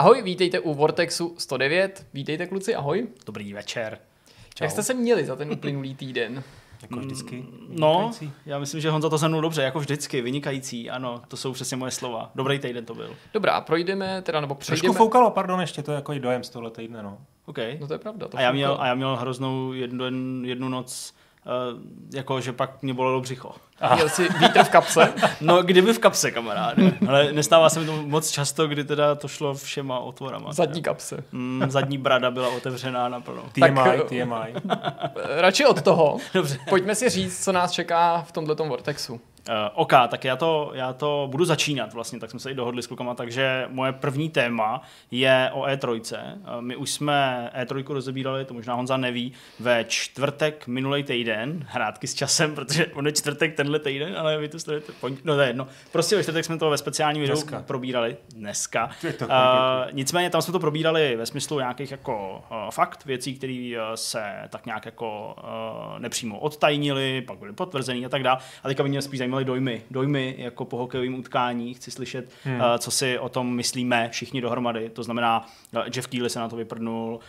Ahoj, vítejte u Vortexu 109. Vítejte kluci, ahoj. Dobrý večer. Čau. Jak jste se měli za ten uplynulý týden? Jako vždycky? No, já myslím, že Honza to se mnou dobře, jako vždycky, vynikající, ano, to jsou přesně moje slova. Dobrý týden to byl. Dobrá, přejdeme. Trošku foukalo, pardon, ještě to je jako dojem z tohle týdne, no. Okay. No to je pravda. To já měl hroznou jednu noc, jako že pak mě bolelo břicho. Aha. Měl si vítr v kapse? No, kdyby v kapse, kamaráde. Ale nestává se mi to moc často, kdy teda to šlo všema otvorama. Zadní kapse. Zadní brada byla otevřená naplno. TMI. Radši od toho. Dobře. Pojďme si říct, co nás čeká v tomhletom Vortexu. OK, tak já to budu začínat vlastně, tak jsme se i dohodli s klukama, takže moje první téma je o E3. My už jsme E3 rozebírali, to možná Honza neví, ve čtvrtek minulej týden, hrátky s časem, protože on je čtvrtek tenhle týden, ale vy to sledujete, no to je jedno. Prostě ve čtvrtek jsme to ve speciálním videu probírali dneska. Nicméně tam jsme to probírali ve smyslu nějakých jako fakt, věcí, které se tak nějak jako nepřímo odtajnily, pak byly potvrzený a tak dále. A teďka by mě spíš zajímaly dojmy jako po hokejovém utkání. Chci slyšet, co si o tom myslíme všichni dohromady. To znamená, Geoff Keighley se na to vyprdnul,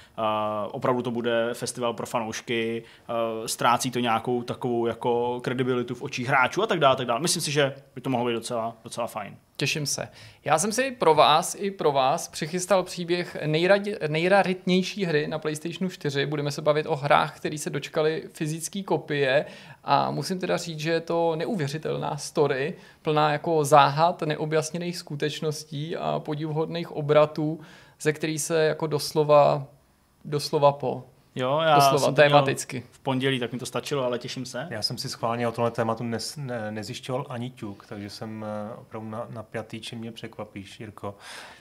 opravdu to bude festival pro fanoušky, ztrácí to nějakou takovou jako kredibilitu v očích hráčů a tak dále, tak dále. Myslím si, že by to mohlo být docela fajn. Těším se. Já jsem si pro vás přichystal příběh nejraritnější hry na PlayStation 4. Budeme se bavit o hrách, které se dočkaly fyzické kopie a musím teda říct, že je to neuvěřitelná story, plná jako záhad, neobjasněných skutečností a podivuhodných obratů, ze kterých se jako doslova po. Jo, já jsem tematicky. V pondělí, tak mi to stačilo, ale těším se. Já jsem si schválně o tomhle tématu nezjišťoval ani ťuk, takže jsem opravdu napjatý, čím mě překvapíš, Jirko.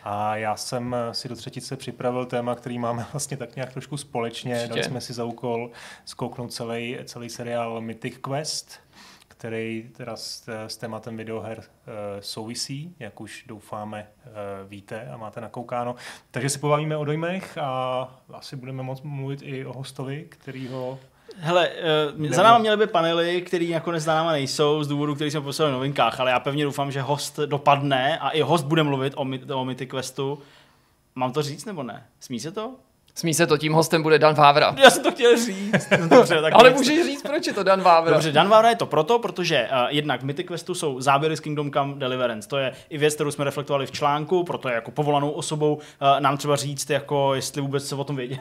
A já jsem si do třetice připravil téma, který máme vlastně tak nějak trošku společně. Určitě. Dali jsme si za úkol zkouknout celý seriál Mythic Quest, který teda s tématem videoher souvisí, jak už doufáme víte a máte nakoukáno. Takže si pobavíme o dojmech a asi budeme moct mluvit i o hostovi, kterýho... Hele, za náma měly by panely, které jako za náma nejsou z důvodu, který jsme poslali v novinkách, ale já pevně doufám, že host dopadne a i host bude mluvit o Mythic Questu. Mám to říct nebo ne? Smí se to? Smí se to, tím hostem bude Dan Vávra. Já jsem to chtěl říct. Dobře, tak ale můžeš říct, proč je to Dan Vávra. Dobře, Dan Vávra je to proto, protože jednak v Mythic Questu jsou záběry z Kingdom Come Deliverance. To je i věc, kterou jsme reflektovali v článku, proto je jako povolanou osobou nám třeba říct, jako, jestli vůbec se o tom věděl,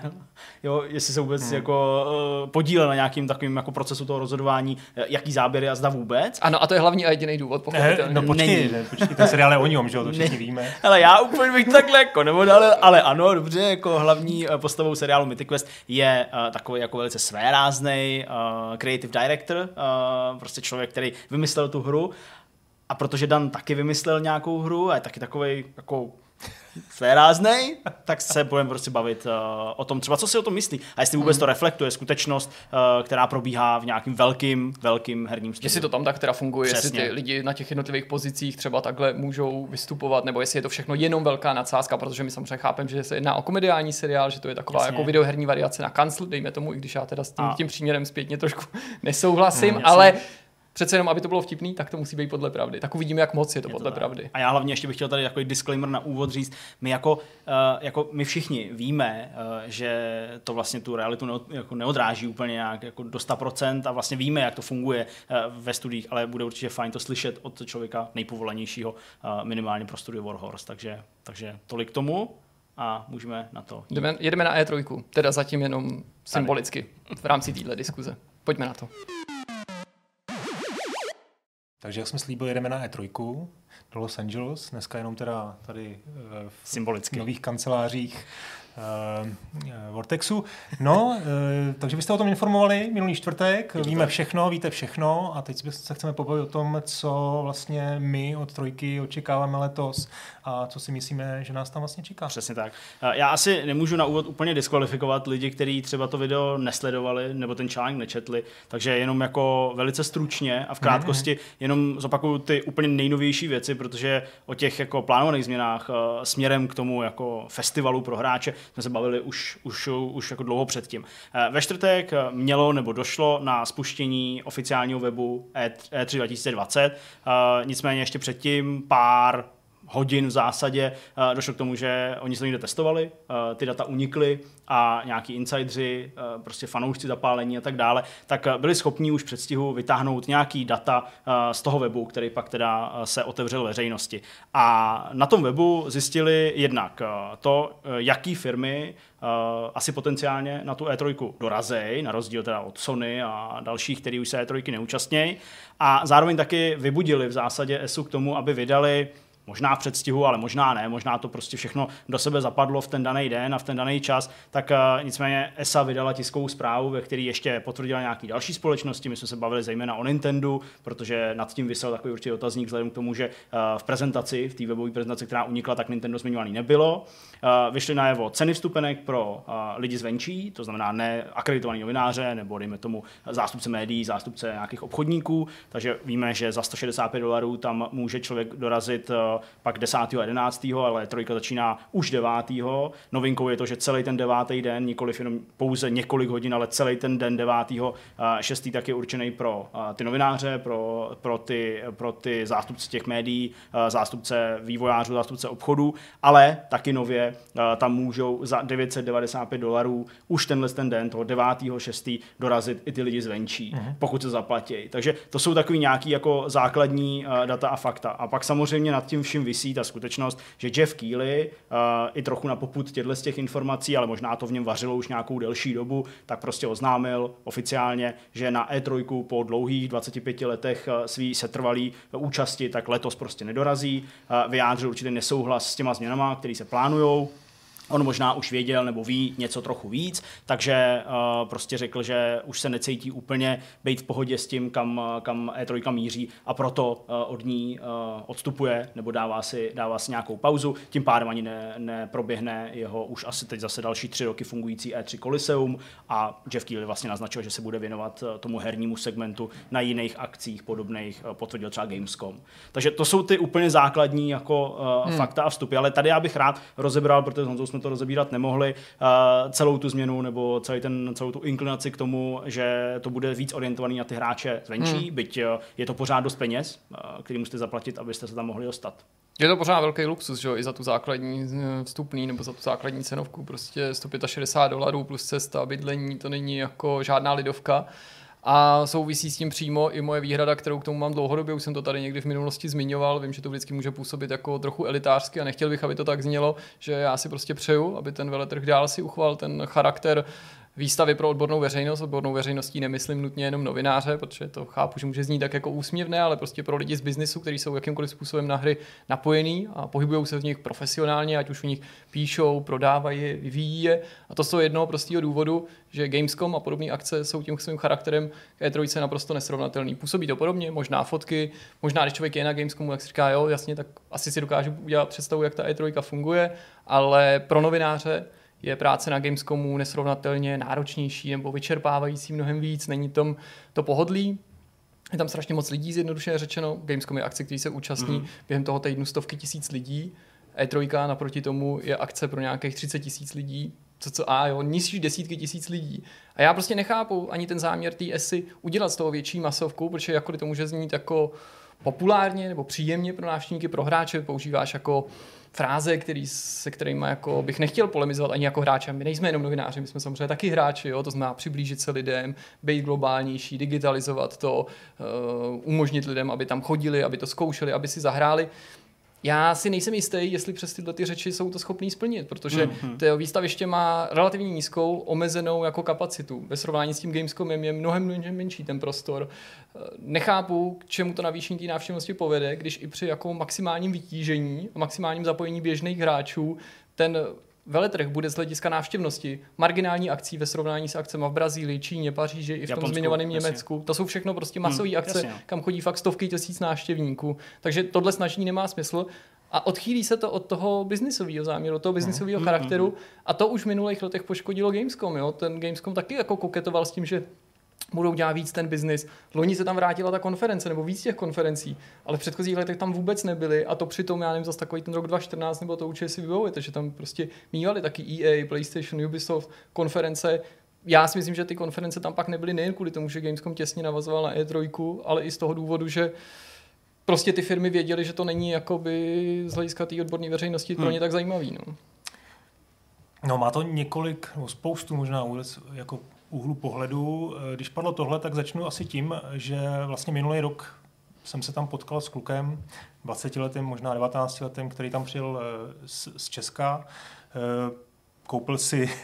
jo, jestli se vůbec jako, podílel na nějakým takovým jako procesu toho rozhodování, jaký záběry a zda vůbec. Ano, a to je hlavní a jediný důvod, pochopitelně. No počkej, ten seriál je o něm, že jo, to všichni víme. Ale já úplně bych takhle jako nevodal, ale ano, dobře, jako hlavní postavou seriálu Mythic Quest je takový jako velice svéráznej creative director, prostě člověk, který vymyslel tu hru a protože Dan taky vymyslel nějakou hru a je taky takovej jako svéráznej, tak se budeme prostě bavit o tom třeba, co si o tom myslí a jestli vůbec to reflektuje skutečnost, která probíhá v nějakým velkým herním studiu. Jestli to tam tak teda funguje, přesně. Jestli ty lidi na těch jednotlivých pozicích třeba takhle můžou vystupovat, nebo jestli je to všechno jenom velká nadsázka, protože my samozřejmě chápeme, že se jedná o komediální seriál, že to je taková jasně. Jako videoherní variace na kancel, dejme tomu, i když já teda s tím příměrem zpětně trošku nesouhlasím, ale... Přece jenom, aby to bylo vtipný, tak to musí být podle pravdy. Tak uvidíme, jak moc je to podle pravdy. A já hlavně ještě bych chtěl tady takový disclaimer na úvod říct. My jako my všichni víme, že to vlastně tu realitu neodráží úplně nějak jako do 100% a vlastně víme, jak to funguje ve studiích, ale bude určitě fajn to slyšet od člověka nejpovolanějšího minimálně pro studio Warhorse. Takže tolik tomu. A můžeme na to. Jedeme na E3, teda zatím jenom tady. Symbolicky v rámci téhle diskuze. Pojďme na to. Takže jak jsme slíbili, jedeme na E3 do Los Angeles, dneska jenom teda tady v symbolicky nových kancelářích Vortexu. No, takže vy jste o tom informovali minulý čtvrtek, víme všechno, víte všechno a teď se chceme pobavit o tom, co vlastně my od trojky očekáváme letos a co si myslíme, že nás tam vlastně čeká. Přesně tak. Já asi nemůžu na úvod úplně diskvalifikovat lidi, kteří třeba to video nesledovali nebo ten článek nečetli, takže jenom jako velice stručně a v krátkosti jenom zopakuju ty úplně nejnovější věci, protože o těch jako plánovaných změnách směrem k tomu jako festivalu pro hráče jsme se bavili už jako dlouho předtím. Ve čtvrtek mělo nebo došlo na spuštění oficiálního webu E3 2020, nicméně ještě předtím pár hodin v zásadě, došlo k tomu, že oni se někde testovali, ty data unikly a nějaký insidři, prostě fanoušci zapálení a tak dále, tak byli schopni už předstihu vytáhnout nějaký data z toho webu, který pak teda se otevřel veřejnosti. A na tom webu zjistili jednak to, jaký firmy asi potenciálně na tu E3 dorazí, na rozdíl teda od Sony a dalších, který už se E3 neúčastnějí. A zároveň taky vybudili v zásadě ESU k tomu, aby vydali možná v předstihu, ale možná ne, možná to prostě všechno do sebe zapadlo v ten daný den a v ten daný čas, tak nicméně ESA vydala tiskovou zprávu, ve které ještě potvrdila nějaké další společnosti, my jsme se bavili zejména o Nintendo, protože nad tím vysel takový určitý otazník vzhledem k tomu, že v prezentaci, v té webové prezentaci, která unikla, tak Nintendo zmiňovaný nebylo. Vyšly najevo ceny vstupenek pro lidi zvenčí, to znamená ne akreditovaný novináře, nebo dejme tomu zástupce médií, zástupce nějakých obchodníků, takže víme, že za $165 tam může člověk dorazit pak 10. a 11. ale trojka začíná už 9. Novinkou je to, že celý ten 9. den, nikoliv jenom pouze několik hodin, ale celý ten den 9. 6. tak je určený pro ty novináře, pro ty zástupce těch médií, zástupce vývojářů, zástupce obchodů, ale taky nově tam můžou za $995 už tenhle ten den, toho 9. 6. dorazit i ty lidi zvenčí, pokud se zaplatí. Takže to jsou takový nějaký jako základní data a fakta. A pak samozřejmě nad tím vším visí ta skutečnost, že Geoff Keighley i trochu na popud těchto z těch informací, ale možná to v něm vařilo už nějakou delší dobu, tak prostě oznámil oficiálně, že na E3 po dlouhých 25 letech svý setrvalý účasti, tak letos prostě nedorazí. Vyjádřil určitě nesouhlas s těma změnama, které se plánujou. On možná už věděl nebo ví něco trochu víc, takže prostě řekl, že už se necítí úplně být v pohodě s tím, kam E3 míří, a proto od ní odstupuje nebo dává si nějakou pauzu. Tím pádem ani neproběhne jeho už asi teď zase další 3 roky fungující E3 Coliseum a Geoff Keighley vlastně naznačil, že se bude věnovat tomu hernímu segmentu na jiných akcích podobných, potvrdil třeba Gamescom. Takže to jsou ty úplně základní jako fakta a vstupy, ale tady já bych rád rozebral, protože jsme to rozebírat nemohli, celou tu změnu nebo celou tu inklinaci k tomu, že to bude víc orientovaný na ty hráče zvenčí, byť je to pořád dost peněz, který musíte zaplatit, abyste se tam mohli dostat. Je to pořád velký luxus, že jo, i za tu základní vstupný nebo za tu základní cenovku, prostě $165 plus cesta, bydlení, to není jako žádná lidovka. A souvisí s tím přímo i moje výhrada, kterou k tomu mám dlouhodobě, už jsem to tady někdy v minulosti zmiňoval, vím, že to vždycky může působit jako trochu elitářsky a nechtěl bych, aby to tak znělo, že já si prostě přeju, aby ten veletrh dál si uchoval ten charakter výstavy pro odbornou veřejnost. Odbornou veřejností nemyslím nutně jenom novináře, protože to chápu, že může znít tak jako úsměvné, ale prostě pro lidi z biznisu, kteří jsou jakýmkoliv způsobem na hry napojení a pohybují se v nich profesionálně, ať už u nich píšou, prodávají, vyvíjí je. A to z toho jednoho prostého důvodu, že Gamescom a podobné akce jsou tím svým charakterem E3 naprosto nesrovnatelný. Působí to podobně, možná fotky, možná když člověk je na Gamescomu, jak si říká, jo, jasně, tak asi si dokážu udělat představu, jak ta E3 funguje, ale pro novináře je práce na Gamescomu nesrovnatelně náročnější nebo vyčerpávající mnohem víc, není tam to pohodlí. Je tam strašně moc lidí, zjednodušeně řečeno. Gamescom je akce, který se účastní během toho týdnu stovky tisíc lidí. E3 naproti tomu je akce pro nějakých 30 000 lidí. Nižší desítky tisíc lidí. A já prostě nechápu ani ten záměr té ESY udělat z toho větší masovku, protože jakkoliv to může znít jako populárně nebo příjemně pro návštěvníky, pro hráče, používáš jako fráze, se kterými jako bych nechtěl polemizovat ani jako hráče. My nejsme jenom novináři, my jsme samozřejmě taky hráči, jo? To znamená přiblížit se lidem, být globálnější, digitalizovat to, umožnit lidem, aby tam chodili, aby to zkoušeli, aby si zahráli. Já si nejsem jistý, jestli přes tyhle ty řeči jsou to schopný splnit, protože to výstaviště má relativně nízkou, omezenou jako kapacitu. Ve srovnání s tím Gamescomem je mnohem menší ten prostor. Nechápu, k čemu to navýšení té návštěvnosti povede, když i při jako maximálním vytížení a maximálním zapojení běžných hráčů ten veletrh bude z hlediska návštěvnosti marginální akcí ve srovnání s akcemi v Brazílii, Číně, Paříži i v Japonsku, tom zmiňovaném Německu. To jsou všechno prostě masové akce, jasně, kam chodí fakt stovky tisíc návštěvníků. Takže tohle snažení nemá smysl a odchýlí se to od toho biznisového záměru, od toho biznisového charakteru, a to už v minulých letech poškodilo Gamescom. Jo? Ten Gamescom taky jako koketoval s tím, že budou dělat víc ten biznis. Loni se tam vrátila ta konference, nebo víc těch konferencí, ale v předchozích letech tam vůbec nebyly a to přitom, já nevím, zase takový ten rok 2014 nebo to určitě si vybavujete, že tam prostě mívali taky EA, PlayStation, Ubisoft, konference. Já si myslím, že ty konference tam pak nebyly nejen kvůli tomu, že Gamescom těsně navazoval na E3, ale i z toho důvodu, že prostě ty firmy věděly, že to není jakoby z hlediska té odborné veřejnosti pro ně tak zajímavý. No. No, má to několik, no, spoustu možná vůbec jako úhlu pohledu. Když padlo tohle, tak začnu asi tím, že vlastně minulý rok jsem se tam potkal s klukem, 20letým, možná 19letým, který tam přijel z Česka.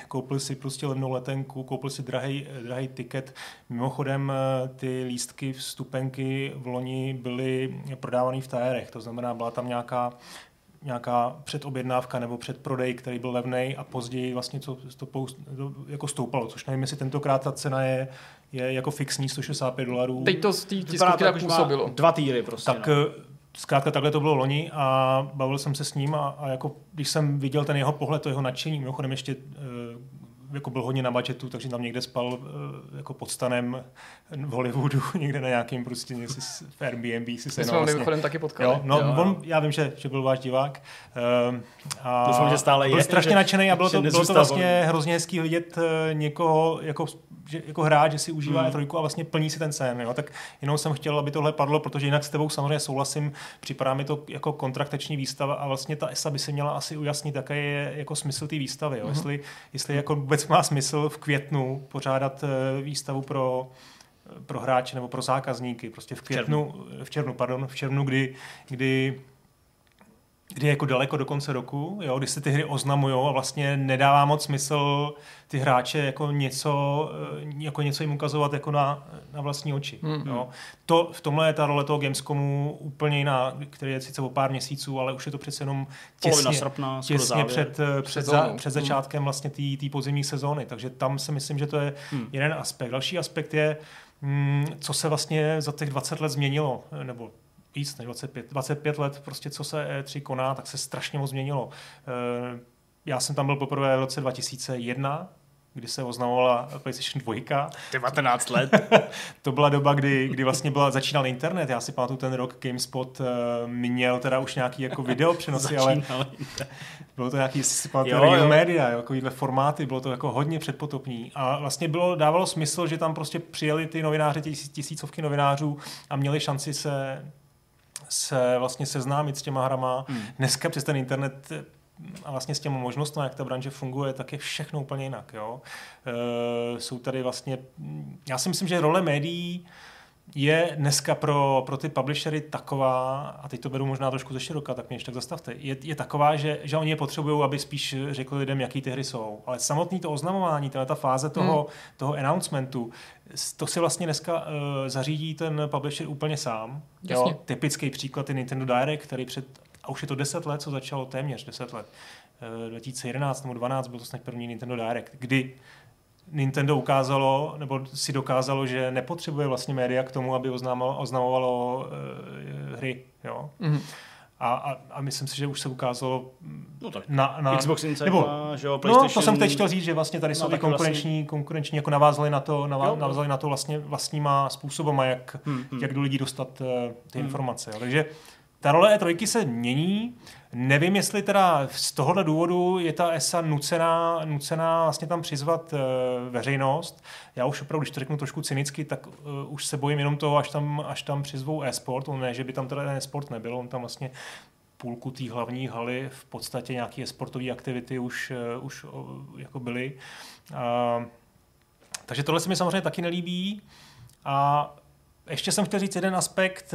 Koupil si prostě levnou letenku, koupil si drahej tiket. Mimochodem ty lístky, vstupenky v loni byly prodávané v tajérech, to znamená, byla tam nějaká předobjednávka nebo předprodej, který byl levnej a později vlastně to stoupalo, což nevím, jestli tentokrát ta cena je jako fixní $165. Teď to z té tisku teda působilo. Dva týry prostě. Tak no. Zkrátka takhle to bylo loni a bavil jsem se s ním a jako když jsem viděl ten jeho pohled, to jeho nadšení, mimochodem ještě jako byl hodně na budžetu, takže tam někde spal jako pod stanem v Hollywoodu, někde na nějakým prostě v Airbnb. My jsme ho mimochodem taky potkali. Jo, no, jo. On, já vím, že byl váš divák. Myslím, že stále byl strašně nadšený a bylo to vlastně hrozně hezký vidět někoho jako hráč, že si užívá E3 a vlastně plní si ten sen. Jo? Tak jenom jsem chtěl, aby tohle padlo, protože jinak s tebou samozřejmě souhlasím, připadá mi to jako kontraktační výstava a vlastně ta ESA by se měla asi ujasnit, jaký je jako smysl té výstavy. Jo? Jestli jako vůbec má smysl v květnu pořádat výstavu pro hráče nebo pro zákazníky. Prostě v červnu, kdy je jako daleko do konce roku, jo, kdy se ty hry oznamujou a vlastně nedává moc smysl ty hráče jako něco jim ukazovat jako na vlastní oči. Jo. To, v tomhle je ta role toho Gamescomu úplně jiná, který je sice o pár měsíců, ale už je to přece jenom těsně před začátkem vlastně té podzimní sezóny. Takže tam si myslím, že to je jeden aspekt. Další aspekt je, co se vlastně za těch 20 let změnilo, nebo víc než 25 let, prostě co se E3 koná, tak se strašně moc změnilo. Já jsem tam byl poprvé v roce 2001, kdy se oznamovala PlayStation 2. 19 let. To byla doba, kdy vlastně začínal internet. Já si pamatuju ten rok, GameSpot měl teda už nějaký jako video přenosy, ale bylo to nějaký, jestli si pamatuju, real media, takovýhle formáty, bylo to jako hodně předpotopní. A vlastně dávalo smysl, že tam prostě přijeli ty novináři, tisícovky novinářů a měli šanci se vlastně seznámit s těma hrama. Dneska přes ten internet a vlastně s těma možnostmi, jak ta branže funguje, tak je všechno úplně jinak. Jo? Jsou tady vlastně... Já si myslím, že role médií je dneska pro ty publishery taková, a teď to beru možná trošku ze široka, tak mě ještě tak zastavte, je taková, že oni je potřebují, aby spíš řekli lidem, jaký ty hry jsou. Ale samotný to oznamování, ta fáze toho announcementu, to si vlastně dneska zařídí ten publisher úplně sám. Jo? Typický příklad je Nintendo Direct, který a už je to 10 let, co začalo, téměř 10 let. 2011 nebo 2012 byl to snad první Nintendo Direct, kdy Nintendo ukázalo, nebo si dokázalo, že nepotřebuje vlastně média k tomu, aby oznamovalo hry. Jo? Mm-hmm. A myslím si, že už se ukázalo na Xbox Insight, PlayStation. No, to jsem teď chtěl říct, že vlastně tady jsou ty konkurenční jako navázali na to, vlastně vlastníma způsobama, jak do lidí dostat ty informace. Jo? Takže ta role E3 se mění. Nevím, jestli teda z tohohle důvodu je ta ESA nucená vlastně tam přizvat veřejnost. Já už opravdu, když to řeknu trošku cynicky, tak už se bojím jenom toho, až tam přizvou e-sport. On ne, že by tam teda ten e-sport nebyl, on tam vlastně půlku té hlavní haly v podstatě nějaké e-sportové aktivity už jako byly. Takže tohle se mi samozřejmě taky nelíbí. A ještě jsem chtěl říct jeden aspekt,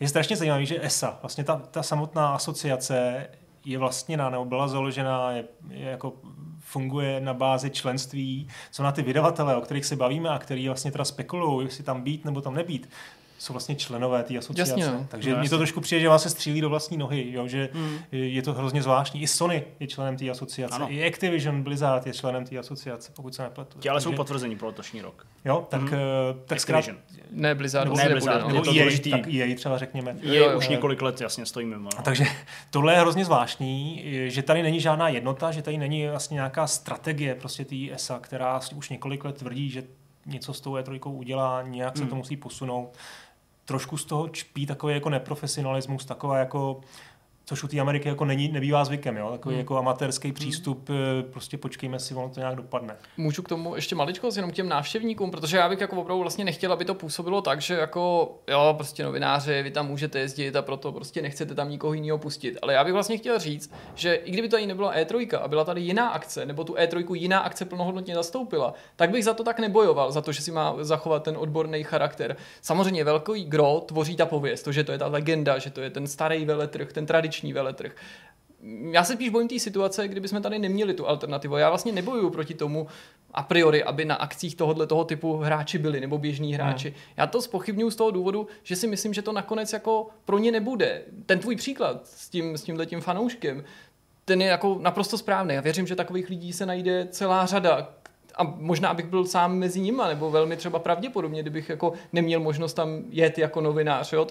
je strašně zajímavý, že ESA, vlastně ta samotná asociace je vlastněná nebo byla založena, jako funguje na bázi členství, jsou na ty vydavatele, o kterých se bavíme a který vlastně teda spekulují, jestli tam být nebo tam nebýt, jsou vlastně členové té asociace. Jasně, no. Takže mně to trošku přijde, že vás se střílí do vlastní nohy, jo? Že je to hrozně zvláštní. I Sony je členem té asociace, ano. I Activision Blizzard je členem té asociace, pokud se nepletu. Ti ale jsou potvrzení pro letošní rok. Jo, tak Activision. Ne Blizzard, nebo EA, tak EA třeba řekněme. EA už několik let jasně stojí mimo. No. Takže tohle je hrozně zvláštní, že tady není žádná jednota, že tady není vlastně nějaká strategie prostě té ESA, která už několik let tvrdí, že něco s tou E3 udělá, nějak se to musí posunout. Trošku z toho čpí takový jako neprofesionalismus, taková jako což u té Ameriky jako nebývá zvykem, jo? Takový jako amatérský přístup, prostě počkejme si, ono to nějak dopadne. Můžu k tomu ještě maličko, jenom k těm návštěvníkům, protože já bych jako opravdu vlastně nechtěl, aby to působilo tak, že jako jo, prostě novináři, vy tam můžete jezdit a proto prostě nechcete tam nikoho jiného pustit. Ale já bych vlastně chtěl říct, že i kdyby tady nebyla E3 a byla tady jiná akce, nebo tu E3 jiná akce plnohodnotně zastoupila, tak bych za to tak nebojoval, za to, že si má zachovat ten odborný charakter. Samozřejmě velký gro tvoří ta pověst, to, že to je ta legenda, že to je ten starý veletrh, ten tradiční veletrh. Já se spíš bojím té situace, kdybychom tady neměli tu alternativu. Já vlastně nebojuju proti tomu a priori, aby na akcích tohoto typu hráči byli, nebo běžní hráči. Já to zpochybňuju z toho důvodu, že si myslím, že to nakonec jako pro ně nebude. Ten tvůj příklad s tímhletím fanouškem, ten je jako naprosto správný. Já věřím, že takových lidí se najde celá řada, a možná bych byl sám mezi nima, nebo velmi třeba pravděpodobně, kdybych jako neměl možnost tam jet jako novinář, jo?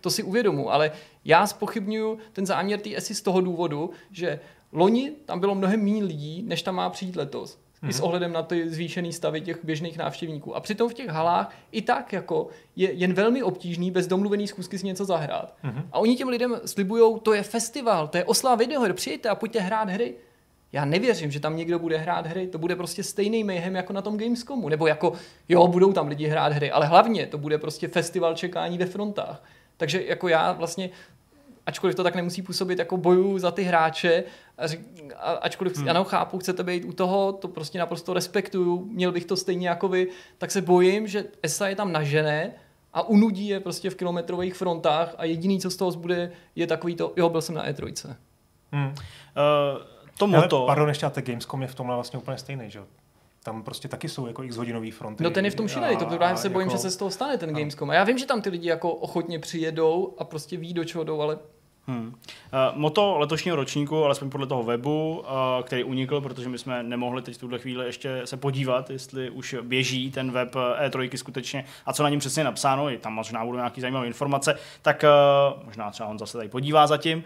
To si uvědomu, ale já zpochybňuju ten záměr té ESI z toho důvodu, že loni tam bylo mnohem méně lidí, než tam má přijít letos. I s ohledem na ty zvýšený stavy těch běžných návštěvníků. A přitom v těch halách i tak jako je jen velmi obtížný bez domluvený schůzky si něco zahrát. A oni těm lidem slibujou, to je festival, to je oslava videoher, přijďte a pojďte hrát hry. Já nevěřím, že tam někdo bude hrát hry, to bude prostě stejný mayhem jako na tom Gamescomu, nebo jako jo, budou tam lidi hrát hry, ale hlavně to bude prostě festival čekání ve frontách. Takže jako já vlastně, ačkoliv to tak nemusí působit, jako bojuju za ty hráče, ačkoliv ano, chápu, chcete být u toho, to prostě naprosto respektuju, měl bych to stejně jako vy, tak se bojím, že ESA je tam nažené a unudí je prostě v kilometrových frontách a jediný, co z toho zbude, je takový to, jo, byl jsem na E3. Pardon, ještě ta Gamescom je v tomhle vlastně úplně stejný, že jo? Tam prostě taky jsou jako x-hodinový fronty. No ten je v tom šílený, to právě se bojím, jako, že se z toho stane ten Gamescom. A já vím, že tam ty lidi jako ochotně přijedou a prostě ví, do čeho jdou, ale... Moto letošního ročníku, alespoň podle toho webu, který unikl, protože my jsme nemohli teď v tuhle chvíli ještě se podívat, jestli už běží ten web E3 skutečně a co na něm přesně napsáno, je tam možná budou nějaké zajímavé informace, tak možná třeba on zase tady podívá zatím,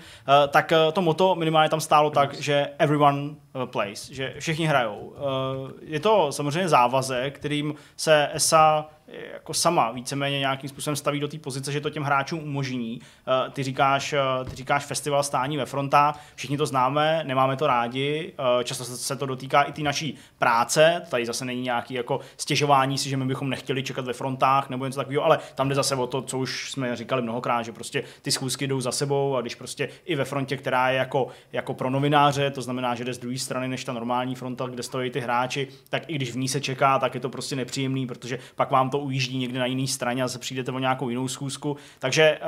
tak to moto minimálně tam stálo tak, že everyone plays, že všichni hrajou. Je to samozřejmě závazek, kterým se ESA jako sama víceméně nějakým způsobem staví do té pozice, že to těm hráčům umožní. Ty říkáš festival stání ve frontách, všichni to známe, nemáme to rádi, často se to dotýká i té naší práce, tady zase není nějaký jako stěžování si, že my bychom nechtěli čekat ve frontách nebo něco takového, ale tam jde zase o to, co už jsme říkali mnohokrát, že prostě ty schůzky jdou za sebou a když prostě i ve frontě, která je jako pro novináře, to znamená, že jde z druhé strany než ta normální fronta, kde stojí ty hráči, tak i když v ní se čeká, tak je to prostě nepříjemný, protože pak vám to ujíždí někde na jiné straně a se přijdete o nějakou jinou schůzku. Takže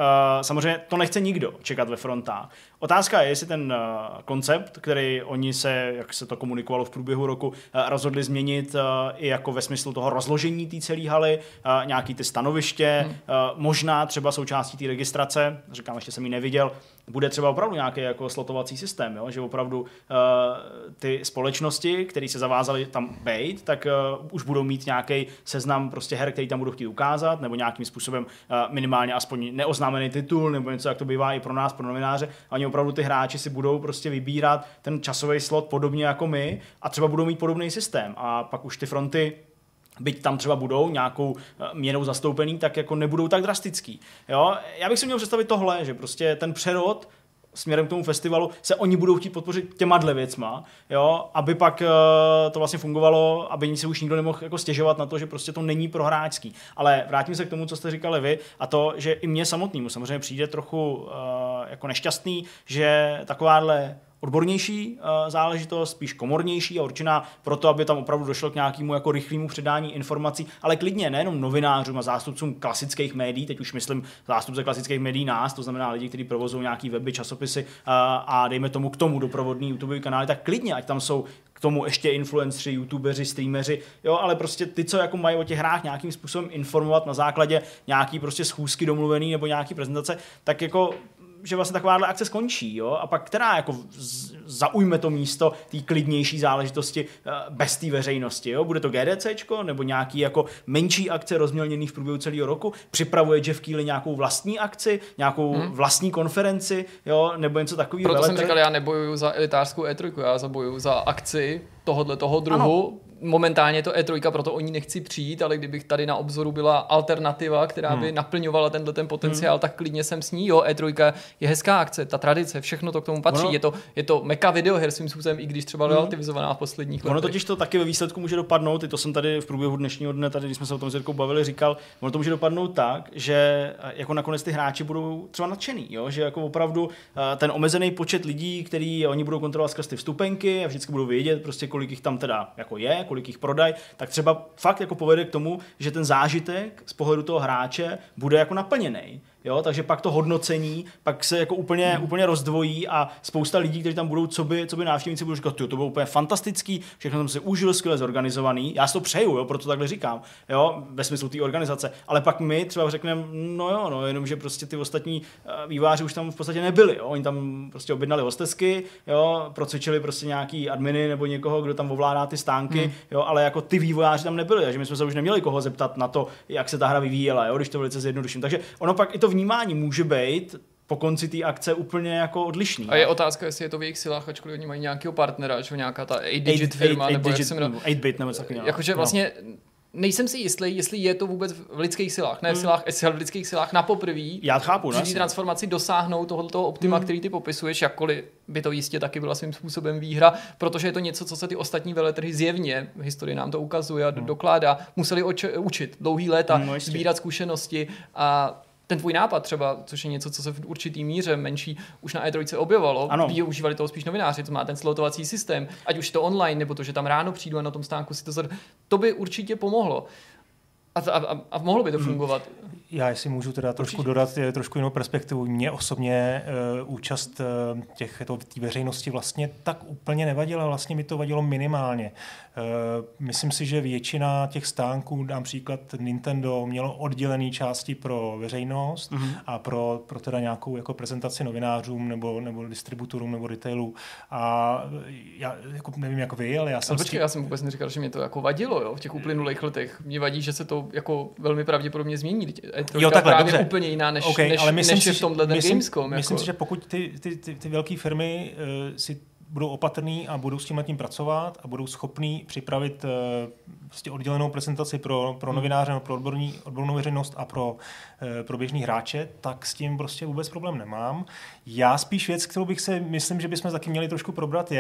samozřejmě to nechce nikdo čekat ve frontách. Otázka je, jestli ten koncept, který oni se, jak se to komunikovalo v průběhu roku, rozhodli změnit i jako ve smyslu toho rozložení té celé haly, nějaký ty stanoviště, možná třeba součástí té registrace, říkám, ještě jsem ji neviděl, bude třeba opravdu nějaký jako slotovací systém, jo? Že opravdu ty společnosti, které se zavázaly tam být, tak už budou mít nějaký seznam prostě her, který tam budou chtít ukázat, nebo nějakým způsobem minimálně aspoň neoznámený titul, nebo něco, jak to bývá i pro nás, pro novináře. Oni opravdu ty hráči si budou prostě vybírat ten časový slot podobně jako my a třeba budou mít podobný systém. A pak už ty fronty, byť tam třeba budou nějakou měnou zastoupený, tak jako nebudou tak drastický. Jo? Já bych si měl představit tohle, že prostě ten přerod směrem k tomu festivalu se oni budou chtít podpořit těmadle věcma, jo, aby pak to vlastně fungovalo, aby se už nikdo nemohl jako stěžovat na to, že prostě to není prohráčský. Ale vrátím se k tomu, co jste říkali vy, a to, že i mně samotnému samozřejmě přijde trochu jako nešťastný, že takováhle odbornější záležitost, spíš komornější a určená proto, aby tam opravdu došlo k nějakému jako rychlému předání informací, ale klidně nejenom novinářům a zástupcům klasických médií, teď už myslím zástupce klasických médií nás, to znamená lidi, kteří provozují nějaký weby, časopisy a dejme tomu k tomu doprovodný YouTube kanály, tak klidně, ať tam jsou k tomu ještě influenceři, youtubeři, streameři, jo, ale prostě ty, co jako mají o těch hrách nějakým způsobem informovat na základě nějaký prostě schůzky domluvený nebo nějaký prezentace, tak jako že vlastně takováhle akce skončí, jo? A pak která jako zaujme to místo té klidnější záležitosti bez té veřejnosti, jo? Bude to GDCčko nebo nějaký jako menší akce rozmělněný v průběhu celého roku, připravuje Geoff Keighley nějakou vlastní akci, nějakou vlastní konferenci, jo? Nebo něco takového. Proto jsem říkal, já nebojuju za elitářskou E3, já bojuju za akci tohoto druhu, ano. momentálně to E3, proto o ní nechci přijít, ale kdybych tady na obzoru byla alternativa, která by naplňovala tenhle ten potenciál, tak klidně jsem s ní. Jo, E3 je hezká akce, ta tradice, všechno to k tomu patří. Ono... Je to meka videoher svým způsobem, i když třeba relativizovaná v posledních letech. Ono totiž to taky ve výsledku může dopadnout, i to jsem tady v průběhu dnešního dne, tady když jsme se o tom s Jirkou bavili, říkal, ono to může dopadnout tak, že jako nakonec ty hráči budou třeba nadšený, jo? Že jako opravdu ten omezený počet lidí, který oni budou kontrolovat skrz ty vstupenky a vždycky budou vědět, prostě kolik jich tam teda jako je, kolik jich prodají, tak třeba fakt jako povede k tomu, že ten zážitek z pohledu toho hráče bude jako naplněný. Jo, takže pak to hodnocení, pak se jako úplně rozdvojí a spousta lidí, kteří tam budou co by návštěvníci, budou říkat, to bylo úplně fantastický, všechno jsem si užil, skvěle zorganizovaný, já si to přeju, jo, proto takhle říkám, jo, ve smyslu té organizace, ale pak my třeba řekneme, no, jenomže prostě ty ostatní výváři už tam v podstatě nebyli, jo, oni tam prostě objednali hostesky, jo, procvičili prostě nějaký adminy nebo někoho, kdo tam ovládá ty stánky, jo, ale jako ty vývojáři tam nebyli, takže my jsme se už neměli koho zeptat na to, jak se ta hra vyvíjela, jo, když to velice zjednoduším. Takže ono pak i to vnímání může být po konci té akce úplně jako odlišný. A je otázka, jestli je to v jejich silách, ačkoliv oni mají nějakého partnera, že nějaká ta 8-digit firma, nebo 8-bit nebo taky nějak. Jakože vlastně nejsem si jistý, jestli je to vůbec v lidských silách, ne v silách, v lidských silách na poprví. Já chápu, při té transformaci dosáhnout tohoto optima, který ty popisuješ, jakkoliv by to jistě taky byla svým způsobem výhra, protože je to něco, co se ty ostatní veletrhy zjevně, historie nám to ukazuje a dokládá, museli učit dlouhý léta, sbírat zkušenosti a ten tvůj nápad třeba, což je něco, co se v určitý míře menší už na E3 objevovalo, využívali toho spíš novináři, to má ten slotovací systém, ať už to online, nebo to, že tam ráno přijdu a na tom stánku si to to by určitě pomohlo. A mohlo by to fungovat. Já, jestli můžu teda trošku dodat trošku jinou perspektivu. Mně osobně účast té veřejnosti vlastně tak úplně nevadila. Vlastně mi to vadilo minimálně. Myslím si, že většina těch stánků, dám příklad Nintendo, mělo oddělené části pro veřejnost a pro teda nějakou jako prezentaci novinářům nebo distributorům nebo retailu. A já jako nevím, jak vy, ale já jsem... já jsem vůbec neříkal, že mě to jako vadilo, jo, v těch uplynulých letech. Mě vadí, že se to jako velmi pravděpodobně změní. Jo, takhle, právě dobře. Úplně jiná, než je v tomhle Gamescom. Myslím si, že pokud ty velké firmy si budou opatrný a budou s tím pracovat a budou schopní připravit prostě oddělenou prezentaci pro novináře, pro odbornou veřejnost a pro běžný hráče, tak s tím prostě vůbec problém nemám. Já spíš věc, kterou bych si myslím, že bychom taky měli trošku probrat,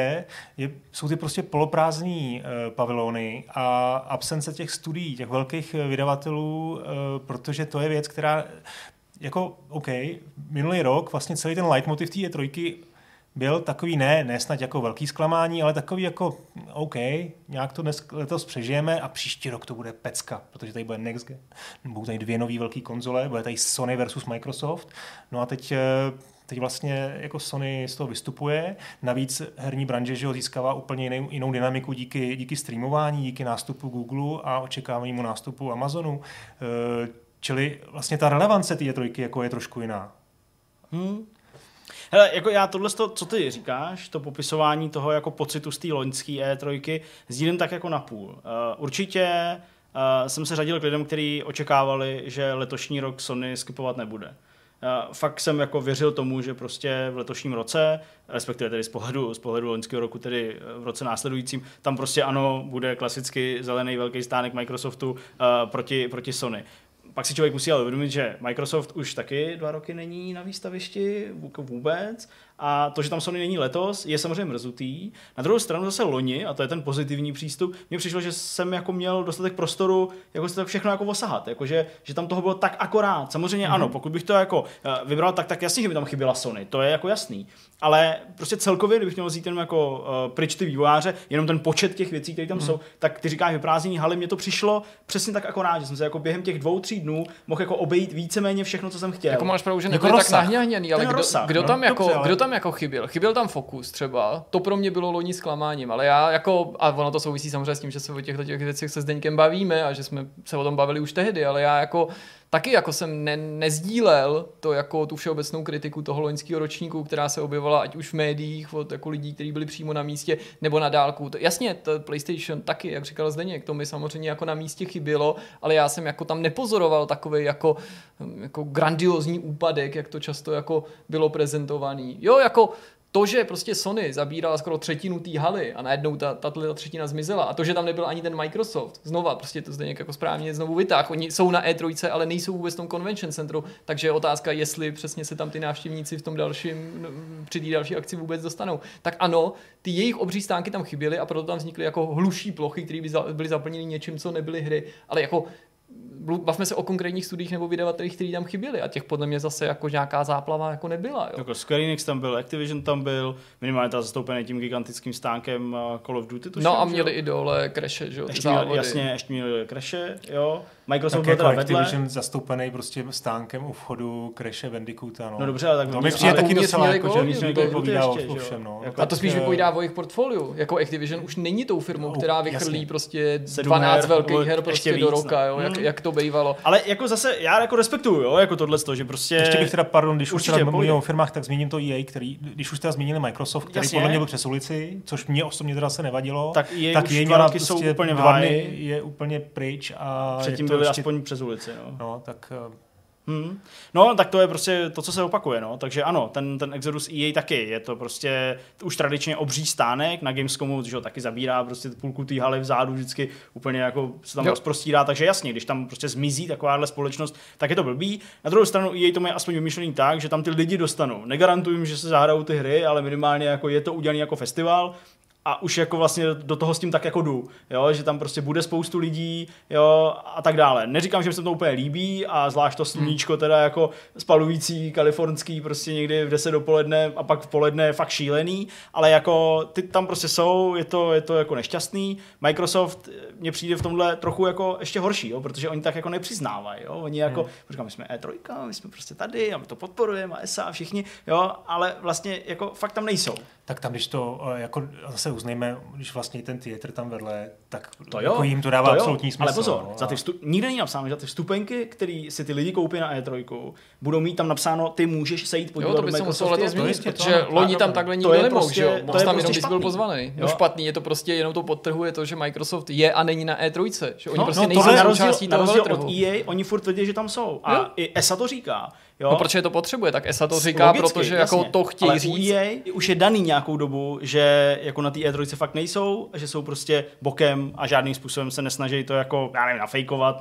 jsou ty prostě poloprázdný pavilony a absence těch studií, těch velkých vydavatelů, protože to je věc, která jako, OK, minulý rok vlastně celý ten leitmotiv té E3 byl takový ne snad jako velký zklamání, ale takový jako OK, nějak to letos přežijeme a příští rok to bude pecka, protože tady bude Next Gen, budou tady 2 nový velký konzole, bude tady Sony versus Microsoft, no a teď vlastně jako Sony z toho vystupuje, navíc herní branže, že ho získává úplně jinou dynamiku díky streamování, díky nástupu Google a očekávanému nástupu Amazonu, čili vlastně ta relevance té E3 jako je trošku jiná. Hele, jako já tohle, co ty říkáš, to popisování toho jako pocitu z té loňské E3, sdílím tak jako napůl. Určitě jsem se řadil k lidem, kteří očekávali, že letošní rok Sony skipovat nebude. Fakt jsem jako věřil tomu, že prostě v letošním roce, respektive tedy z pohledu loňského roku, tedy v roce následujícím, tam prostě ano, bude klasicky zelený velký stánek Microsoftu proti Sony. Pak si člověk musí ale uvědomit, že Microsoft už taky 2 roky není na výstavišti vůbec a to, že tam Sony není letos, je samozřejmě mrzutý. Na druhou stranu zase loni, a to je ten pozitivní přístup, mně přišlo, že jsem jako měl dostatek prostoru jako se to všechno jako osahat, jakože, že tam toho bylo tak akorát. Samozřejmě ano, pokud bych to jako vybral, tak jasně, že by tam chyběla Sony, to je jako jasný. Ale prostě celkově, kdybych měl vzít jenom jako pryč ty vývojáře, jenom ten počet těch věcí, které tam jsou, tak ty říkáš vyprázdnění haly, mně to přišlo přesně tak akorát, že jsem se jako během těch 2-3 dnů mohl jako obejít víceméně všechno, co jsem chtěl. Jako máš pravdu, že nebyl tak nahňahněný, ale kdo tam chyběl? Chyběl tam fokus třeba. To pro mě bylo loni zklamáním, ale já jako, a ono to souvisí samozřejmě s tím, že se o těchto věcech se s Deňkem bavíme a že jsme se o tom bavili už tehdy, ale já jako taky jako jsem nezdílel to jako tu všeobecnou kritiku toho loňského ročníku, která se objevovala ať už v médiích od jako lidí, kteří byli přímo na místě nebo na dálku. Jasně, to PlayStation taky, jak říkal Zdeněk, to mi samozřejmě jako na místě chybělo, ale já jsem jako tam nepozoroval takový jako grandiózní úpadek, jak to často jako bylo prezentovaný. Jo, jako To, že prostě Sony zabírala skoro třetinu té haly a najednou tato třetina zmizela a to, že tam nebyl ani ten Microsoft, znova prostě to zde nějak jako správně znovu vytáh. Oni jsou na E3, ale nejsou vůbec v tom convention centru, takže je otázka, jestli přesně se tam ty návštěvníci v tom dalším, při té další akci vůbec dostanou. Tak ano, ty jejich obří stánky tam chyběly a proto tam vznikly jako hluší plochy, které by byly zaplněny něčím, co nebyly hry, ale jako bavme se o konkrétních studiích nebo vydavatelích, kteří tam chyběli a těch podle mě zase jako nějaká záplava jako nebyla. Jo. Jako Square Enix tam byl, Activision tam byl, minimálně ta zastoupený tím gigantickým stánkem Call of Duty. Tuším, no a měli i dole Crashe, že jo, ty závody. Jasně, ještě měli Crashe, jo. Microsoft byl teda vedle. Activision zastoupený prostě stánkem u vchodu Crashe Bandicoota, no. No dobře, ale tak no, mi přijde taky docela jako, že nic nepovídá o všem, no. A to spíš vypovídá o jejich portfoliu. Jako Activision už není tou firmou, která vychrlí prostě 12 velkých her prostě do roka, jo. Jak to bývalo. Ale jako zase já jako respektuju, jo, jako tohleto, že prostě ještě bych teda pardon, když už teda mluvím o firmách, tak zmíním to EA, který když už teda zmínili Microsoft, který podle mě byl přes ulici, což mě osobně teda se nevadilo, tak její války jsou úplně vážné, je úplně pryč a předtím byli ještě aspoň přes ulici, no. No, tak No, tak to je prostě to, co se opakuje, no. Takže ano, ten Exodus EA taky, je to prostě už tradičně obří stánek na Gamescomu, že ho taky zabírá prostě půlku té haly vzadu vždycky úplně jako se tam rozprostírá, takže jasně, když tam prostě zmizí takováhle společnost, tak je to blbý. Na druhou stranu EA to má aspoň vymyšlený tak, že tam ty lidi dostanou. Negarantuju, že se zahrajou ty hry, ale minimálně jako je to udělaný jako festival. A už jako vlastně do toho s tím tak jako jdu, jo? Že tam prostě bude spoustu lidí, jo? A tak dále. Neříkám, že se to úplně líbí a zvlášť to sluníčko teda jako spalující kalifornský prostě někdy v 10 dopoledne a pak v poledne je fakt šílený, ale jako ty tam prostě jsou, je to jako nešťastný. Microsoft mně přijde v tomhle trochu jako ještě horší, jo? Protože oni tak jako nepřiznávají, jo? Oni jako, říkám, my jsme E3, my jsme prostě tady a my to podporujeme a ESA všichni, jo? Ale vlastně jako fakt tam nejsou. Tak tam, když to jako zase uznejme, když vlastně ten teatr tam vedle, tak to jo, jako jim to dává to absolutní smysl. Ale pozor, no, za ty nikde není napsáno, že za ty vstupenky, které si ty lidi koupí na E3, budou mít tam napsáno, ty můžeš se jít podívat do Microsoftu. To by se muselo změnit, protože loni tam takhle nikdo nemohl, že jo? Mohl tam jenom, když byl pozvaný. No špatný, je to prostě, jenom to podtrhuje to, že Microsoft je a není na E3, že oni prostě nejsou součástí toho veletrhu. Od EA, oni furt tvrdí, že tam jsou. A i ESA to říká. No, protože to potřebuje, tak ESA to říká, logicky, protože jasně, jako to chtějí říct. Ale EA už je daný nějakou dobu, že jako na té E3 fakt nejsou, že jsou prostě bokem a žádným způsobem se nesnaží to jako, já nevím, nafejkovat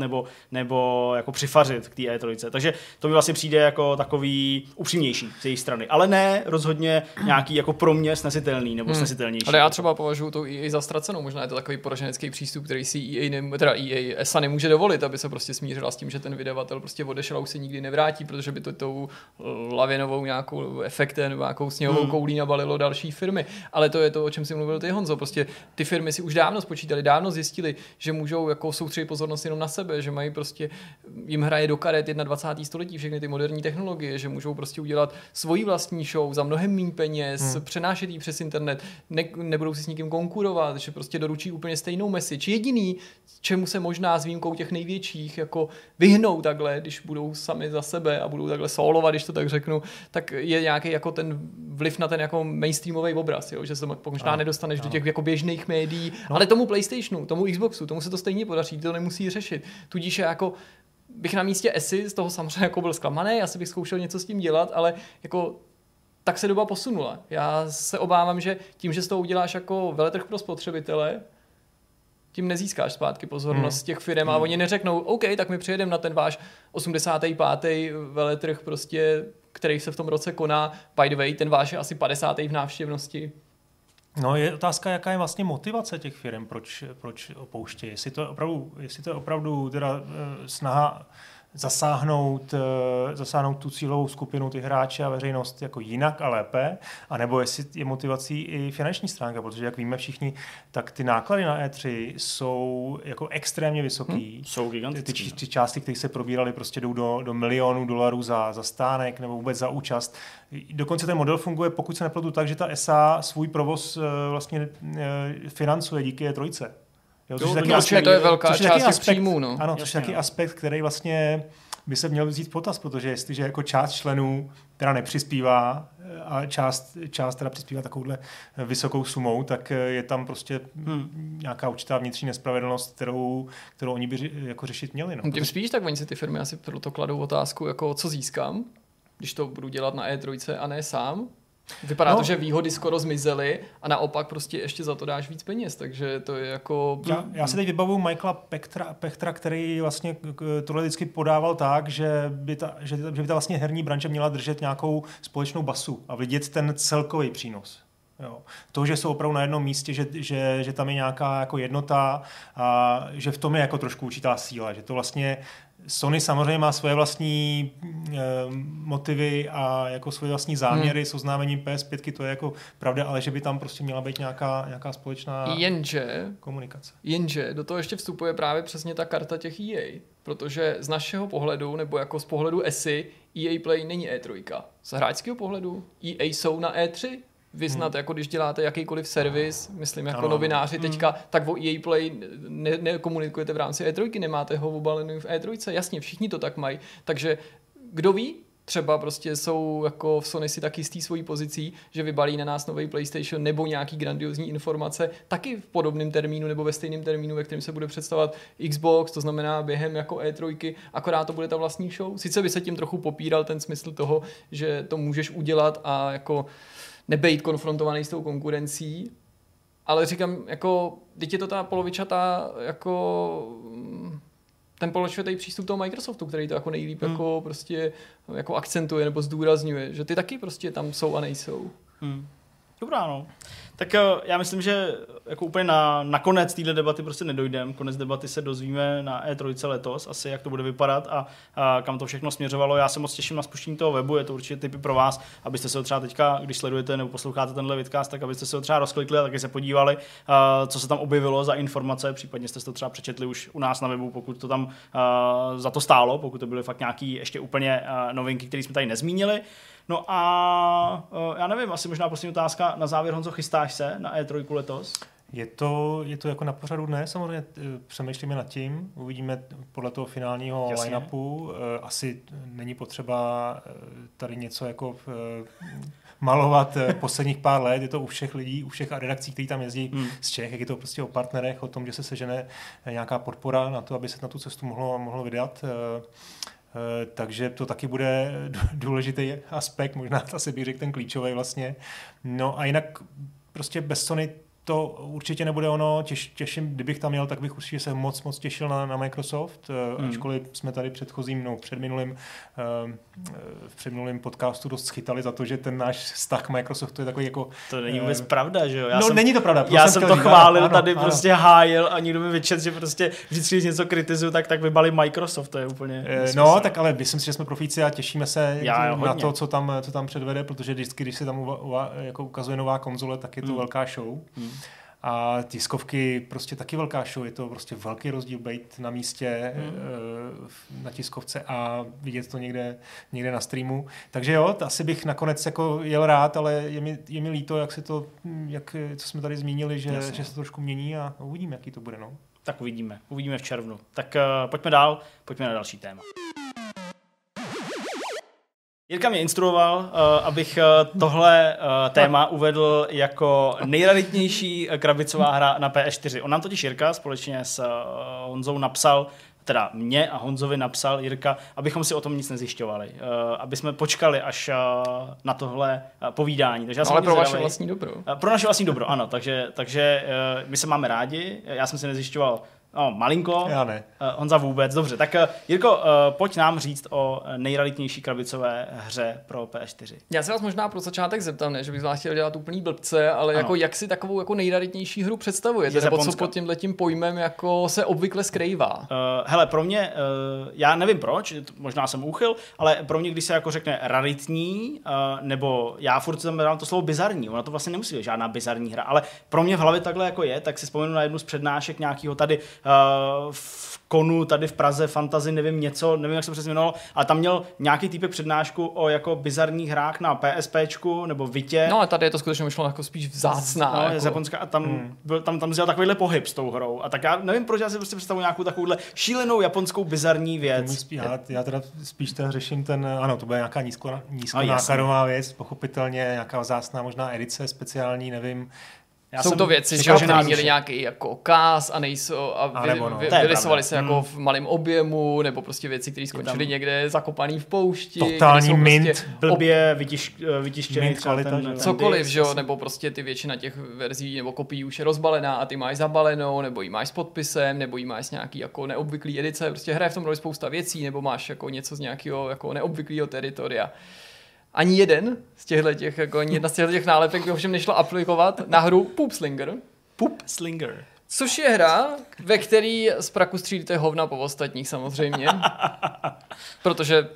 nebo jako přifařit k té E3. Takže to mi vlastně přijde jako takový upřímnější z její strany. Ale ne rozhodně nějaký jako pro mě snesitelný nebo snesitelnější. Ale já třeba považuji to EA za ztracenou. Možná je to takový poraženecký přístup, který si ESA nemůže dovolit, aby se prostě smířila s tím, že ten vydavatel prostě odešel a už se nikdy nevrátí, protože by tou lavinovou nějakou efektem nebo nějakou sněhovou koulí nabalilo další firmy. Ale to je to, o čem si mluvil ty, Honzo. Prostě ty firmy si už dávno spočítali, dávno zjistili, že můžou jako soustředit pozornost jenom na sebe, že mají prostě, jim hraje do karet 21. století všechny ty moderní technologie, že můžou prostě udělat svoji vlastní show za mnohem míň peněz, přenášet ji přes internet, nebudou si s nikým konkurovat, že prostě doručí úplně stejnou message. Jediný, čemu se možná s výjimkou těch největších jako vyhnou takhle, když budou sami za sebe a budou takhle solovat, když to tak řeknu, tak je nějaký jako ten vliv na ten jako mainstreamový obraz, jo? Že se možná nedostaneš do těch jako běžných médií, ale tomu PlayStationu, tomu Xboxu, tomu se to stejně podaří, to nemusí řešit. Tudíž je jako bych na místě ESI z toho samozřejmě jako byl zklamaný, asi bych zkoušel něco s tím dělat, ale jako tak se doba posunula. Já se obávám, že tím, že z toho uděláš jako veletrh pro spotřebitele, tím nezískáš zpátky pozornost těch firem a oni neřeknou, OK, tak my přijedeme na ten váš 85. veletrh prostě, který se v tom roce koná, by the way, ten váš je asi 50. v návštěvnosti. No je otázka, jaká je vlastně motivace těch firem, proč opouštějí, jestli to je opravdu teda snaha zasáhnout tu cílovou skupinu, ty hráče a veřejnost jako jinak a lépe, anebo jestli je motivací i finanční stránka, protože jak víme všichni, tak ty náklady na E3 jsou jako extrémně vysoký. Jsou gigantické. Ty části, které se probíraly, prostě jdou do $1,000,000 za stánek nebo vůbec za účast. Dokonce ten model funguje, pokud se nepletu, tak, že ta ESA svůj provoz vlastně financuje díky E3. Jo, to je velká část příjmů. No. Ano, což je taky aspekt, který vlastně by se měl vzít v potaz, protože jestliže jako část členů teda nepřispívá a část teda přispívá takovouhle vysokou sumou, tak je tam prostě nějaká určitá vnitřní nespravedlnost, kterou oni by jako řešit měli. No. Tím spíš tak oni si ty firmy asi proto kladou otázku, jako co získám, když to budu dělat na E3 a ne sám. Vypadá to, že výhody skoro zmizely a naopak prostě ještě za to dáš víc peněz, takže to je jako... Já si teď vybavuju Michaela Pechtra, který vlastně tohle vždycky podával tak, že by ta vlastně herní branže měla držet nějakou společnou basu a vidět ten celkový přínos. Jo. To, že jsou opravdu na jednom místě, že tam je nějaká jako jednota a že v tom je jako trošku určitá síla, že to vlastně Sony samozřejmě má svoje vlastní motivy a jako svoje vlastní záměry s oznámením PS5, to je jako pravda, ale že by tam prostě měla být nějaká společná komunikace. Jenže do toho ještě vstupuje právě přesně ta karta těch EA, protože z našeho pohledu, nebo jako z pohledu ESY, EA Play není E3. Z hráčského pohledu EA jsou na E3. Vy snad, jako když děláte jakýkoliv servis, myslím jako novináři teďka, tak o EA Play nekomunikujete v rámci E3, nemáte ho obalený v E3, jasně, všichni to tak mají, takže kdo ví, třeba prostě jsou jako v Sony si tak jistý svojí pozicí, že vybalí na nás nový PlayStation nebo nějaký grandiozní informace taky v podobném termínu nebo ve stejném termínu, ve kterém se bude představovat Xbox, to znamená během jako E3, akorát to bude ta vlastní show. Sice by se tím trochu popíral ten smysl toho, že to můžeš udělat a jako nebejt konfrontovaný s tou konkurencí, ale říkám, jako, teď je to ta polovičatá, jako, ten polovičatý přístup toho Microsoftu, který to jako nejlíp jako, prostě, jako akcentuje nebo zdůrazňuje, že ty taky prostě tam jsou a nejsou. Dobrá, no. Tak já myslím, že jako úplně na konec téhle debaty prostě nedojdeme. Konec debaty se dozvíme na E3 letos, asi jak to bude vypadat a kam to všechno směřovalo. Já se moc těším na spuštění toho webu, je to určitě tipy pro vás, abyste se ho třeba teďka, když sledujete nebo posloucháte tenhle vidcast, tak abyste se ho třeba rozklikli a taky se podívali, co se tam objevilo za informace, případně jste to třeba přečetli už u nás na webu, pokud to tam za to stálo, pokud to byly fakt nějaký ještě úplně novinky, které jsme tady nezmínili. No a já nevím, asi možná poslední otázka na závěr, Honzo, chystáš se na E3 letos? Je to jako na pořadu dne, samozřejmě přemýšlíme nad tím, uvidíme podle toho finálního line-upu. Asi není potřeba tady něco jako malovat posledních pár let, je to u všech lidí, u všech redakcí, kteří tam jezdí z Čech, jak je to prostě o partnerech, o tom, že se sežene nějaká podpora na to, aby se na tu cestu mohlo vydat. Takže to taky bude důležitý aspekt, možná asi bych řekl ten klíčový vlastně. No a jinak prostě bez Sony to určitě nebude ono. Těším, kdybych tam jel, tak bych určitě se moc těšil na Microsoft, ačkoliv jsme tady v předminulém podcastu dost schytali za to, že ten náš vztah k Microsoftu je takový jako... To není vůbec pravda, že jo? Není to pravda. Já jsem to chválil, ano. Prostě hájil a nikdo mi vyčet, že prostě vždycky, když něco kritizuju, tak vybali Microsoft, to je úplně... tak ale myslím si, že jsme profíci a těšíme se na to, co tam předvede, protože vždycky, když se tam jako ukazuje nová konzole, tak je to velká show. A tiskovky prostě taky velká show, je to prostě velký rozdíl být na místě na tiskovce a vidět to někde na streamu. Takže jo, asi bych nakonec jako jel rád, ale je mi líto, co jsme tady zmínili, že se to trošku mění a uvidíme, jaký to bude. No. Tak uvidíme v červnu. Tak pojďme dál, pojďme na další téma. Jirka mě instruoval, abych tohle téma uvedl jako nejraditnější krabicová hra na PS4. On nám totiž Jirka společně s Honzou napsal, teda mě a Honzovi napsal Jirka, abychom si o tom nic nezjišťovali. Aby jsme počkali až na tohle povídání. Takže já jsem pro vaše vlastní dobro. Pro naše vlastní dobro, ano. Takže my se máme rádi. Já jsem si nezjišťoval malinko, Honza vůbec. Dobře, tak Jirko, pojď nám říct o nejrealitnější krabicové hře pro PS4. Já se vás možná pro začátek zeptám, ne, že bych vás chtěl dělat úplný blbce, ale jako jak si takovou jako nejrealitnější hru představujete? Nebo co pod tímhletím pojmem jako se obvykle skrývá? Hele, pro mě, já nevím proč, možná jsem úchyl, ale pro mě, když se jako řekne raritní, nebo já furt tam dám to slovo bizarní, ona to vlastně nemusí být žádná bizarní hra, ale pro mě v hlavě takhle jako je, tak si vzpomenu na jednu z přednášek nějakého tady v Konu, tady v Praze, Fantazy, nevím, jak se přesně jmenovalo, ale tam měl nějaký typ přednášku o jako bizarních hrách na PSPčku nebo Vitě. No a tady je to skutečně myšlo jako spíš vzácná. No, jako... z Japonska a tam dělal takovýhle pohyb s tou hrou. A tak já nevím, proč já si prostě představu nějakou takovouhle šílenou japonskou bizarní věc. Já teda spíš řeším to bude nějaká nízkonákladová věc, pochopitelně nějaká vzácná možná edice speciální, nevím, Jsou to věci, že měli nějaký jako okaz a nejsou a vyrysovali se jako v malém objemu, nebo prostě věci, které skončily někde zakopaný v poušti. Totální mint, prostě blbě vytištěný ten cokoliv, že jo, nebo prostě ty většina těch verzí nebo kopií už je rozbalená a ty máš zabalenou, nebo jí máš s podpisem, nebo jí máš s nějaký jako neobvyklý edice, prostě hraje v tom roli spousta věcí, nebo máš jako něco z nějakého jako neobvyklého teritoria. Ani jeden z těchto těch, jako ani jedna z těchto těch nálepek by ovšem nešla aplikovat na hru Poop Slinger. Poop Slinger. Což je hra, ve který z praku střílíte hovna po ostatních samozřejmě. Protože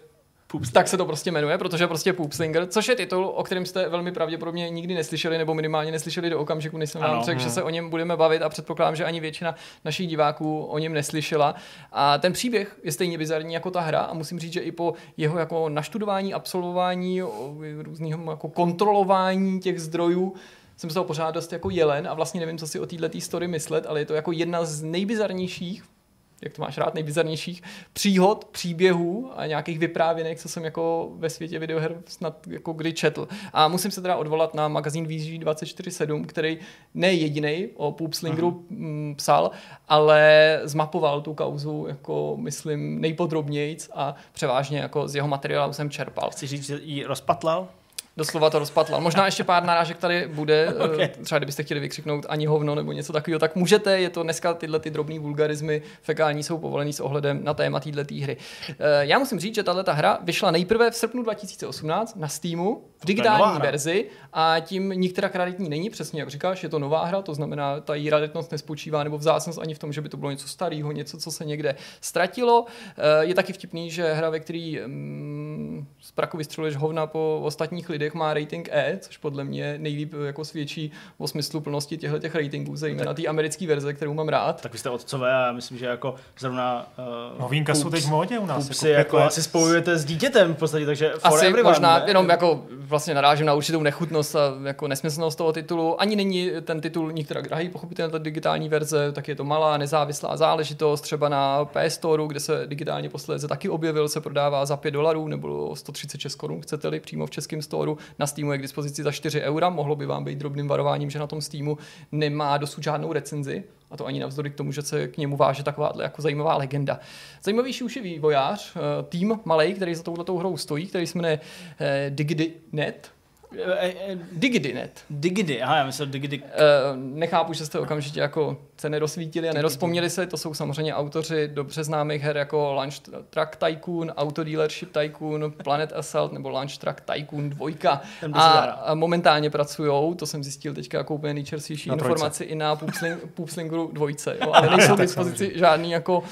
tak se to prostě jmenuje, protože prostě Poop Slinger, což je titul, o kterém jste velmi pravděpodobně nikdy neslyšeli, nebo minimálně neslyšeli do okamžiku, než jsem vám řekl, že se o něm budeme bavit, a předpokládám, že ani většina našich diváků o něm neslyšela. A ten příběh je stejně bizarní jako ta hra a musím říct, že i po jeho jako naštudování, absolvování, různýho jako kontrolování těch zdrojů, jsem z toho pořád dost jako jelen a vlastně nevím, co si o této story myslet, ale je to jako jedna z nejbizarnějších, jak to máš rád, nejbizarnějších příhod, příběhů a nějakých vyprávěnek, co jsem jako ve světě videoher snad jako kdy četl. A musím se teda odvolat na magazín VG247, který ne jedinej o Poop Slingeru psal, ale zmapoval tu kauzu jako, myslím, nejpodrobnějc a převážně jako z jeho materiálu jsem čerpal. Chci říct, že ji rozpatlal? Doslova to rozpatlal. Možná ještě pár narážek tady bude, okay. Třeba kdybyste chtěli vykřiknout ani hovno nebo něco takového, tak můžete, je to dneska tyhle ty drobný vulgarismy fekální jsou povolený s ohledem na téma této hry. Já musím říct, že tato hra vyšla nejprve v srpnu 2018 na Steamu v digitální verzi a tím nikterak raritní není, přesně jak říkáš, je to nová hra, to znamená, ta její raritnost nespočívá nebo vzácnost ani v tom, že by to bylo něco starého, něco, co se někde ztratilo. Je taky vtipný, že hra, ve který z praku vystřeluješ hovna po ostatních lidech, má rating E, což podle mě nejlíp jako svědčí o smyslu plnosti těchto ratingů, zejména té americké verze, kterou mám rád. Tak vy jste otcové a myslím, že jako zrovna novínka jsou teď v módě u nás. Pupsy jako asi spojujete s dítětem v podstatě, takže for asi everyone, možná ne? Jenom jako vlastně narážím na určitou nechutnost a jako nesmyslnost toho titulu. Ani není ten titul nikterá drahý, pochopitelně ta digitální verze, tak je to malá nezávislá záležitost, třeba na PS Store, kde se digitálně posléze taky objevil, se prodává za $5 nebo 136 Kč, chcete-li přímo v českém storu. Na Steamu je k dispozici za €4, mohlo by vám být drobným varováním, že na tom Steamu nemá dosud žádnou recenzi, a to ani navzdory k tomu, že se k němu váže takováhle jako zajímavá legenda. Zajímavější už je vývojář, tým malej, který za touhletou hrou stojí, který se jmenuje DigiDiNet. DigiDiNet. Aha, já myslím DigiDi. Nechápu, že jste okamžitě jako se nerozsvítili a nerozpomněli se, to jsou samozřejmě autoři dobře známých her jako Launch Truck Tycoon, Auto Dealership Tycoon, Planet Assault nebo Launch Truck Tycoon 2. A momentálně pracujou, to jsem zjistil teďka jako úplně nejčerstvější informaci i na Poop Slingeru 2, jo, ale nejsou k dispozici žádný jako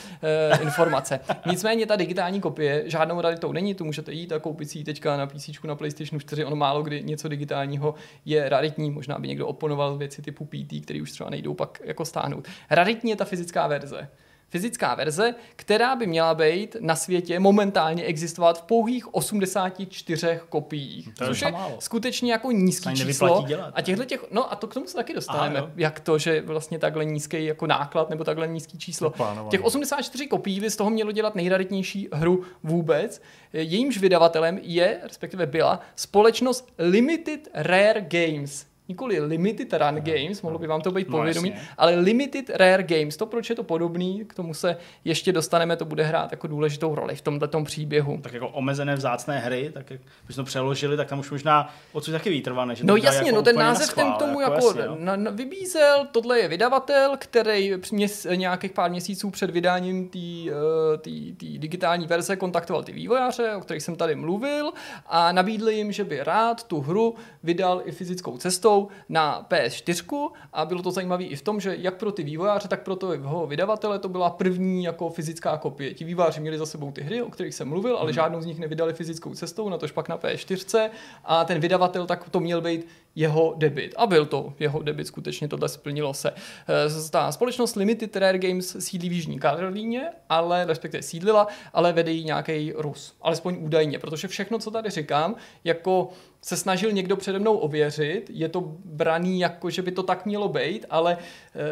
informace. Nicméně ta digitální kopie žádnou raritou není, tu můžete jít a koupit si ji teďka na PC, na PlayStation 4, ono málo kdy něco digitálního je raritní, možná by někdo oponoval věci typu PT, které už třeba nejdou pak jako stáhnout. Raritní je ta fyzická verze. Fyzická verze, která by měla být na světě momentálně existovat v pouhých 84 kopiích. Což je skutečně jako nízký číslo. A těch, no a to k tomu se taky dostaneme. Aha, jak to, že vlastně takhle nízký jako náklad nebo takhle nízký číslo. Těch 84 kopií by z toho mělo dělat nejraritnější hru vůbec. Jejímž vydavatelem je, respektive byla, společnost Limited Rare Games. Nikoli Limited Run Games, mohlo by vám to být povědomí, ale Limited Rare Games, to proč je to podobný, k tomu se ještě dostaneme, to bude hrát jako důležitou roli v tomhletom příběhu. Tak jako omezené vzácné hry, tak jak bychom to přeložili, tak tam už možná odsud taky výtrvané. Že no jasně, jako no ten název schvál, ten k tomu jako jasně, vybízel, tohle je vydavatel, který nějakých pár měsíců před vydáním té digitální verze kontaktoval ty vývojáře, o kterých jsem tady mluvil, a nabídl jim, že by rád tu hru vydal i fyzickou cestou na PS4 a bylo to zajímavé i v tom, že jak pro ty vývojáře, tak pro toho vydavatele to byla první jako fyzická kopie. Ti vývojáři měli za sebou ty hry, o kterých jsem mluvil, ale žádnou z nich nevydali fyzickou cestou, natož pak na PS4 a ten vydavatel tak to měl být jeho debut. A byl to jeho debut, skutečně tohle splnilo se. Ta společnost Limited Rare Games sídlí v Jižní Karolíně, ale respektive sídlila, ale vede ji nějaký Rus. Alespoň údajně, protože všechno, co tady říkám, jako se snažil někdo přede mnou ověřit, je to braný jako, že by to tak mělo být, ale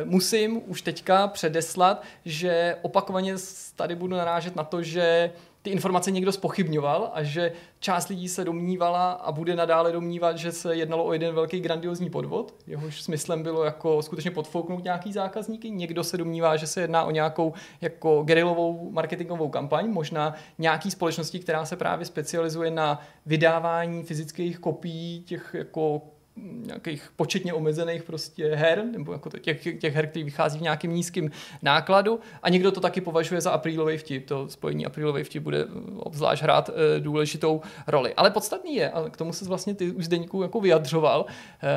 musím už teďka předeslat, že opakovaně tady budu narážet na to, že ty informace někdo zpochybňoval a že část lidí se domnívala a bude nadále domnívat, že se jednalo o jeden velký grandiozní podvod. Jehož smyslem bylo jako skutečně podfouknout nějaký zákazníky. Někdo se domnívá, že se jedná o nějakou jako gerilovou marketingovou kampaň, možná nějaký společnosti, která se právě specializuje na vydávání fyzických kopií těch jako nějakých početně omezených prostě her, nebo jako těch her, který vychází v nějakým nízkým nákladu. A někdo to taky považuje za aprílový vtip. To spojení aprílový vtip bude obzvlášť hrát důležitou roli. Ale podstatný je, a k tomu se vlastně ty už, Zdeňku, jako vyjadřoval,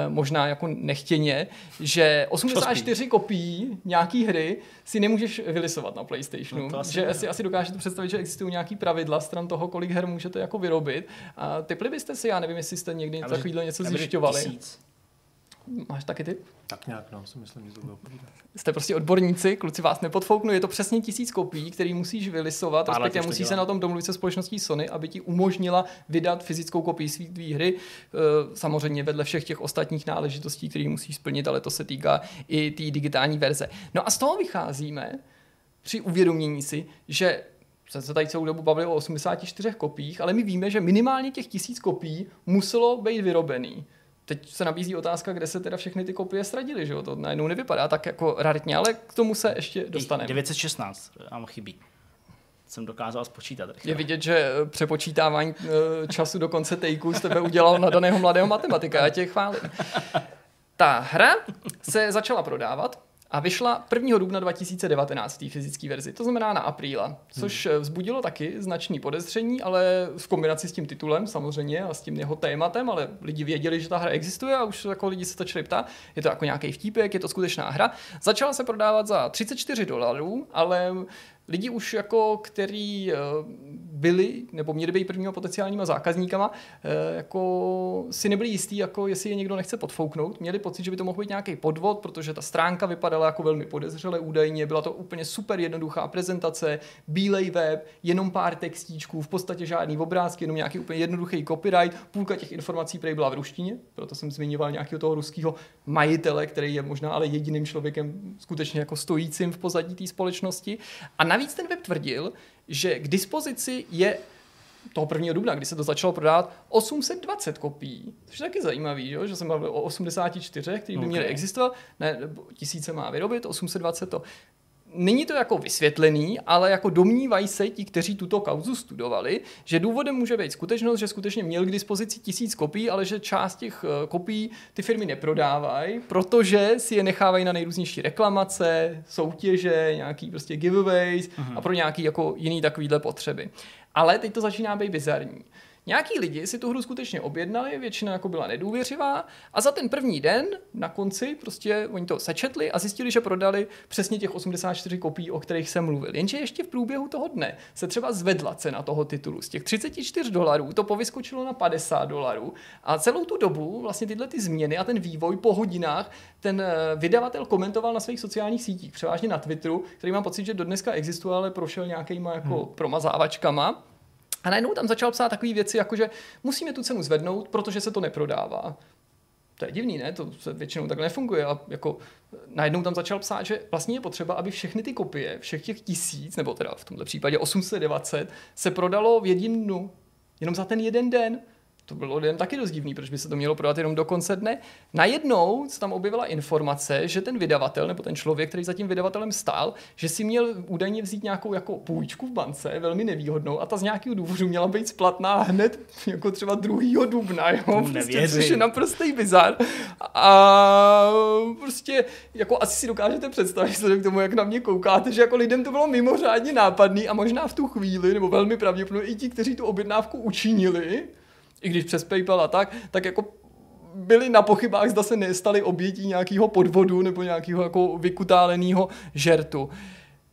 možná jako nechtěně, že 84 kopií nějaký hry si nemůžeš vylisovat na PlayStationu. No asi, že asi dokážete představit, že existují nějaký pravidla stran toho, kolik her můžete jako vyrobit. A typli byste si, já nevím, jestli jste někdy takovýhle něco zjišťovali. Máš taky tip? Tak nějak, no, si myslím, že to bylo povídat. Jste prostě odborníci, kluci, vás nepodfouknu. Je to přesně 1000 kopií, který musíš vylisovat, respektive musíš se na tom domluvit se společností Sony, aby ti umožnila vydat fyzickou kopii svý hry. Samozřejmě vedle všech těch ostatních náležitostí, které musíš splnit, ale to se týká i té digitální verze. No a z toho vycházíme při uvědomění si, že jsme se tady celou dobu bavili o 84 kopiích, ale my víme, že minimálně těch 1000 kopií muselo být vyrobený. Teď se nabízí otázka, kde se teda všechny ty kopie ztratily, že jo? To najednou nevypadá tak jako raritně, ale k tomu se ještě dostaneme. 916 nám chybí. Jsem dokázal spočítat. Je vidět, že přepočítávání času do konce takeu z tebe udělal nadaného mladého matematika. Já tě chválím. Ta hra se začala prodávat a vyšla 1. dubna 2019 v té fyzické verzi, to znamená na apríla, což vzbudilo taky značné podezření, ale v kombinaci s tím titulem samozřejmě a s tím jeho tématem, ale lidi věděli, že ta hra existuje a už jako lidi se začali ptát, je to jako nějaký vtípek, je to skutečná hra. Začala se prodávat za $34, ale lidi už jako, který byli, nebo měli být prvníma potenciálníma zákazníkama, jako si nebyli jistý, jako jestli je někdo nechce podfouknout. Měli pocit, že by to mohl být nějaký podvod, protože ta stránka vypadala jako velmi podezřele údajně. Byla to úplně super jednoduchá prezentace, bílej web, jenom pár textíčků, v podstatě žádný obrázky, jenom nějaký úplně jednoduchý copyright. Půlka těch informací prej byla v ruštině, proto jsem zmiňoval nějakého toho ruského majitele, který je možná ale jediným člověkem skutečně jako stojícím v pozadí té společnosti. A navíc ten web tvrdil, že k dispozici je toho 1. dubna, kdy se to začalo prodávat, 820 kopií. Což je taky zajímavý, že jsem mluvil o 84, který by měly existovat. Ne, 1000 má vyrobit, 820 to. Není to jako vysvětlený, ale jako domnívají se ti, kteří tuto kauzu studovali, že důvodem může být skutečnost, že skutečně měl k dispozici 1000 kopií, ale že část těch kopií ty firmy neprodávají, protože si je nechávají na nejrůznější reklamace, soutěže, nějaký prostě giveaways a pro nějaký jako jiný takovýhle potřeby. Ale teď to začíná být bizarní. Nějaký lidi si tu hru skutečně objednali, většina jako byla nedůvěřivá a za ten první den na konci prostě oni to sečetli a zjistili, že prodali přesně těch 84 kopií, o kterých jsem mluvil. Jenže ještě v průběhu toho dne se třeba zvedla cena toho titulu. Z těch $34 to povyskočilo na $50 a celou tu dobu vlastně tyhle ty změny a ten vývoj po hodinách ten vydavatel komentoval na svých sociálních sítích, převážně na Twitteru, který mám pocit, že dodneska existuje, ale prošel nějakýma jako promazávačkama. A najednou tam začal psát takové věci, jako že musíme tu cenu zvednout, protože se to neprodává. To je divný, ne? To se většinou takhle nefunguje. A jako najednou tam začal psát, že vlastně je potřeba, aby všechny ty kopie, všech těch 1000, nebo teda v tomto případě 820, se prodalo v jedním dnu. Jenom za ten jeden den. To bylo lidem taky dost divný, proč by se to mělo prodat jenom do konce dne. Najednou se tam objevila informace, že ten vydavatel, nebo ten člověk, který za tím vydavatelem stál, že si měl údajně vzít nějakou jako půjčku v bance, velmi nevýhodnou, a ta z nějakého důvodu měla být splatná hned jako třeba 2. dubna, jo? Prostě, což je naprostý bizar. A prostě jako asi si dokážete představit se k tomu, jak na mě koukáte, že jako lidem to bylo mimořádně nápadný a možná v tu chvíli, nebo velmi pravděpodobně i ti, kteří tu objednávku učinili, i když přes PayPal a tak jako byli na pochybách, zda se nestali obětí nějakého podvodu nebo nějakého jako vykutáleného žertu.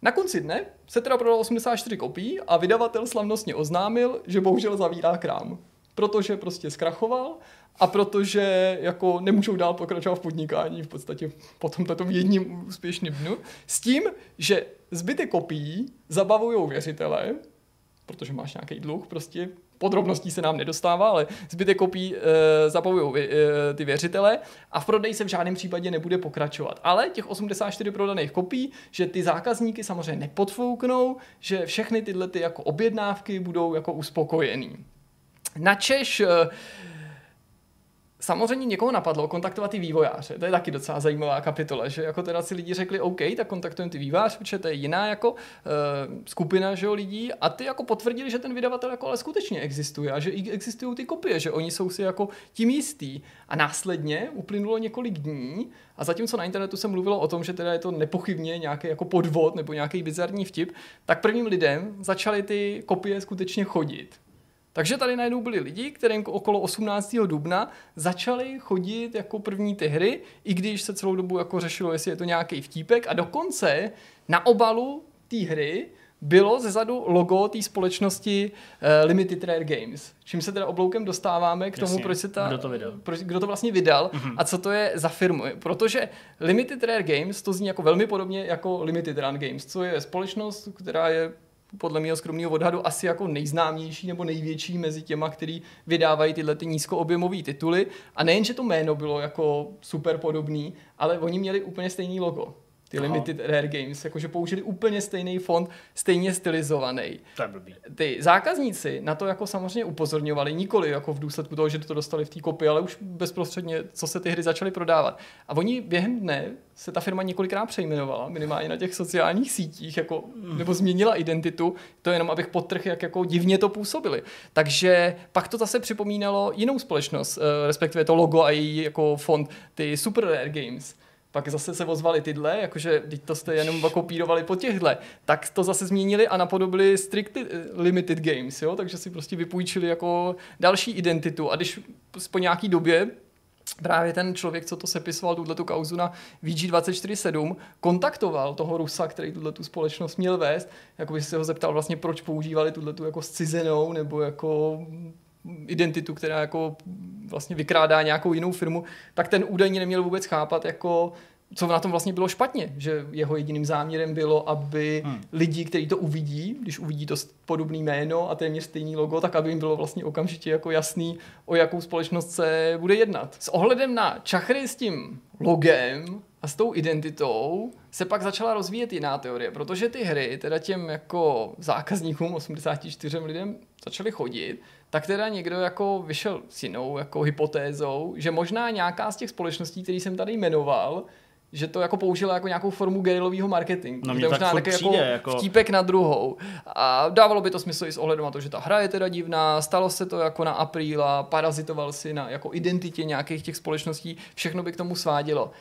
Na konci dne se teda prodalo 84 kopií a vydavatel slavnostně oznámil, že bohužel zavírá krám, protože prostě zkrachoval a protože jako nemůžou dál pokračovat v podnikání v podstatě po tomto jedním úspěšným dnu, s tím, že zbytek kopií zabavujou věřitele, protože máš nějaký dluh prostě podrobností se nám nedostává, ale zbytek kopií zabavují ty věřitele a v prodeji se v žádném případě nebude pokračovat. Ale těch 84 prodaných kopií, že ty zákazníky samozřejmě nepodfouknou, že všechny tyhle ty jako objednávky budou jako uspokojený. Načež samozřejmě někoho napadlo kontaktovat ty vývojáře. To je taky docela zajímavá kapitola, že jako teda si lidi řekli OK, tak kontaktujeme ty vývojáře, protože to je jiná jako skupina, že jo, lidí, a ty jako potvrdili, že ten vydavatel jako ale skutečně existuje a že existují ty kopie, že oni jsou si jako tím jistý. A následně uplynulo několik dní a zatímco na internetu se mluvilo o tom, že teda je to nepochybně nějaký jako podvod nebo nějaký bizarní vtip, tak prvním lidem začaly ty kopie skutečně chodit. Takže tady najednou byli lidi, kterým okolo 18. dubna začaly chodit jako první ty hry, i když se celou dobu jako řešilo, jestli je to nějaký vtípek, a dokonce na obalu té hry bylo zezadu logo té společnosti Limited Rare Games. Čím se teda obloukem dostáváme k tomu, jasně, proč se ta, kdo to vlastně vydal a co to je za firmu. Protože Limited Rare Games to zní jako velmi podobně jako Limited Run Games, co je společnost, která je podle mého skromného odhadu asi jako nejznámější nebo největší mezi těma, který vydávají tyhle ty nízkoobjemové tituly. A nejenže to jméno bylo jako super podobný, ale oni měli úplně stejný logo. Ty Limited Rare Games, jakože použili úplně stejný font, stejně stylizovaný. Ty zákazníci na to jako samozřejmě upozorňovali, nikoli jako v důsledku toho, že to dostali v té kopii, ale už bezprostředně, co se ty hry začaly prodávat. A oni během dne se ta firma několikrát přejmenovala, minimálně na těch sociálních sítích, jako, nebo změnila identitu, to jenom abych podtrhl, jak jako divně to působili. Takže pak to zase připomínalo jinou společnost, respektive to logo a její jako font, ty Super Rare Games. Pak zase se ozvali tyhle, jakože teď to jste jenom kopírovali po těchhle, tak to zase změnili a napodobili Strictly Limited Games, jo? Takže si prostě vypůjčili jako další identitu. A když po nějaký době právě ten člověk, co to sepisoval, tuhletu kauzu na VG247, kontaktoval toho Rusa, který tuhletu společnost měl vést, jako by se ho zeptal vlastně, proč používali tuhletu jako zcizenou nebo jako identitu, která jako vlastně vykrádá nějakou jinou firmu, tak ten údajně neměl vůbec chápat, jako co na tom vlastně bylo špatně, že jeho jediným záměrem bylo, aby lidi, kteří to uvidí, když uvidí to podobné jméno a téměř stejný logo, tak aby jim bylo vlastně okamžitě jako jasný, o jakou společnost se bude jednat. S ohledem na čachry s tím logem a s tou identitou se pak začala rozvíjet jiná teorie, protože ty hry teda těm jako zákazníkům, 84 lidem, začaly chodit, tak teda někdo jako vyšel s jinou jako hypotézou, že možná nějaká z těch společností, který jsem tady jmenoval, že to jako použila jako nějakou formu guerilového marketingu. No, to je možná taky jako vtípek na druhou. A dávalo by to smysl i s ohledem na to, že ta hra je teda divná, stalo se to jako na apríla, parazitoval si na jako identitě nějakých těch společností, všechno by k tomu svádělo.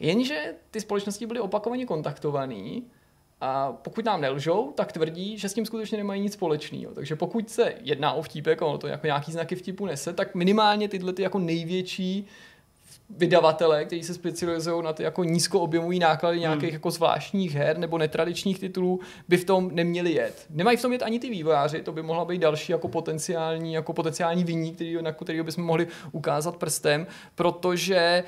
Jenže ty společnosti byly opakovaně kontaktovaný a pokud nám nelžou, tak tvrdí, že s tím skutečně nemají nic společného. Takže pokud se jedná o vtípek, ono to jako nějaký znaky vtipu nese, tak minimálně tyhle ty jako největší vydavatele, kteří se specializují na ty jako nízkoobjemový náklady nějakých jako zvláštních her nebo netradičních titulů, by v tom neměli jet. Nemají v tom jet ani ty vývojáři, to by mohla být další jako potenciální viník, na kterého bychom mohli ukázat prstem, protože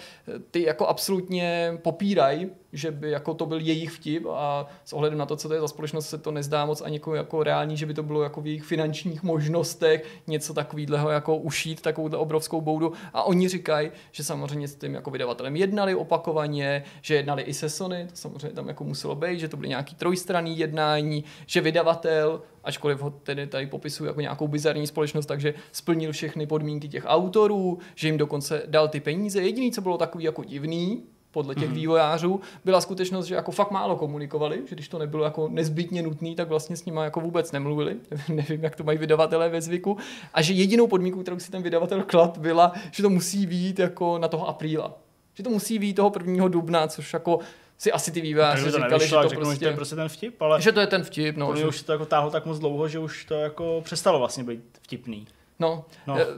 ty jako absolutně popírají, že by jako to byl jejich vtip, a s ohledem na to, co to je za společnost, se to nezdá moc ani jako reální, že by to bylo jako v jejich finančních možnostech něco takového jako ušít takovou obrovskou boudu. A oni říkají, že samozřejmě s tím jako vydavatelem jednali opakovaně, že jednali i se Sony, to samozřejmě tam jako muselo být, že to byly nějaký trojstranný jednání, že vydavatel, ačkoliv ho tedy tady popisuju jako nějakou bizarní společnost, takže splnil všechny podmínky těch autorů, že jim dokonce dal ty peníze. Jediný, co bylo takový jako divný podle těch vývojářů, byla skutečnost, že jako fakt málo komunikovali, že když to nebylo jako nezbytně nutné, tak vlastně s nima jako vůbec nemluvili. Nevím, jak to mají vydavatelé ve zvyku. A že jedinou podmínku, kterou si ten vydavatel klad, byla, že to musí vyjít jako na toho apríla. Že to musí vyjít toho 1. dubna, což jako si asi ty vývojáři říkali, že to řeknu, prostě, že to je prostě ten vtip, ale že to je ten vtip, no. Že už to jako táhlo tak moc dlouho, že už to jako přestalo vlastně být vtipný. No.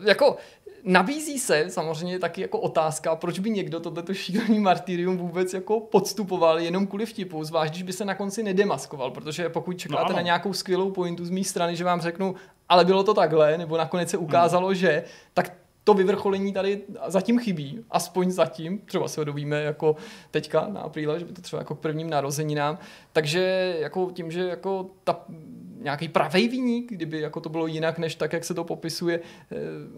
Jako nabízí se samozřejmě taky jako otázka, proč by někdo tohleto šílený martyrium vůbec jako podstupoval jenom kvůli vtipu, zvlášť když by se na konci nedemaskoval, protože pokud čekáte na nějakou skvělou pointu z mé strany, že vám řeknu, ale bylo to takhle, nebo nakonec se ukázalo, že, tak to vyvrcholení tady zatím chybí, aspoň zatím, třeba se ho dovíme jako teďka na apríle, že by to třeba jako k prvním narozeninám, takže jako tím, že jako ta nějaký pravej viník, kdyby jako to bylo jinak, než tak, jak se to popisuje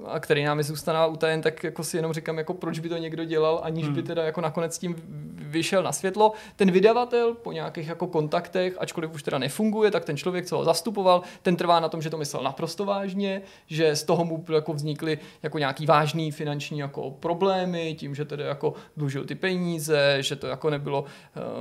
a který nám je zůstává utajen, tak jako si jenom říkám, jako proč by to někdo dělal, aniž by teda jako nakonec tím vyšel na světlo. Ten vydavatel po nějakých jako kontaktech, ačkoliv už teda nefunguje, tak ten člověk, co ho zastupoval, ten trvá na tom, že to myslel naprosto vážně, že z toho mu jako vznikly jako nějaký vážný finanční jako problémy, tím, že teda jako dlužil ty peníze, že to jako nebylo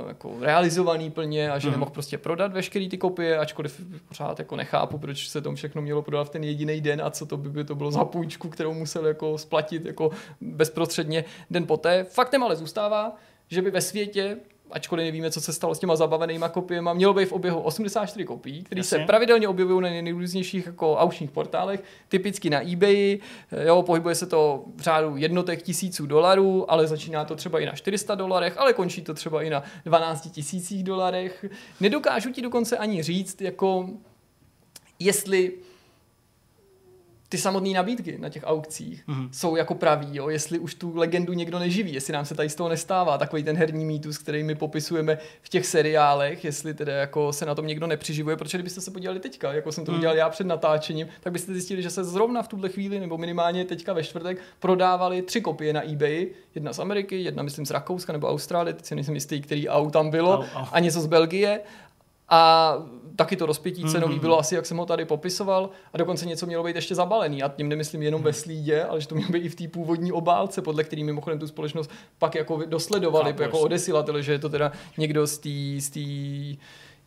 jako realizovaný plně a že nemohl prostě prodat veškerý ty kopie, ačkoliv pořád jako nechápu, proč se tomu všechno mělo prodat v ten jediný den a co to by to bylo za půjčku, kterou musel jako splatit jako bezprostředně den poté. Faktem ale zůstává, že by ve světě, ačkoliv nevíme, co se stalo s těma zabavenýma kopiema, mělo by v oběhu 84 kopií, které se pravidelně objevují na nejrůznějších jako aukčních portálech, typicky na eBayi, jo, pohybuje se to v řádu jednotek tisíců dolarů, ale začíná to třeba i na $400, ale končí to třeba i na $12,000. Nedokážu ti dokonce ani říct, jako jestli ty samotné nabídky na těch aukcích jsou jako pravý, jo? Jestli už tu legendu někdo neživí, jestli nám se tady z toho nestává takový ten herní mýtus, který my popisujeme v těch seriálech, jestli teda jako se na tom někdo nepřiživuje, protože kdybyste se podívali teďka, jako jsem to udělal já před natáčením, tak byste zjistili, že se zrovna v tuhle chvíli, nebo minimálně teďka ve čtvrtek, prodávali 3 kopie na eBayi, jedna z Ameriky, jedna myslím z Rakouska nebo Austrálie, teď si nejsem jistý, který au tam bylo, a něco z Belgie. A taky to rozpětí cenový bylo asi, jak jsem ho tady popisoval. A dokonce něco mělo být ještě zabalený. A tím nemyslím jenom ve slídě, ale že to mělo být i v té původní obálce, podle který mimochodem tu společnost pak jako dosledovali, jako odesilateli, že je to teda někdo z té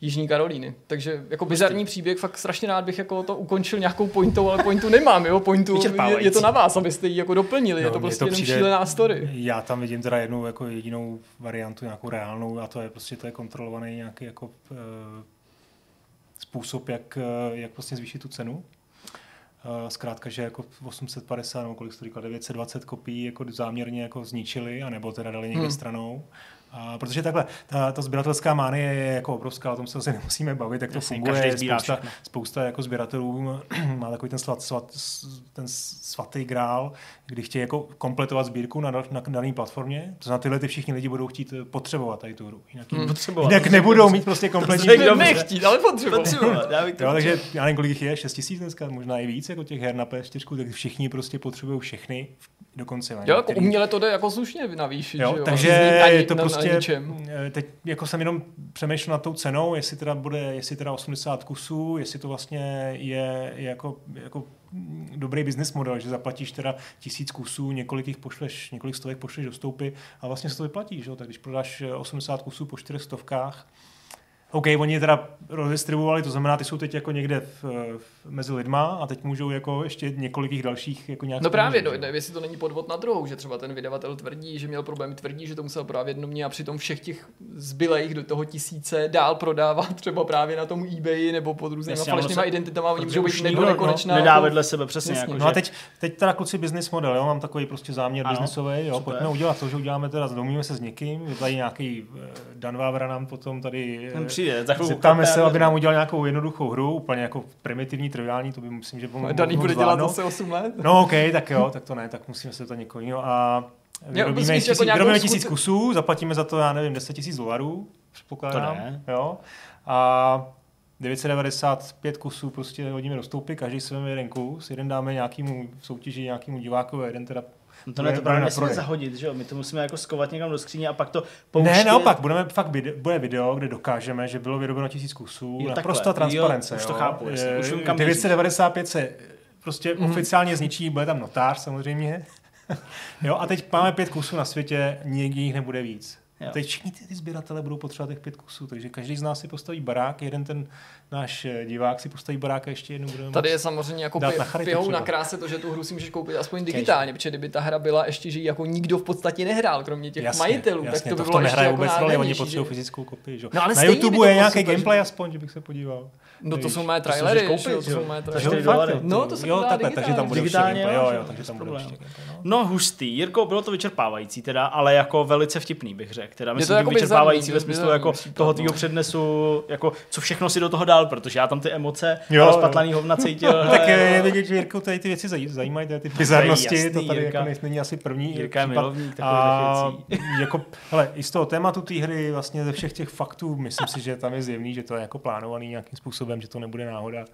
Jižní Karolíny. Takže jako bizarní příběh, fakt strašně rád bych jako to ukončil nějakou pointou, ale pointu nemám, jo, pointu je to na vás, abyste ji jako doplnili, no, je to prostě jenom šílená story. Já tam vidím teda jednu jako jedinou variantu, nějakou reálnou, a to je prostě to je kontrolovaný nějaký jako způsob, jak vlastně zvýšit tu cenu. Zkrátka, že jako 850 nebo kolik to říkal, 920 kopií jako záměrně jako zničili, anebo teda dali někde stranou. A protože takhle, ta sběratelská mánie je jako obrovská, o tom se asi nemusíme bavit, jak to funguje. Spousta jako sběratelů má takový ten svatý grál, kdy chtějí jako kompletovat sbírku na dané platformě. To znamená, tyhle ty všichni lidi budou chtít potřebovat tady tu hru. Jinak nebudou mít prostě kompletní. To nechtít, ale potřebovat. Jo, takže já nevím, kolik jich je, 6,000 dneska, možná i víc, jako těch her na PS4, tak všichni prostě potřebují všechny, dokonce. Jo, jako uměle to jde jako slušně navýšit. Jo, takže to prostě, teď jako jsem jenom přemýšlel nad tou cenou, jestli teda 80 kusů, jestli to vlastně je jako dobrý business model, že zaplatíš teda 1000 kusů, několik stovek pošleš do stoupy a vlastně se to vyplatí, že jo? Tak když prodáš 80 kusů po 400, OK, oni teda rozdistribuovali, to znamená, ty jsou teď jako někde mezi lidma a teď můžou jako ještě několik dalších jako nějak. No právě, jestli to není podvod na druhou, že třeba ten vydavatel tvrdí, že měl problém, tvrdí, že to musel právě jednomně a přitom všech těch zbylejch do toho 1000 dál prodávat třeba právě na tom eBayi nebo pod různýma falešnýma identitama, oni můžou být nekonečná. Nedá vedle sebe přesně. Jako, no a teď teda kluci business model, jo, mám takový prostě záměr businessový, jo, pojďme udělat to, že uděláme teda, domluvíme se s někým, tady nějaký Dan Vávra nám potom tady zeptáme se, aby nám udělal nějakou jednoduchou hru, úplně jako primitivní, triviální, to by myslím, že bylo. Daný bude dělat zase 8 let. No okej, tak jo, tak to ne, tak musíme se to někoho jiného a vyrobíme 1000 kusů, zaplatíme za to, já nevím, $10,000, předpokládám. To ne. Jo, a 995 kusů prostě hodíme do stoupy, každý si veme jeden kus, jeden dáme nějakému soutěži, nějakému divákovi, jeden teda. No to ne, to právě nesmíme zahodit, že jo? My to musíme jako skovat někam do skříně a pak to pouštět. Ne, naopak, bude video, kde dokážeme, že bylo vyrobeno 1000 kusů, naprosto transparence. Jo, už to chápu, jestli. 995 se prostě oficiálně zničí, bude tam notář samozřejmě. Jo, a teď máme 5 kusů na světě, nikdy jich nebude víc. Jo. Teď všichni ty sběratele budou potřebovat těch 5 kusů, takže každý z nás si postaví barák, jeden ten náš divák si postaví barák a ještě jednou budeme. Tady je samozřejmě jako pěhou na kráse to, že tu hru si můžeš koupit aspoň digitálně, protože kdyby ta hra byla ještě, že ji jako nikdo v podstatě nehrál, kromě těch majitelů, tak to by bylo ještě jako náhradnější. Oni potřebují fyzickou kopii, že? No, ale na YouTube je nějaký gameplay aspoň, že bych se podíval. No to jsou moje trailery, no to se dá digitálně. Takže tam bude. No hustý, Jirko, bylo to vyčerpávající teda, ale jako velice vtipný, bych řekl. feedback, teda myslím, že vyčerpávající ve smyslu jako toho tvýho přednesu, jako co všechno si do toho dal, protože já tam ty emoce rozpatlaný hovna cítil. Tak je vidět, že Jirku tady ty věci zajímají, ty bizarnosti, to tady jako není asi první. Jirka je milovník takových věcí. Jako, hele, i z toho tématu té hry, vlastně ze všech těch faktů, myslím si, že tam je zjevný, že to je jako plánovaný nějakým způsobem, že to nebude náhoda.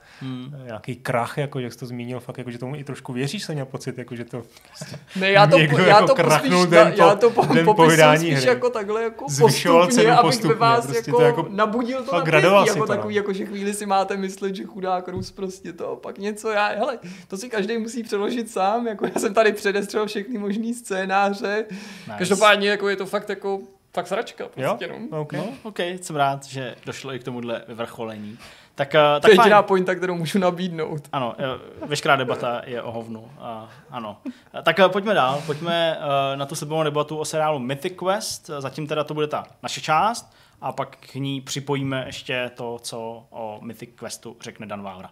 Nějaký krach, jako jak jsi to zmínil, fakt jako že tomu i trošku věříš, jsem měl pocit, jako že to ne, já to popisuji spíš jako takhle jako postupně, abych ve vás prostě jako nabudil to napětí, jako takový, jako že chvíli si máte myslet, že chudák Rus prostě to, pak něco, hele, to si každý musí přeložit sám, jako já jsem tady předestřel všechny možný scénáře, nice. Každopádně jako je to fakt jako fakt sračka prostě, jo? No. Okay. No, ok, jsem rád, že došlo i k tomuhle vyvrcholení. Tak to je jediná pointa, kterou můžu nabídnout. Ano, veškerá debata je o hovnu. Ano. Tak pojďme dál. Pojďme na tu sebou debatu o seriálu Mythic Quest. Zatím teda to bude ta naše část a pak k ní připojíme ještě to, co o Mythic Questu řekne Dan Vávra.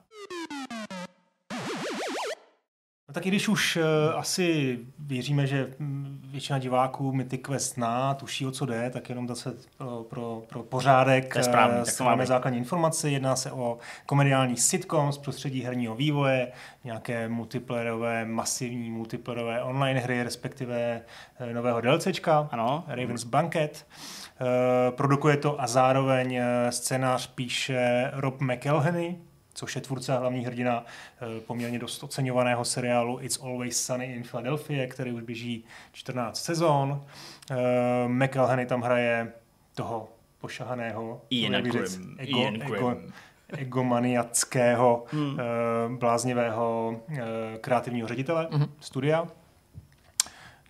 Tak i když už asi věříme, že většina diváků Mythic Quest zná, tuší, o co jde, tak jenom zase pro pořádek máme základní informace. Jedná se o komediální sitcom z prostředí herního vývoje, nějaké multiplayerové, masivní multiplayerové online hry, respektive nového DLCčka, ano. Raven's Banquet. Produkuje to a zároveň scénář píše Rob McElhenney, což je tvůrce a hlavní hrdina poměrně dost oceňovaného seriálu It's Always Sunny in Philadelphia, který už běží 14 sezon. McElhenney tam hraje toho pošahaného egomaniackého bláznivého kreativního ředitele studia.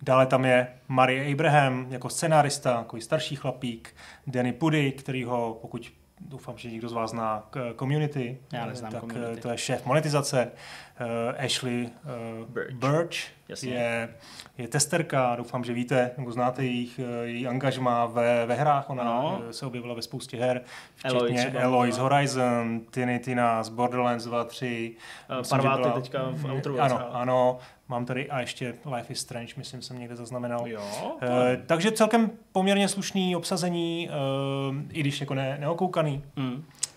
Dále tam je Murray Abraham jako scenárista, jako starší chlapík, Danny Pudi, který ho, pokud doufám, že někdo z vás zná Community. Já neznám tak Community. To je šéf monetizace. Ashley Birch je testerka. Doufám, že víte, nebo znáte její angažmá ve hrách. Ona se objevila ve spoustě her, včetně Eloy z Horizon, Tina z Borderlands 2, 3. Parváty byla teďka v Outer. Ano. Mám tady a ještě Life is Strange, myslím, jsem někde zaznamenal. Jo, takže celkem poměrně slušný obsazení, i když jako neokoukaný.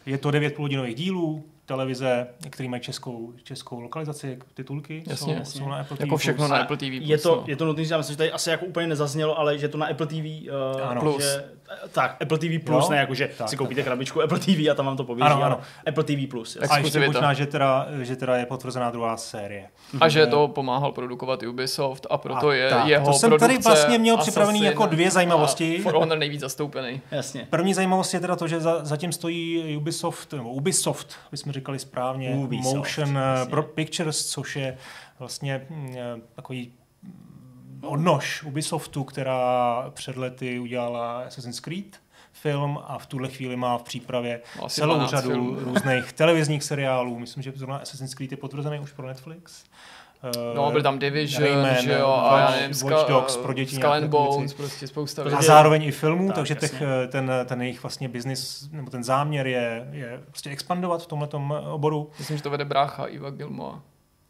Je to 9 půlhodinových dílů, televize, který mají českou lokalizaci, titulky jsou na Apple TV+. Jako všechno na Apple TV+. Je to nutný, já myslím, že tady asi jako úplně nezaznělo, ale že to na Apple TV Plus. Tak, Apple TV Plus, ne jako, že si koupíte krabičku Apple TV a tam vám to pověří. Ano. Apple TV Plus. A ještě možná, že teda je potvrzená druhá série. A že to pomáhal produkovat Ubisoft a proto a je tak. Jeho produkce. To jsem tady vlastně měl připravený jako dvě zajímavosti. For Honor nejvíc zastoupený. Jasně. První zajímavost je teda to, že zatím stojí Ubisoft, bychom říkali správně, Ubisoft, Motion Pictures, což je vlastně takový odnož Ubisoftu, která před lety udělala Assassin's Creed film a v tuhle chvíli má v přípravě celou řadu různých televizních seriálů. Myslím, že zrovna Assassin's Creed je potvrzený už pro Netflix. Byl tam Division, Watch Dogs pro děti, Skull and Bones, prostě spousta věcí. A zároveň i filmů, takže ten jejich vlastně biznis, nebo ten záměr je prostě expandovat v tomhletom oboru. Myslím, že to vede brácha Iva Gilmoa.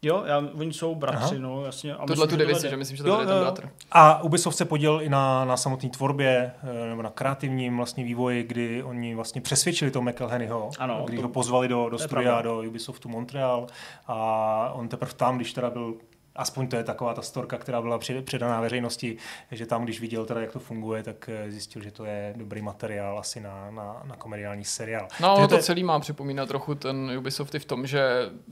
Jo, oni jsou bratři, jasně. Tohle tu divizi, že myslím, že to je ten bratr. A Ubisoft se podělil i na samotné tvorbě, nebo na kreativním vlastně vývoji, kdy oni vlastně přesvědčili toho McElhennyho, když ho pozvali do studia, do Ubisoftu Montreal a on teprve tam, když teda byl, aspoň to je taková ta storka, která byla předaná veřejnosti, že tam, když viděl teda, jak to funguje, tak zjistil, že to je dobrý materiál asi na komediální seriál. No, to celý má připomínat trochu ten Ubisoft v tom, že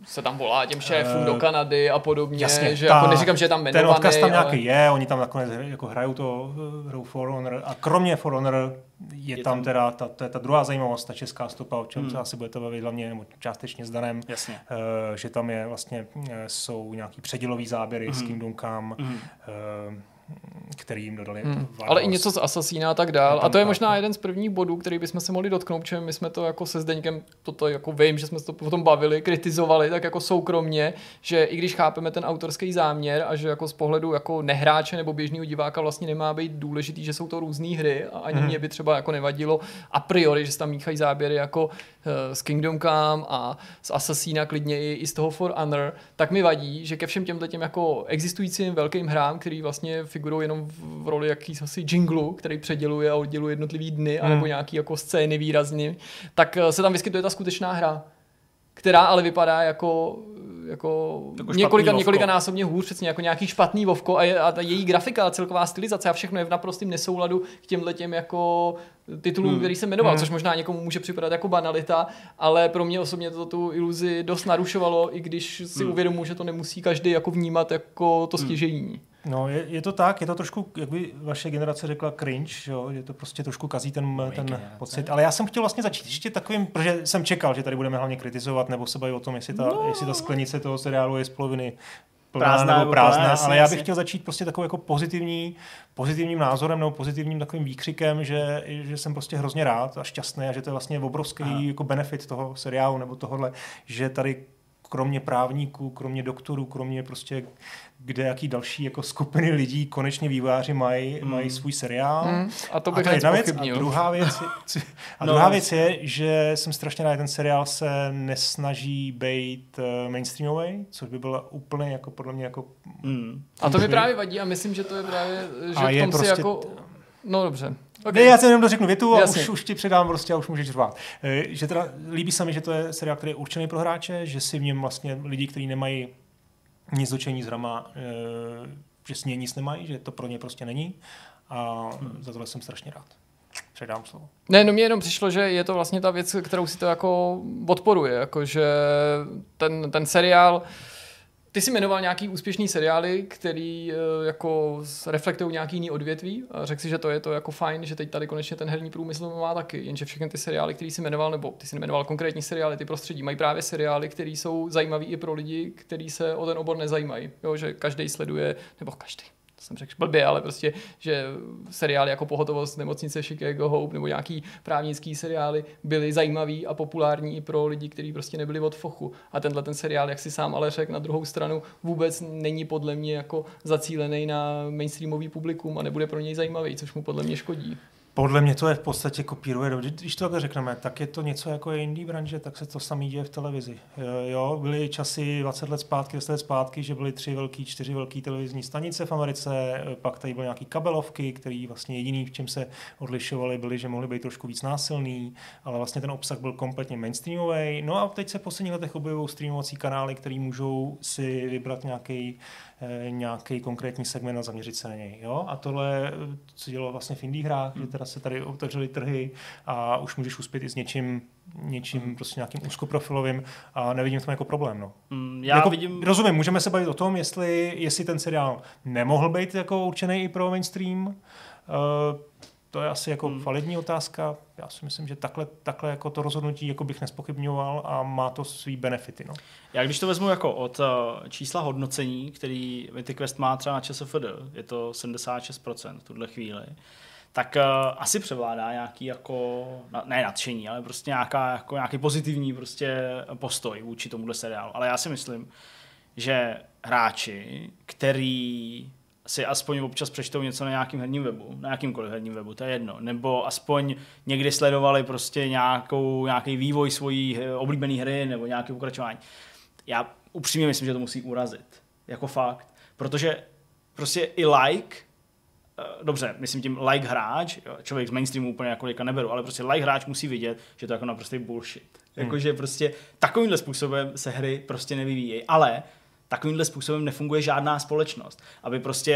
se tam volá těm šéfům do Kanady a podobně, jasně, že jako neříkám, že je tam jmenovaný. Ten odkaz tam nějaký je, oni tam nakonec jako hrajou to For Honor a kromě For Honor je tam teda ta druhá zajímavost, ta česká stopa, o čem se asi budete bavit hlavně, nebo částečně s Danem, že tam je vlastně, jsou nějaký předělový záběry s Kingdom Come, který jim dodali. Ale i něco z Assassina a tak dál. A to je možná jeden z prvních bodů, který bychom se mohli dotknout, protože my jsme to jako se Zdeňkem, toto jako vím, že jsme se to potom bavili, kritizovali tak jako soukromně, že i když chápeme ten autorský záměr a že jako z pohledu jako nehráče nebo běžného diváka vlastně nemá být důležitý, že jsou to různé hry a ani mě by třeba jako nevadilo a priori, že se tam míchají záběry jako z Kingdom Come a z Assassina klidně i z toho For Honor, tak mi vadí, že ke všem těmto jako existujícím velkým hrám, který vlastně figurou jenom v roli jakýsi asi jinglu, který předěluje a odděluje jednotlivý dny, anebo nějaký jako scény výrazně, tak se tam vyskytuje ta skutečná hra, která ale vypadá jako několikanásobně hůř, přesně jako nějaký špatný vovko, a její grafika a celková stylizace a všechno je v naprostém nesouladu k těmhle těm jako titulům, který jsem jmenoval, což možná někomu může připadat jako banalita, ale pro mě osobně to tu iluzi dost narušovalo, i když si uvědomuji, že to nemusí každý jako vnímat jako to stěžejní. No, je to tak, je to trošku, jak by vaše generace řekla, cringe, jo? Že to prostě trošku kazí ten pocit, ale já jsem chtěl vlastně začít ještě takovým, protože jsem čekal, že tady budeme hlavně kritizovat nebo se bavit o tom, jestli ta sklenice toho seriálu je z poloviny plná nebo prázdná, ale já bych chtěl začít prostě takovou jako pozitivním názorem nebo pozitivním takovým výkřikem, že jsem prostě hrozně rád a šťastný a že to je vlastně obrovský jako benefit toho seriálu nebo tohohle, že tady kromě právníků, kromě doktorů, kromě prostě kde jaký další jako skupiny lidí, konečně vývojáři mají svůj seriál. A to bych nezpochybnil. A druhá věc je, že jsem strašně rád, ten seriál se nesnaží být mainstreamový, což by bylo úplně jako podle mě jako... A to mi právě vadí a myslím, že to je právě... Že je prostě... jako... No dobře. Okay. Ne, já se jenom dořeknu větu a už ti předám prostě a už můžeš řvát. Že teda líbí se mi, že to je seriál, který je určený pro hráče, že si v něm vlastně lidi, kteří nemají nic dočení s hrama, že s ní nic nemají, že to pro ně prostě není, a za tohle jsem strašně rád. Předám slovo. Ne, no mně jenom přišlo, že je to vlastně ta věc, kterou si to jako odporuje, jakože ten seriál... Ty jsi jmenoval nějaký úspěšný seriály, který jako reflektují nějaký jiný odvětví a řekl si, že to je to jako fajn, že teď tady konečně ten herní průmysl má taky, jenže všechny ty seriály, který jsi jmenoval, nebo ty jsi nejmenoval konkrétní seriály, ty prostředí, mají právě seriály, které jsou zajímavý i pro lidi, kteří se o ten obor nezajímají, jo, že každý sleduje, nebo každý, to jsem řekl blbě, ale prostě, že seriály jako Pohotovost, Nemocnice Chicago, Hope nebo nějaký právnický seriály byly zajímavý a populární i pro lidi, kteří prostě nebyli od fochu. A tenhle ten seriál, jak si sám ale řekl, na druhou stranu vůbec není podle mě jako zacílený na mainstreamový publikum a nebude pro něj zajímavý, což mu podle mě škodí. Podle mě to je v podstatě kopíruje, když to tak řekneme, tak je to něco jako je indie branže, tak se to samý děje v televizi. Jo, byly časy 20 let zpátky, 10 let zpátky, že byly 4 velký televizní stanice v Americe, pak tady byly nějaký kabelovky, který vlastně jediný, v čem se odlišovaly, byly, že mohly být trošku víc násilný, ale vlastně ten obsah byl kompletně mainstreamový. No a teď se v posledních letech objevují streamovací kanály, který můžou si vybrat nějaký konkrétní segment a zaměřit se na něj. Jo? A tohle, co dělalo vlastně v indie hrách, že teda se tady otevřely trhy a už můžeš uspět i s něčím prostě nějakým úzkoprofilovým a nevidím v tom jako problém. No. Já jako, vidím... Rozumím, můžeme se bavit o tom, jestli ten seriál nemohl být jako určený i pro mainstream. To je asi jako validní otázka. Já si myslím, že takhle jako to rozhodnutí jako bych nespochybňoval a má to svý benefity. No. Já když to vezmu jako od čísla hodnocení, který Mythic Quest má třeba na ČSFD, je to 76% v tuhle chvíli, tak asi převládá nějaký jako, ne nadšení, ale prostě nějaký pozitivní prostě postoj vůči tomuhle seriálu. Ale já si myslím, že hráči, který si aspoň občas přečtou něco na nějakým herním webu, na jakýmkoliv herním webu, to je jedno, nebo aspoň někdy sledovali prostě nějaký vývoj svojí oblíbené hry nebo nějaké pokračování. Já upřímně myslím, že to musí urazit. Jako fakt. Protože prostě i dobře, myslím tím like hráč, člověk z mainstreamu úplně jako neberu, ale prostě like hráč musí vidět, že to je jako naprostý bullshit. Jakože prostě takovýmhle způsobem se hry prostě nevyvíjejí, ale takovýmhle způsobem nefunguje žádná společnost. Aby prostě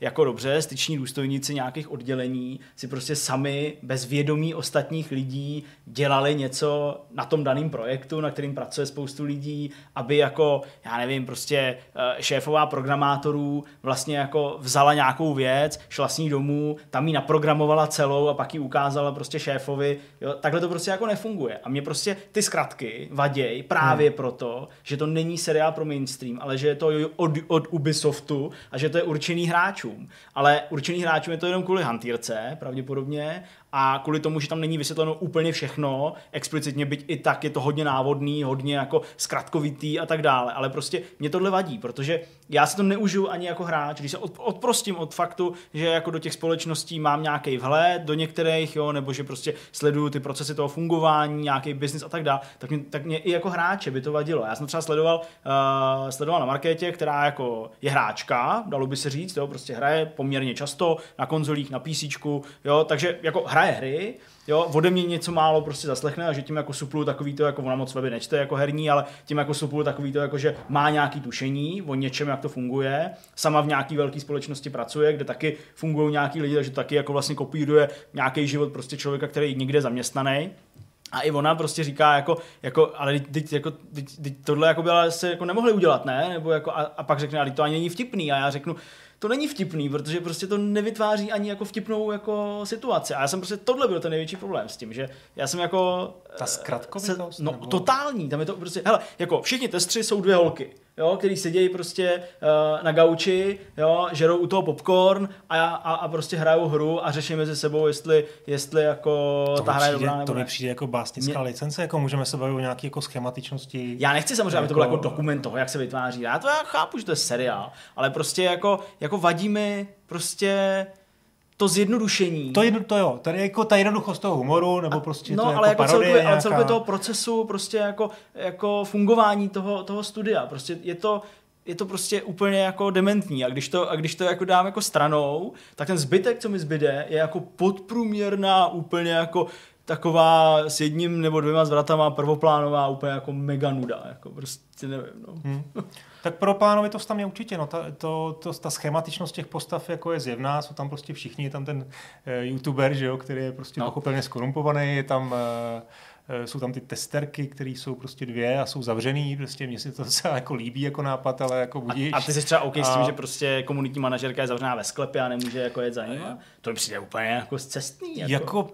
jako dobře styční důstojníci nějakých oddělení si prostě sami bez vědomí ostatních lidí dělali něco na tom daném projektu, na kterým pracuje spoustu lidí, aby jako, já nevím, prostě šéfová programátorů vlastně jako vzala nějakou věc, šla s ní domů, tam ji naprogramovala celou a pak ji ukázala prostě šéfovi. Jo, takhle to prostě jako nefunguje. A mě prostě ty zkratky vaděj právě proto, že to není seriál pro mainstream, ale že je to od Ubisoftu a že to je určený hráčům. Ale určený hráčům je to jenom kvůli hantýrce, pravděpodobně, a kvůli tomu, že tam není vysvětleno úplně všechno, explicitně, byť i tak je to hodně návodný, hodně jako zkratkovitý a tak dále, ale prostě mě tohle vadí, protože já si to neužiju ani jako hráč, když se odprostím od faktu, že jako do těch společností mám nějaký vhled, do některých, jo, nebo že prostě sleduju ty procesy toho fungování, nějaký business a tak dále, tak mě i jako hráče by to vadilo. Já jsem třeba sledoval na Markétě, která jako je hráčka, dalo by se říct, jo, prostě hraje poměrně často na konzolích, na PCčku, jo, takže jako hraje hry, jo, ode mě něco málo prostě zaslechne a že tím jako suplu takový to, jako ona moc weby nečte jako herní, ale tím jako suplu takový to, jako že má nějaký tušení o něčem, jak to funguje, sama v nějaký velké společnosti pracuje, kde taky fungují nějaký lidi, takže taky jako vlastně kopíruje nějaký život prostě člověka, který je někde zaměstnaný. A i ona prostě říká jako ale teď tohle jako byla se jako nemohli udělat, ne? Nebo jako a pak řekne, ale to ani není vtipný. A já řeknu, to není vtipný, protože prostě to nevytváří ani jako vtipnou jako situaci. A já jsem prostě tohle byl ten největší problém s tím, že já jsem jako ta zkratkovitost, no nebo? Totální, tam je to prostě hele, jako všichni testři jsou dvě holky, jo, který sedějí prostě na gauči, jo, žerou u toho popcorn a prostě hrajou hru a řeší mezi sebou, jestli jako ta hra je dobrá nebo to ne. Přijde jako básnická licence, jako můžeme se bavit o nějaké jako schematičnosti. Já nechci samozřejmě, aby to bylo jako dokument toho, jak se vytváří. Já to chápu, že to je seriál, ale prostě jako vadí mi prostě to zjednodušení. To jo, tady jako ta jednoduchost toho humoru, nebo prostě no, to ale jako parodie nějaká. Ale celkově toho procesu, prostě jako fungování toho studia, prostě je to prostě úplně jako dementní a když to jako dám jako stranou, tak ten zbytek, co mi zbyde, je jako podprůměrná úplně jako taková s jedním nebo dvěma zvratama prvoplánová úplně jako mega nuda, jako prostě nevím, no. Tak pro plánovitost tam je určitě, no, ta schematičnost těch postav jako je zjevná, jsou tam prostě všichni, je tam ten youtuber, že jo, který je prostě pochopitelně skorumpovaný, je tam jsou tam ty testerky, které jsou prostě dvě a jsou zavřený, prostě mně se to docela jako líbí jako nápad, ale jako budíš. A ty jsi třeba OK s tím, že prostě komunitní manažerka je zavřená ve sklepě a nemůže jako jet za ní. To mi přijde úplně jako scestný. Jako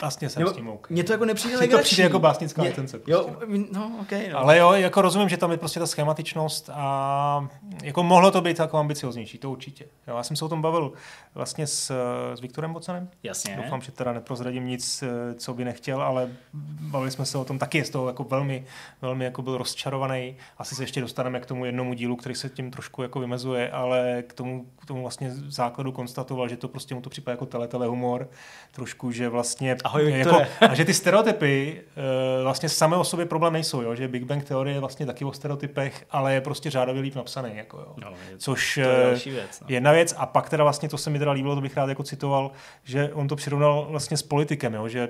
vlastně jsem s tím OK. Mně to jako nepřijde legrační. To přijde jako básnická licence. Prostě. No, okay, no. Ale jo, jako rozumím, že tam je prostě ta schematičnost a jako mohlo to být jako ambicioznější, to určitě. Jo, já jsem se o tom bavil vlastně s Viktorem Bocanem. Jasně. Doufám, že teda neprozradím nic, co by nechtěl, ale bavili jsme se o tom taky, z toho jako velmi, velmi jako byl rozčarovaný. Asi se ještě dostaneme k tomu jednomu dílu, který se tím trošku jako vymezuje, ale k tomu vlastně základu konstatoval, že to prostě mu to připadá jako teletele humor, trošku, že vlastně ahoj, jako, a že ty stereotypy vlastně samé o sobě problém nejsou, jo? Že Big Bang teorie je vlastně taky o stereotypech, ale je prostě řádově líp napsaný. Jako, jo? No, což je věc, no. Jedna věc. A pak teda vlastně, to se mi teda líbilo, to bych rád jako citoval, že on to přirovnal vlastně s politikem, jo? Že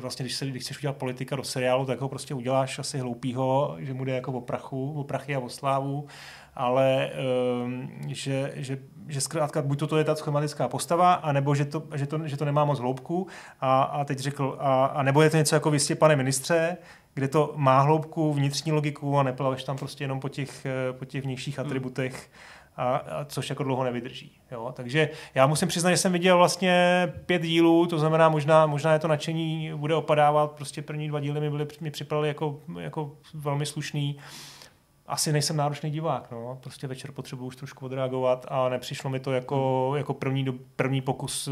vlastně, když chceš udělat politika do seriálu, tak ho prostě uděláš asi hloupýho, že mu jde jako o prachy a o slávu, ale že zkrátka buď to je ta schematická postava, anebo že to nemá moc hloubku a teď řekl, a nebo je to něco jako Vy, pane ministře, kde to má hloubku, vnitřní logiku a neplaveš tam prostě jenom po těch vnějších atributech, a což jako dlouho nevydrží. Jo? Takže já musím přiznat, že jsem viděl vlastně 5 dílů, to znamená možná je to nadšení bude opadávat, prostě první 2 díly mi připadaly jako velmi slušný. Asi nejsem náročný divák, no. Prostě večer potřebuji už trošku odreagovat a nepřišlo mi to jako první pokus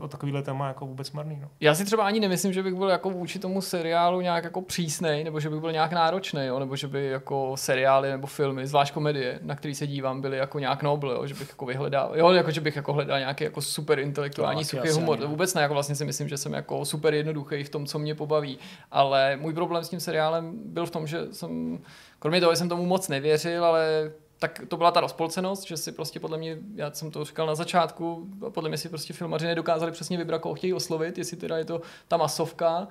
o takovýhle téma jako vůbec marný, no. Já si třeba ani nemyslím, že bych byl jako vůči tomu seriálu nějak jako přísnej, nebo že bych byl nějak náročnej, jo, nebo že by jako seriály nebo filmy, zvlášť komedie, na který se dívám, byly jako nějak noble, jo, že bych jako vyhledal. Jo, jako že bych jako hledal nějaký jako super intelektuální suchý humor. To vůbec ne, jako vlastně si myslím, že jsem jako super jednoduchý v tom, co mě pobaví, ale můj problém s tím seriálem byl v tom, že jsem kromě toho jsem tomu moc nevěřil, ale tak to byla ta rozpolcenost, že si prostě podle mě, já jsem to říkal na začátku, podle mě si prostě filmaři nedokázali přesně vybrat, koho chtějí oslovit, jestli teda je to ta masovka,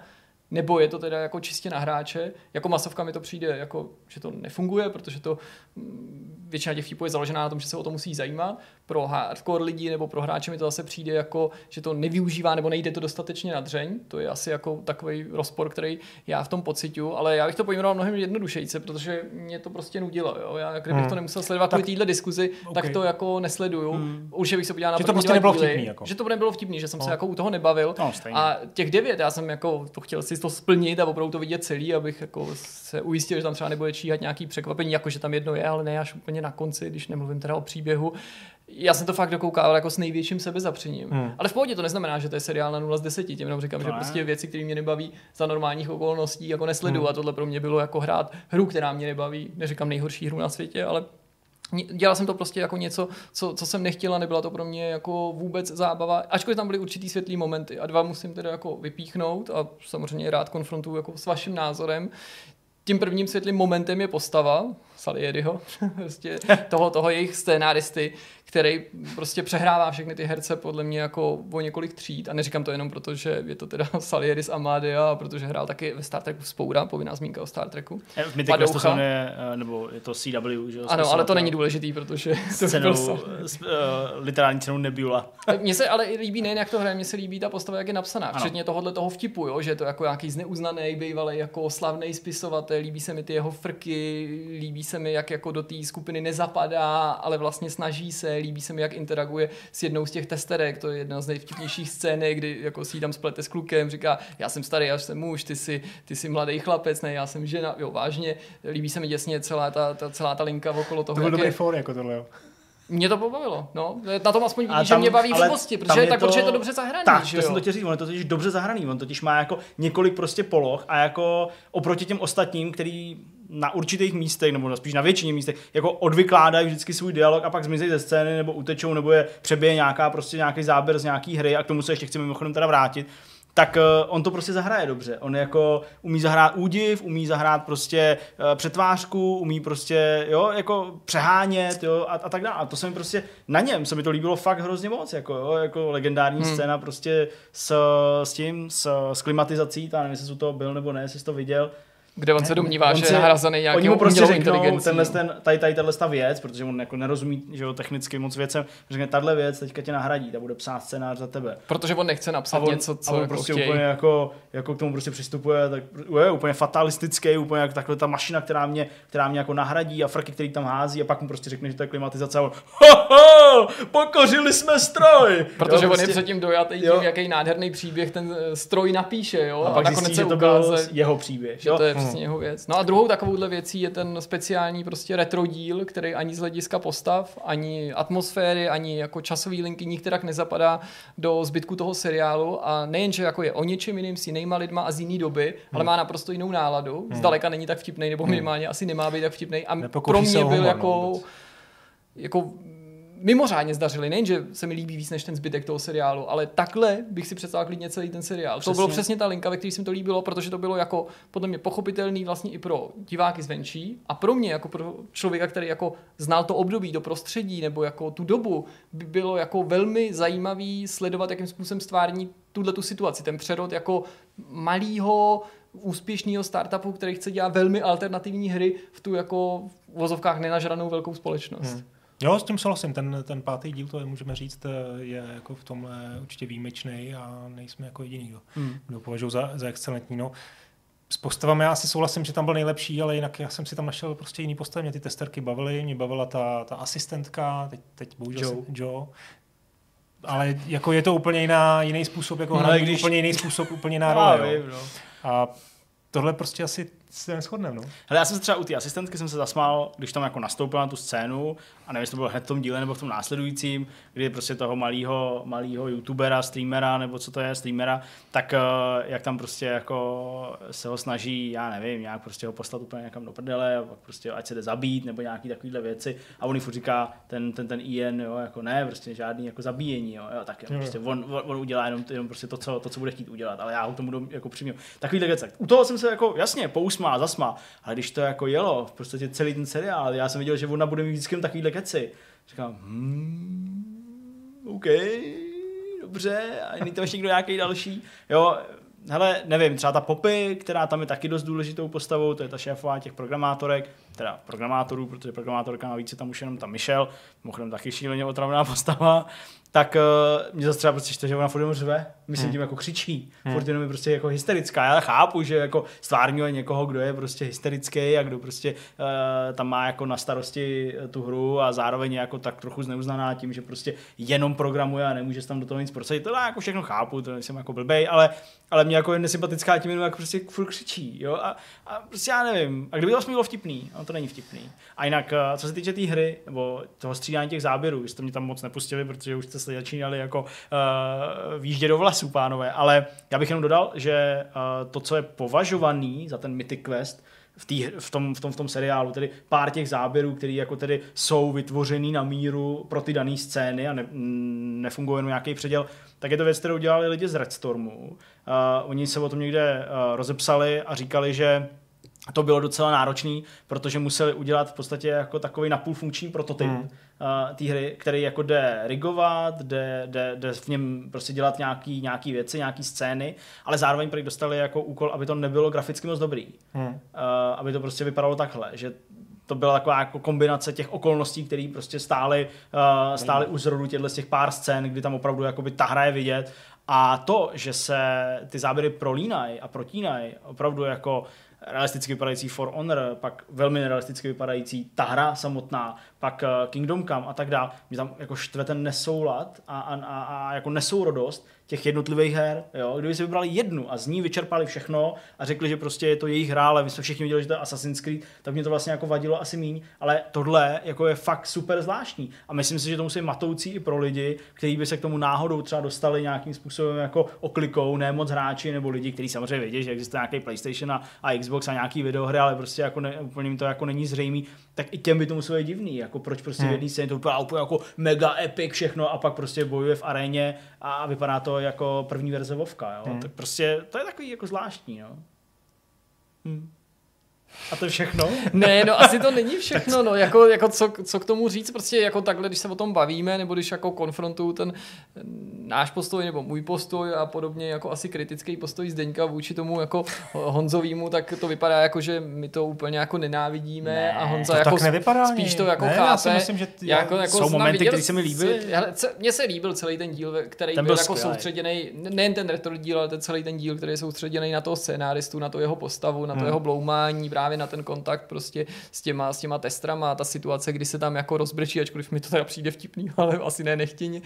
nebo je to teda jako čistě na hráče. Jako masovka mi to přijde, jako, že to nefunguje, protože to většina těch vtipů je založená na tom, že se o to musí zajímat. Pro hardcore lidi nebo pro hráče mi to zase přijde, jako, že to nevyužívá nebo nejde to dostatečně na dřeň. To je asi jako takový rozpor, který já v tom pociťuju, ale já bych to pojmenoval mnohem jednodušejce, protože mě to prostě nudilo. Jo? Já kdybych to nemusel sledovat kvůli téhle diskuzi, okay, tak to jako nesleduju. Určitě bych se podíval na to, že to prostě nebylo vtipný, jako. Že to nebylo vtipný, že jsem se jako u toho nebavil. No, a těch 9 já jsem jako to chtěl si to splnit a opravdu to vidět celý, abych jako se ujistil, že tam třeba nebude číhat nějaký překvapení, jakože tam jedno je, ale ne až úplně na konci, když nemluvím teda o příběhu. já jsem to fakt dokoukal jako s největším sebezapřením. Ale v pohodě to neznamená, že to je seriál na 0 z 10. Tím jenom říkám, že prostě věci, které mě nebaví za normálních okolností, jako nesleduju. A tohle pro mě bylo jako hrát hru, která mě nebaví. Neříkám nejhorší hru na světě, ale dělal jsem to prostě jako něco, co jsem nechtěla, nebyla to pro mě jako vůbec zábava, ačkoliv tam byly určitý světlý momenty. A dva musím teda jako vypíchnout a samozřejmě rád konfrontuju jako s vaším názorem. Tím prvním světlým momentem je postava Salieriho, prostě toho jejich scénáristy, který prostě přehrává všechny ty herce podle mě jako o několik tříd. A neříkám to jenom proto, že je to teda Salieri z Amadea, protože hrál taky ve Star Treku Spoura, povinná zmínka o Star Treku. V Mythic Questu se jmenuje, nebo je to CW, že? Ano, ale to není důležitý, protože literární cenou Nebula. Mně se ale líbí nejen jak to hraje, mně se líbí ta postava, jak je napsaná, ano. Včetně tohohle toho vtipu, jo? Že to jako nějaký zneuznaný, bývalý jako slavný spisovatel, líbí se mi ty jeho frky, líbí se mi, jak jako do té skupiny nezapadá, ale vlastně snaží se. Líbí se mi, jak interaguje s jednou z těch testerek, to je jedna z nejvtipnějších scény, kdy jako si tam splete s klukem, říká, já jsem starý, až jsem muž, ty jsi mladý chlapec, ne, já jsem žena, jo, vážně, líbí se mi děsně celá ta linka okolo toho. To byl dobrý fór, jako tohle, jo. Mě to pobavilo, no. Na tom aspoň vidí, že mě baví výbosti, protože je to dobře zahraný. Tak, že to jsem to tě říct, on je totiž dobře zahraný, on totiž má jako několik prostě poloh a jako oproti těm ostatním, který na určitých místech, nebo spíš na většině místech, jako odvykládají vždycky svůj dialog a pak zmizí ze scény, nebo utečou, nebo je přebije nějaký záběr z nějaký hry a k tomu se ještě chci mimochodem teda vrátit, tak on to prostě zahraje dobře. On jako umí zahrát údiv, umí zahrát prostě přetvářku, umí prostě, jo, jako přehánět, jo, a tak dále. A to se mi prostě na něm, se mi to líbilo fakt hrozně moc, jako, jo, jako legendární scéna prostě s tím, s klimatizací, ta nevím, jestli to byl nebo ne, jestli jsi to viděl. Kde on se domnívá, že je nahrazený nějakou umělou prostě inteligencí. Oni mu prostě řeknou, tato věc, protože on jako nerozumí, že jo, technicky moc věcem, řekne, tato věc teďka tě nahradí, ta bude psát scénář za tebe. Protože on nechce napsat něco, co on jako prostě chtějí. Úplně jako k tomu prostě přistupuje, tak je úplně fatalistický, úplně jako takhle ta mašina, která mě jako nahradí a frky, který tam hází a pak mu prostě řekne, že to je klimatizace a on pokořili jsme stroj. Protože jo, on prostě, je předtím dojatý tím, jaký nádherný příběh ten stroj napíše, jo, a pak nakonec se ukáže jeho příběh, jo. Přesně jeho věc. No a druhou takovouhle věcí je ten speciální prostě retro díl, který ani z hlediska postav, ani atmosféry, ani jako časový linky nikterak nezapadá do zbytku toho seriálu a nejenže jako je o něčem jiným, s jinýma lidma a z jiný doby, ale má naprosto jinou náladu. Zdaleka není tak vtipnej, nebo minimálně asi nemá být tak vtipnej a pro mě byl jako mimořádně zdařili, nejenže se mi líbí víc než ten zbytek toho seriálu, ale takhle bych si představil klidně celý ten seriál. Přesně. To bylo přesně ta linka, ve které se mi to líbilo, protože to bylo jako podle mě pochopitelný vlastně i pro diváky zvenčí a pro mě jako pro člověka, který jako znal to období, to prostředí nebo jako tu dobu, by bylo jako velmi zajímavý sledovat, jakým způsobem stvární tuhle tu situaci, ten přerod jako malýho úspěšného startupu, který chce dělat velmi alternativní hry v tu jako v vozovkách nenažranou velkou společnost. Jo, s tím souhlasím. Ten pátý díl, to je, můžeme říct, je jako v tomhle určitě výjimečný a nejsme jako jediný, kdo považuji za excelentní. No, s postavami já si souhlasím, že tam byl nejlepší, ale jinak já jsem si tam našel prostě jiný postavy. Mě ty testerky bavily, mě bavila ta asistentka, teď bohužel Jo. Ale jako je to úplně jiný způsob, jako hraní, když úplně jiný způsob, úplně jiná role. A tohle prostě asi se neshodneme, no. Hele, já jsem se třeba u té asistentky jsem se zasmál, když tam jako nastoupil na tu scénu, a nevím, jestli to bylo hned v tom díle nebo v tom následujícím, kdy prostě toho malýho youtubera, streamera, nebo co to je, streamera, tak jak tam prostě jako se ho snaží, já nevím, nějak prostě ho poslat úplně někam do prdele, a pak prostě ať se jde zabít, nebo nějaký takovýhle věci, a on jí furt říká ten IN, jo, jako ne, prostě žádný jako zabíjení, jo tak jo, prostě on udělá jenom prostě to, co bude chtít udělat, ale já ho k tomu jako přiměl. Takovýhle věc. U toho jsem se jako jasně a zasmá, ale když to jako jelo, v podstatě celý ten seriál, já jsem viděl, že ona bude mít vždycky takovýhle keci. Říkám, OK, dobře, a není tam ještě někdo nějaký další. Jo, hele, nevím, třeba ta Poppy, která tam je taky dost důležitou postavou, to je ta šéfová těch programátorů, protože programátorka navíc je tam už jenom ta Michelle, mimochodem taky šíleně otravná postava, tak mě zase třeba prostě že ona furt jenom řve, myslím tím jako křičí, furt jenom je prostě jako hysterická, já chápu, že jako stvárňuje někoho, kdo je prostě hysterický a kdo prostě tam má jako na starosti tu hru a zároveň jako tak trochu zneuznaná tím, že prostě jenom programuje a nemůže tam do toho nic prosadit, to já jako všechno chápu, to nejsem jako blbej, ale mě jako je nesympatická tím jenom, jak prostě furt křičí, jo, a prostě já nevím, a kdyby to vlastně bylo vtipný, No, to není vtipný. A jinak, co se týče té hry, nebo toho střídání těch záběrů, jste mě tam moc nepustili, protože už jste se začínali jako výjíždě do vlasů, pánové, ale já bych jenom dodal, že to, co je považovaný za ten Mythic Quest, v tom seriálu, tedy pár těch záběrů, které jako tedy jsou vytvořený na míru pro ty dané scény a nefunguje jenom nějaký předěl, tak je to věc, kterou dělali lidi z Redstormu. Oni se o tom někde rozepsali a říkali, že to bylo docela náročný, protože museli udělat v podstatě jako takový napůl funkční prototyp té hry, který jako jde rigovat, jde v něm prostě dělat nějaký věci, nějaký scény, ale zároveň prý dostali jako úkol, aby to nebylo graficky moc dobrý. Aby to prostě vypadalo takhle, že to byla taková jako kombinace těch okolností, které prostě stály u zrodu těchto z těch pár scén, kdy tam opravdu jakoby ta hra je vidět, a to, že se ty záběry prolínají a protínají, opravdu jako realisticky vypadající For Honor, pak velmi nerealisticky vypadající ta hra samotná, pak Kingdom Come a tak dále. Mě tam jako štve ten nesoulad a jako nesourodost těch jednotlivých her. Jo? Kdyby si vybrali jednu a z ní vyčerpali všechno a řekli, že prostě je to jejich hra, ale my jsme všichni viděli, že to je Assassin's Creed, tak mě to vlastně jako vadilo asi míň, ale tohle jako je fakt super zvláštní. A myslím si, že to musí matoucí i pro lidi, kteří by se k tomu náhodou třeba dostali nějakým způsobem jako oklikou, ne moc hráči nebo lidi, kteří samozřejmě vědí, že existuje nějaký PlayStation a Xbox a nějaký videohry, ale prostě jako ne, úplně mi to jako není zřejmý, tak i těm by to muselo být divný, jako proč prostě v jedné scéně to vypadá úplně jako mega epic všechno a pak prostě bojuje v aréně a vypadá to jako první verze Vovka, jo? Tak prostě to je takový jako zvláštní, jo. A to všechno? Ne, no asi to není všechno, no, jako co k tomu říct, prostě jako takhle, když se o tom bavíme, nebo když jako konfrontuju ten náš postoj, nebo můj postoj a podobně, jako asi kritický postoj Zdeňka vůči tomu jako Honzovému, tak to vypadá jako, že my to úplně jako nenávidíme, ne, a Honza jako spíš to jako ne, chápe. Já si myslím, že jako jsou momenty, které se mi líbily. Mně se líbil celý ten díl, který byl jako soustředěný, nejen ten retro díl, ale ten celý ten díl, který je soustředěný na toho scénáristu, na to jeho postavu, na to jeho bloumání, právě na ten kontakt prostě s těma testrama, ta situace, kdy se tam jako rozbrečí, ačkoliv mi to teda přijde vtipný, ale asi ne nechtěně,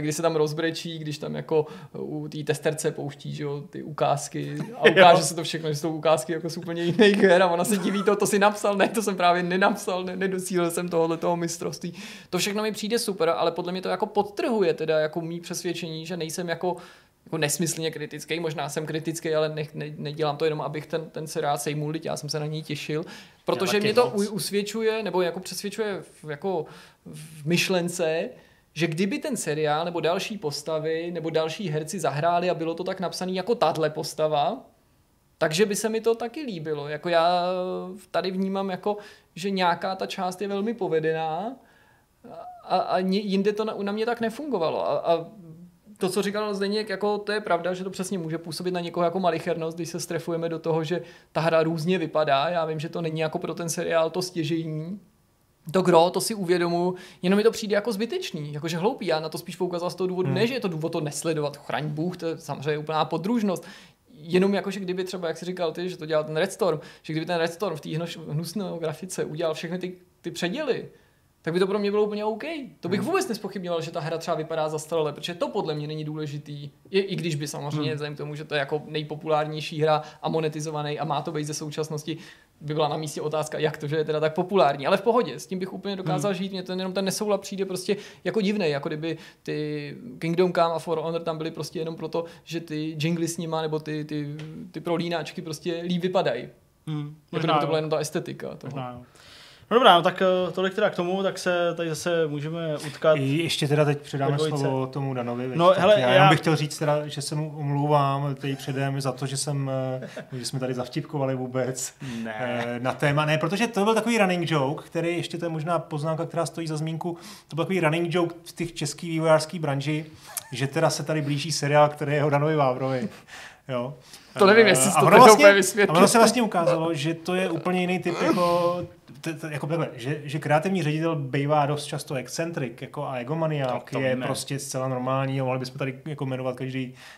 kdy se tam rozbrečí, když tam jako u té testerce pouští, že jo, ty ukázky a ukáže se to všechno, že jsou ukázky jako z úplně jiných her a ona se diví, to si napsal, ne, to jsem právě nenapsal, ne, nedocílil jsem tohoto mistrovství. To všechno mi přijde super, ale podle mě to jako podtrhuje teda jako mý přesvědčení, že nejsem jako nesmyslně kritický, možná jsem kritický, ale nedělám to jenom, abych ten seriál sejmul, já jsem se na něj těšil, protože mě to usvědčuje, nebo jako přesvědčuje jako v myšlence, že kdyby ten seriál, nebo další postavy, nebo další herci zahráli a bylo to tak napsané jako tahle postava, takže by se mi to taky líbilo. Jako já tady vnímám, jako, že nějaká ta část je velmi povedená a jinde to na mě tak nefungovalo. A to, co říkal Zdeněk, jako to je pravda, že to přesně může působit na někoho jako malichernost, když se strefujeme do toho, že ta hra různě vypadá. Já vím, že to není jako pro ten seriál to stěžejní. To gro, to si uvědomuji, jenom mi to přijde jako zbytečný, jakože hloupý. Já na to spíš poukázal z toho důvodu, ne, že je to důvod to nesledovat, chraň Bůh, to je samozřejmě úplná podružnost. Jenom jakože kdyby třeba, jak jsi říkal ty, že to dělal ten Redstorm, že kdyby ten Redstorm v té hnusné grafice udělal všechny ty předěly, tak by to pro mě bylo úplně OK. To bych vůbec nespochybňoval, že ta hra třeba vypadá zastarale, protože to podle mě není důležitý. I když by samozřejmě, vzhledem k tomu, že to je jako nejpopulárnější hra a monetizovaný a má to být ze současnosti, by byla na místě otázka, jak to, že je teda tak populární. Ale v pohodě, s tím bych úplně dokázal žít. Mě to jenom ten nesoulad přijde prostě jako divnej, jako kdyby ty Kingdom Come a For Honor tam byly prostě jenom proto, že ty jingly s nima nebo ty prolínáčky prostě líp vypadají. Možná to byla jenom ta estetika toho. No dobrá, no tak tolik teda k tomu, tak se tady zase můžeme utkat. Ještě teda teď předáme slovo tomu Danovi. No, hele, já bych chtěl říct teda, že se mu omlouvám tady předem za to, že jsme tady zavtipkovali vůbec na téma. Ne, protože to byl takový running joke, který ještě to je možná poznámka, která stojí za zmínku. To byl takový running joke v těch českých vývojářských branži, že teda se tady blíží seriál, který je o Danovi Vávrovi. Jo. To nevím, jestli to úplně vysvětlí. A ono se vlastně ukázalo, že to je úplně jiný typ jako že kreativní ředitel bývá dost často excentrik jako a egomaniák je prostě zcela normální, mohli bychom tady jako jmenovat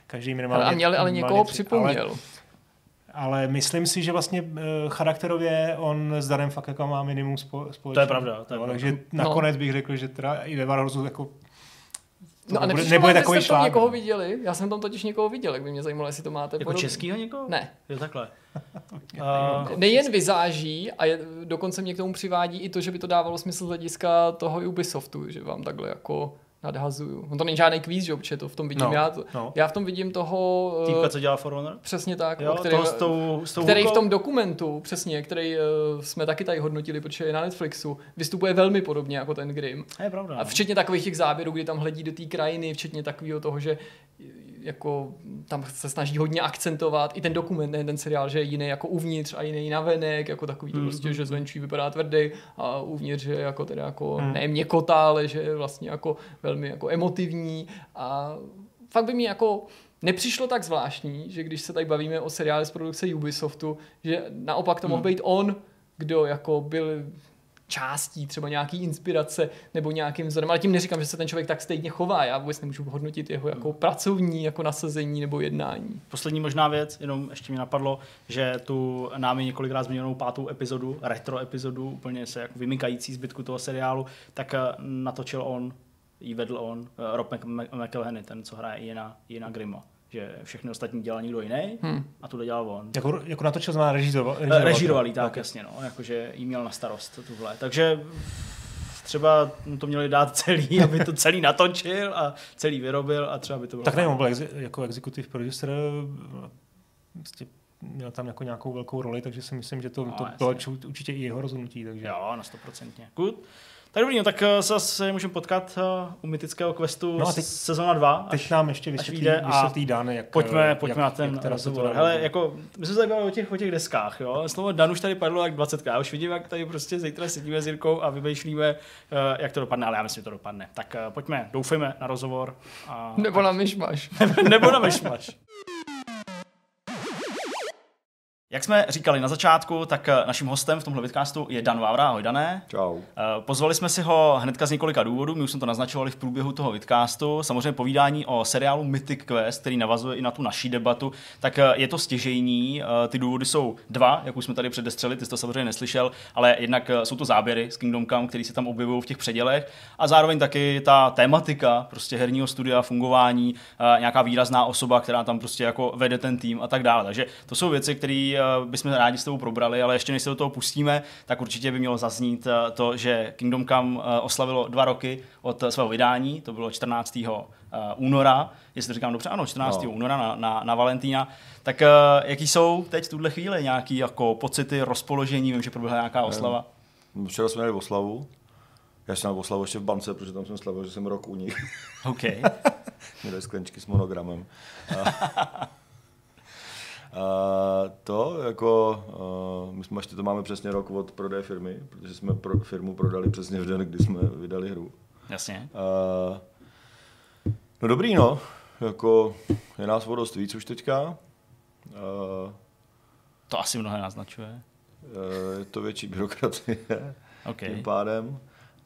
každý minimálně. Ale někoho připomněl. Ale myslím si, že vlastně charakterově on s Danem fakt jako má minimum společného. To je pravda. Takže nakonec bych řekl, že teda i ve Warhorsu jako No a nepřišlo vám, že jste tam někoho viděli? Já jsem tam totiž někoho viděl, jak by mě zajímalo, jestli to máte. Jako podobný. Českýho někoho? Ne. Jo, takhle. Nejen vyzáží, a dokonce mě k tomu přivádí i to, že by to dávalo smysl z hlediska toho Ubisoftu, že vám takhle jako nadhazuju. On to není žádný kvíz, že občas to v tom vidím. No, já v tom vidím toho... Týpka, co dělá For Honor? Přesně tak. Jo, který v tom dokumentu, přesně, který jsme taky tady hodnotili, protože je na Netflixu, vystupuje velmi podobně jako ten Grimm. Je pravda. A včetně takových těch záběrů, kdy tam hledí do té krajiny, včetně takového toho, že jako tam se snaží hodně akcentovat i ten dokument, ne ten seriál, že je jiný jako uvnitř a jiný navenek, jako takový to prostě, že zvenčí vypadá tvrdý a uvnitř je jako teda jako ne měkota, ale že je vlastně jako velmi jako emotivní a fakt by mi jako nepřišlo tak zvláštní, že když se tady bavíme o seriále z produkce Ubisoftu, že naopak to mohl být on, kdo jako byl částí třeba nějaký inspirace nebo nějakým vzorem, ale tím neříkám, že se ten člověk tak stejně chová, já vůbec nemůžu hodnotit jeho jako pracovní, jako nasazení nebo jednání. Poslední možná věc, jenom ještě mi napadlo, že tu námi několikrát zmíněnou pátou epizodu, retro epizodu, úplně se jako vymykající zbytku toho seriálu, tak natočil on, jí vedl on, Rob McElhenney, ten, co hraje Iana Grimma. Že všechny ostatní dělal někdo jiný a tu dělal on. Jako natočil, znamená režíroval. Tak okay. Jasně, no, jakože jí měl na starost tuhle. Takže třeba to měli dát celý, aby to celý natočil a celý vyrobil a třeba by to bylo... Tak nevím, on byl jako executive producer, vlastně měl tam jako nějakou velkou roli, takže si myslím, že to bylo určitě i jeho rozhodnutí. Takže. Jo, na 100%. Good. Tak dobrý, no, tak se zase můžeme potkat u mytického questu sezóna 2. Teď nám ještě vysvětlí Dan, jak pojďme na ten rozhovor. Hele, jako, my jsme se bavili o těch deskách, jo. Slovo Dan už tady padlo tak 20krát. Já už vidím, jak tady prostě zítra sedíme s Jirkou a vymýšlíme, jak to dopadne, ale já myslím, že to dopadne. Tak pojďme, doufejme na rozhovor. Nebo na myšmaš. Nebo na myšmaš. Jak jsme říkali na začátku, tak naším hostem v tomhle vidcastu je Dan Vávra. Ahoj, Dané. Čau. Pozvali jsme si ho hnedka z několika důvodů, my už jsme to naznačovali v průběhu toho vidcastu. Samozřejmě povídání o seriálu Mythic Quest, který navazuje i na tu naší debatu, tak je to stěžejní. Ty důvody jsou dva, jak už jsme tady předestřeli, ty jsi to samozřejmě neslyšel, ale jednak jsou to záběry z Kingdom Come, které se tam objevují v těch předělech a zároveň taky ta tematika prostě herního studia, fungování, nějaká výrazná osoba, která tam prostě jako vede ten tým a tak dále. Takže to jsou věci, které bychom rádi s tebou probrali, ale ještě než se do toho pustíme, tak určitě by mělo zaznít to, že Kingdom Come oslavilo 2 roky od svého vydání, to bylo 14. února, jestli to říkám dobře, ano, 14. února na Valentína, tak jaký jsou teď v tuhle chvíli nějaký jako pocity, rozpoložení, vím, že proběhla nějaká oslava. Včera jsme měli oslavu, já jsem měl oslavu ještě v bance, protože tam jsem slavil, že jsem rok u nich. OK. Měli sklenčky s monogramem. My jsme ještě to máme přesně rok od prodeje firmy, protože jsme firmu prodali přesně v den, kdy jsme vydali hru. Jasně. No dobrý, no. Jako, je nás o dost víc už teďka. To asi mnohé naznačuje. Je to větší byrokracie tím pádem.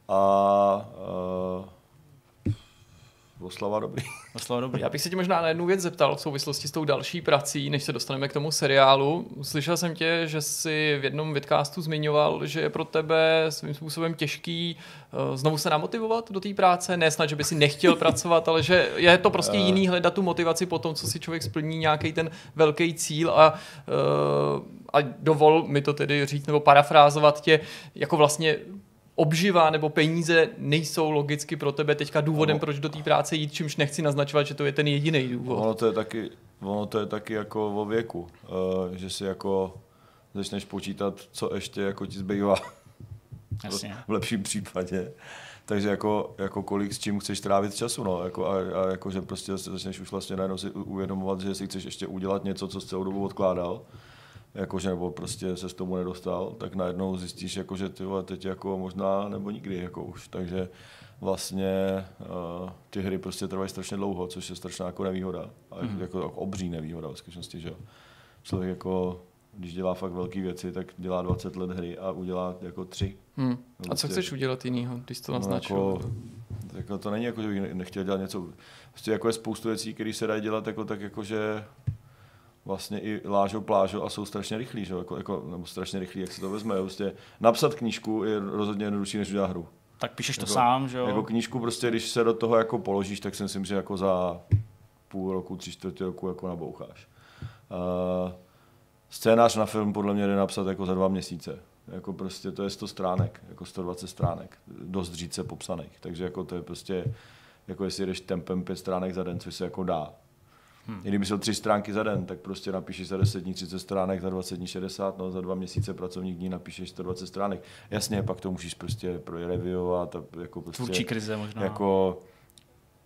A Oslava dobrý. Já bych se ti možná na jednu věc zeptal v souvislosti s tou další prací, než se dostaneme k tomu seriálu. Slyšel jsem tě, že jsi v jednom vidcastu zmiňoval, že je pro tebe svým způsobem těžký znovu se namotivovat do té práce. Ne snad, že by si nechtěl pracovat, ale že je to prostě jiný hledat tu motivaci po tom, co si člověk splní nějaký ten velký cíl a dovol mi to tedy říct nebo parafrázovat tě jako vlastně obživa nebo peníze nejsou logicky pro tebe teďka důvodem, proč do té práce jít, čímž nechci naznačovat, že to je ten jediný důvod. Ono to je taky jako o věku, že si jako začneš počítat, co ještě jako ti zbývá. Jasně. V lepším případě. Takže jako kolik s čím chceš trávit času, no, jako a jako že prostě začneš už vlastně najednou si uvědomovat, že si chceš ještě udělat něco, co jsi celou dobu odkládal. Jakože nebo prostě se s tomu nedostal, tak najednou zjistíš, jakože ty vole, teď jako možná nebo nikdy jako už, takže vlastně ty hry prostě trvají strašně dlouho, což je strašná jako nevýhoda, jako obří nevýhoda ve skutečnosti, že jo. Člověk jako, když dělá fakt velké věci, tak dělá 20 let hry a udělá jako 3. A co chceš udělat jinýho, když to naznačil? Jako to není jako, že bych nechtěl dělat něco, prostě jako je spoustu věcí, které se dají dělat jako tak jakože vlastně i lážou plážou a jsou strašně rychlí, že? Jako, nebo strašně rychlí, jak se to vezme. Vlastně napsat knížku je rozhodně jednodušší, než udělat hru. tak píšeš to jako, sám, že jo? Jako knížku prostě, když se do toho jako položíš, tak si myslím, že jako za půl roku, 3/4 roku jako naboucháš. Scénář na film podle mě jde napsat jako za 2 měsíce. Jako prostě to je 100 stránek, jako 120 stránek, dost řídce popsaných. Takže jako to je prostě, jako jestli jdeš tempem 5 stránek za den, což se jako dá. I kdyby jsi 3 stránky za den, tak prostě napíšeš za 10 dní 30 stránek, za 20 dní 60, no za 2 měsíce pracovních dní napíšeš 120 stránek. Jasně, pak to musíš prostě proreviovat. Jako prostě, tvůrčí krize možná. Jako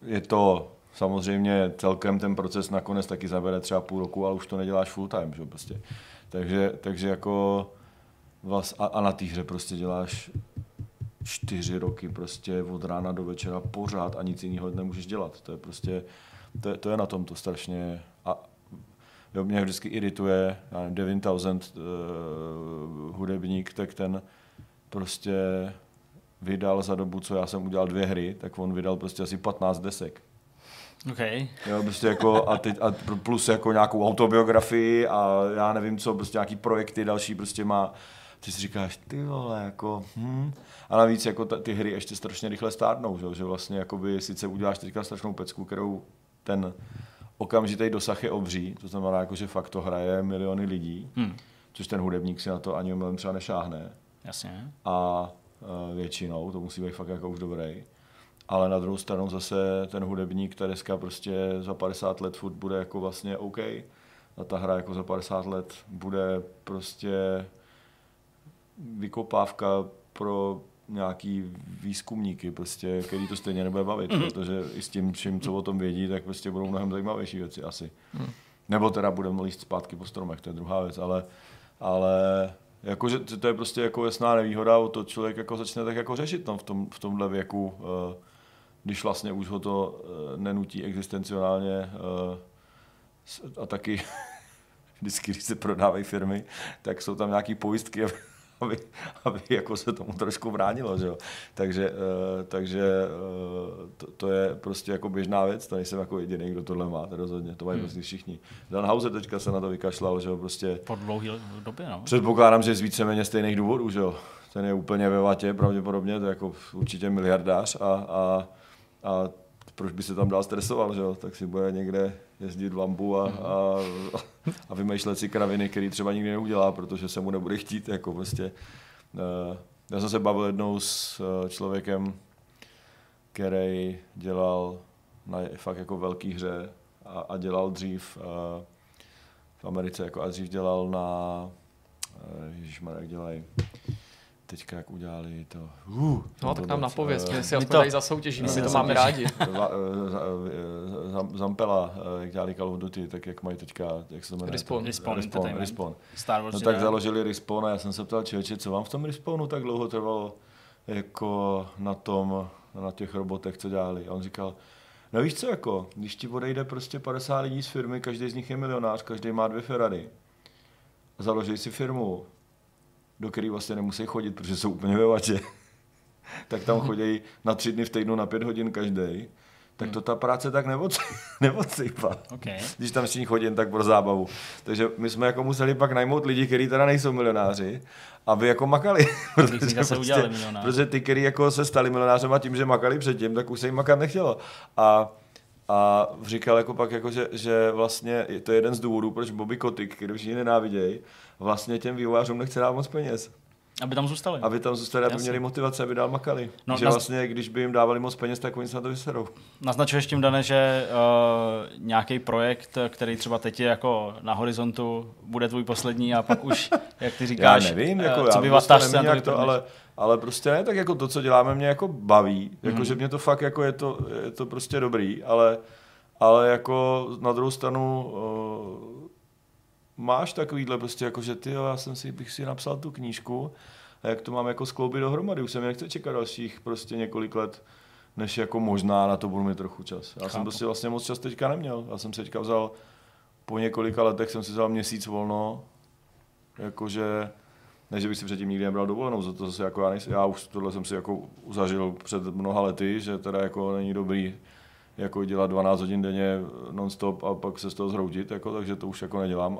je to samozřejmě celkem ten proces nakonec taky zabere třeba půl roku, ale už to neděláš full time, že prostě. Takže jako a na té hře prostě děláš 4 roky prostě od rána do večera pořád a nic jiného nemůžeš dělat. To je prostě to je na tom to strašně a jo, mě vždycky irituje 9000 hudebník, tak ten prostě vydal za dobu, co já jsem udělal 2 hry, tak on vydal prostě asi 15 desek. Okay. Jo, prostě jako a plus jako nějakou autobiografii a já nevím co, prostě nějaký projekty další prostě má. Ty si říkáš, ty vole, jako, A navíc jako ty hry ještě strašně rychle stárnou, že vlastně jakoby sice uděláš teďka strašnou pecku, kterou ten okamžitý dosah je obří, to znamená, jako, že fakt to hraje miliony lidí, což ten hudebník si na to ani omylem třeba nešáhne. Jasně. A většinou, to musí být fakt jako už dobrý. Ale na druhou stranu zase ten hudebník, ta deska prostě za 50 let furt bude jako vlastně OK. A ta hra jako za 50 let bude prostě vykopávka pro nějaký výzkumníky, prostě, který to stejně nebude bavit, protože i s tím vším, co o tom vědí, tak prostě budou mnohem zajímavější věci asi. Nebo teda budeme líst zpátky po stromech, to je druhá věc, ale jakože to je prostě jako jasná nevýhoda, o to člověk jako začne tak jako řešit tam v tomhle věku, když vlastně už ho to nenutí existenciálně a taky vždycky, když se prodávají firmy, tak jsou tam nějaký pojistky, aby jako se tomu trošku bránilo, že jo. Takže to je prostě jako běžná věc, tady jsem jako jediný, kdo tohle má, to rozhodně, to mají prostě všichni. Dan Hauser teďka se na to vykašlal, že jo, prostě. Po dlouhé době, no. Předpokládám, že z víceméně stejných důvodů, že jo. Ten je úplně ve vatě, pravděpodobně, to je jako určitě miliardář a proč by se tam dál stresoval, že jo, tak si bude někde jezdit v lambu a vymýšlet si kraviny, který třeba nikdy neudělá, protože se mu nebude chtít, jako prostě. Já jsem se bavil jednou s člověkem, který dělal na fakt jako velký hře a dělal dřív v Americe, jako a dřív dělal na, ježišmarja, jak dělají, teďka jak udělali to. No tak nám napověz, my si aspoň tady zasoutěžíme, my to máme rádi. Zampela, jak dělali Call of Duty, tak jak mají teďka, jak se to jmenuje? Respawn. No tak založili Respawn a já jsem se ptal, člověče, co vám v tom Respawnu tak dlouho trvalo jako na těch robotech, co dělali. A on říkal, no víš co, jako, když ti odejde prostě 50 lidí z firmy, každý z nich je milionář, každý má 2 Ferrari. Založili si firmu, do který vlastně nemusí chodit, protože jsou úplně ve vatě, tak tam chodí na 3 dny v týdnu na 5 hodin každý, tak to ta práce tak neodsypá. Okay. Když tam všichni chodí, tak pro zábavu. Takže my jsme jako museli pak najmout lidi, kteří teda nejsou milionáři, aby jako makali. Protože ty, kteří jako se stali milionářem a tím, že makali předtím, tak už se jim makat nechtělo. A říkal jako pak, jako, že vlastně to je jeden z důvodů, proč Bobby Kotick, který všichni nenávidějí, vlastně těm vývojářům nechce dát moc peněz. Aby tam zůstali, aby měli motivace, aby dál makali. No, že vlastně, když by jim dávali moc peněz, tak oni se na to vyserou. Naznačuješ tím, Dane, že nějaký projekt, který třeba teď je jako na horizontu, bude tvůj poslední a pak už, jak ty říkáš, já nevím, jako, co by vatař se na to, ale prostě ne, tak jako to, co děláme, mě jako baví. Jako, že mě to fakt jako je to prostě dobrý, ale jako na druhou stranu máš takovýhle prostě jako, že tyjo, já bych si napsal tu knížku a jak to mám jako skloubit dohromady, už se mi nechce čekat dalších prostě několik let, než jako možná na to budu mít trochu čas. Já jsem prostě vlastně moc čas teďka neměl, já jsem se teďka vzal, po několika letech jsem si vzal měsíc volno, jakože, ne, že bych si předtím nikdy nebral dovolenou, za to zase jako já už tohle jsem si jako zažil před mnoha lety, že teda jako není dobrý jako dělat 12 hodin denně non-stop a pak se z toho zhroutit, jako, takže to už jako nedělám,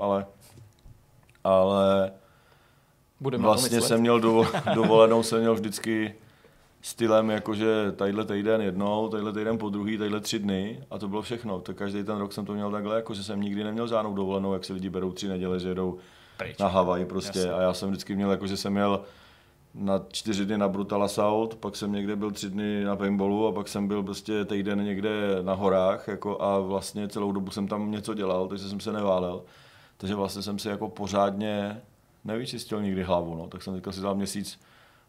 ale vlastně jsem měl dovolenou vždycky stylem, jakože tadyhle týden jednou, tadyhle týden po druhý, tadyhle 3 dny a to bylo všechno. Tak každý ten rok jsem to měl takhle, jakože jsem nikdy neměl žádnou dovolenou, jak si lidi berou 3 neděle, že jedou pryč na Havaj prostě. Jasně. A já jsem vždycky měl, jakože jsem měl na 4 dny na Brutal Assault, pak jsem někde byl 3 dny na paintballu a pak jsem byl prostě týden někde na horách jako, a vlastně celou dobu jsem tam něco dělal, takže jsem se neválel. Takže vlastně jsem si jako pořádně nevyčistil nikdy hlavu, no. Tak jsem teďka si dal měsíc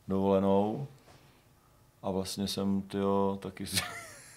dovolenou a vlastně jsem, tyjo,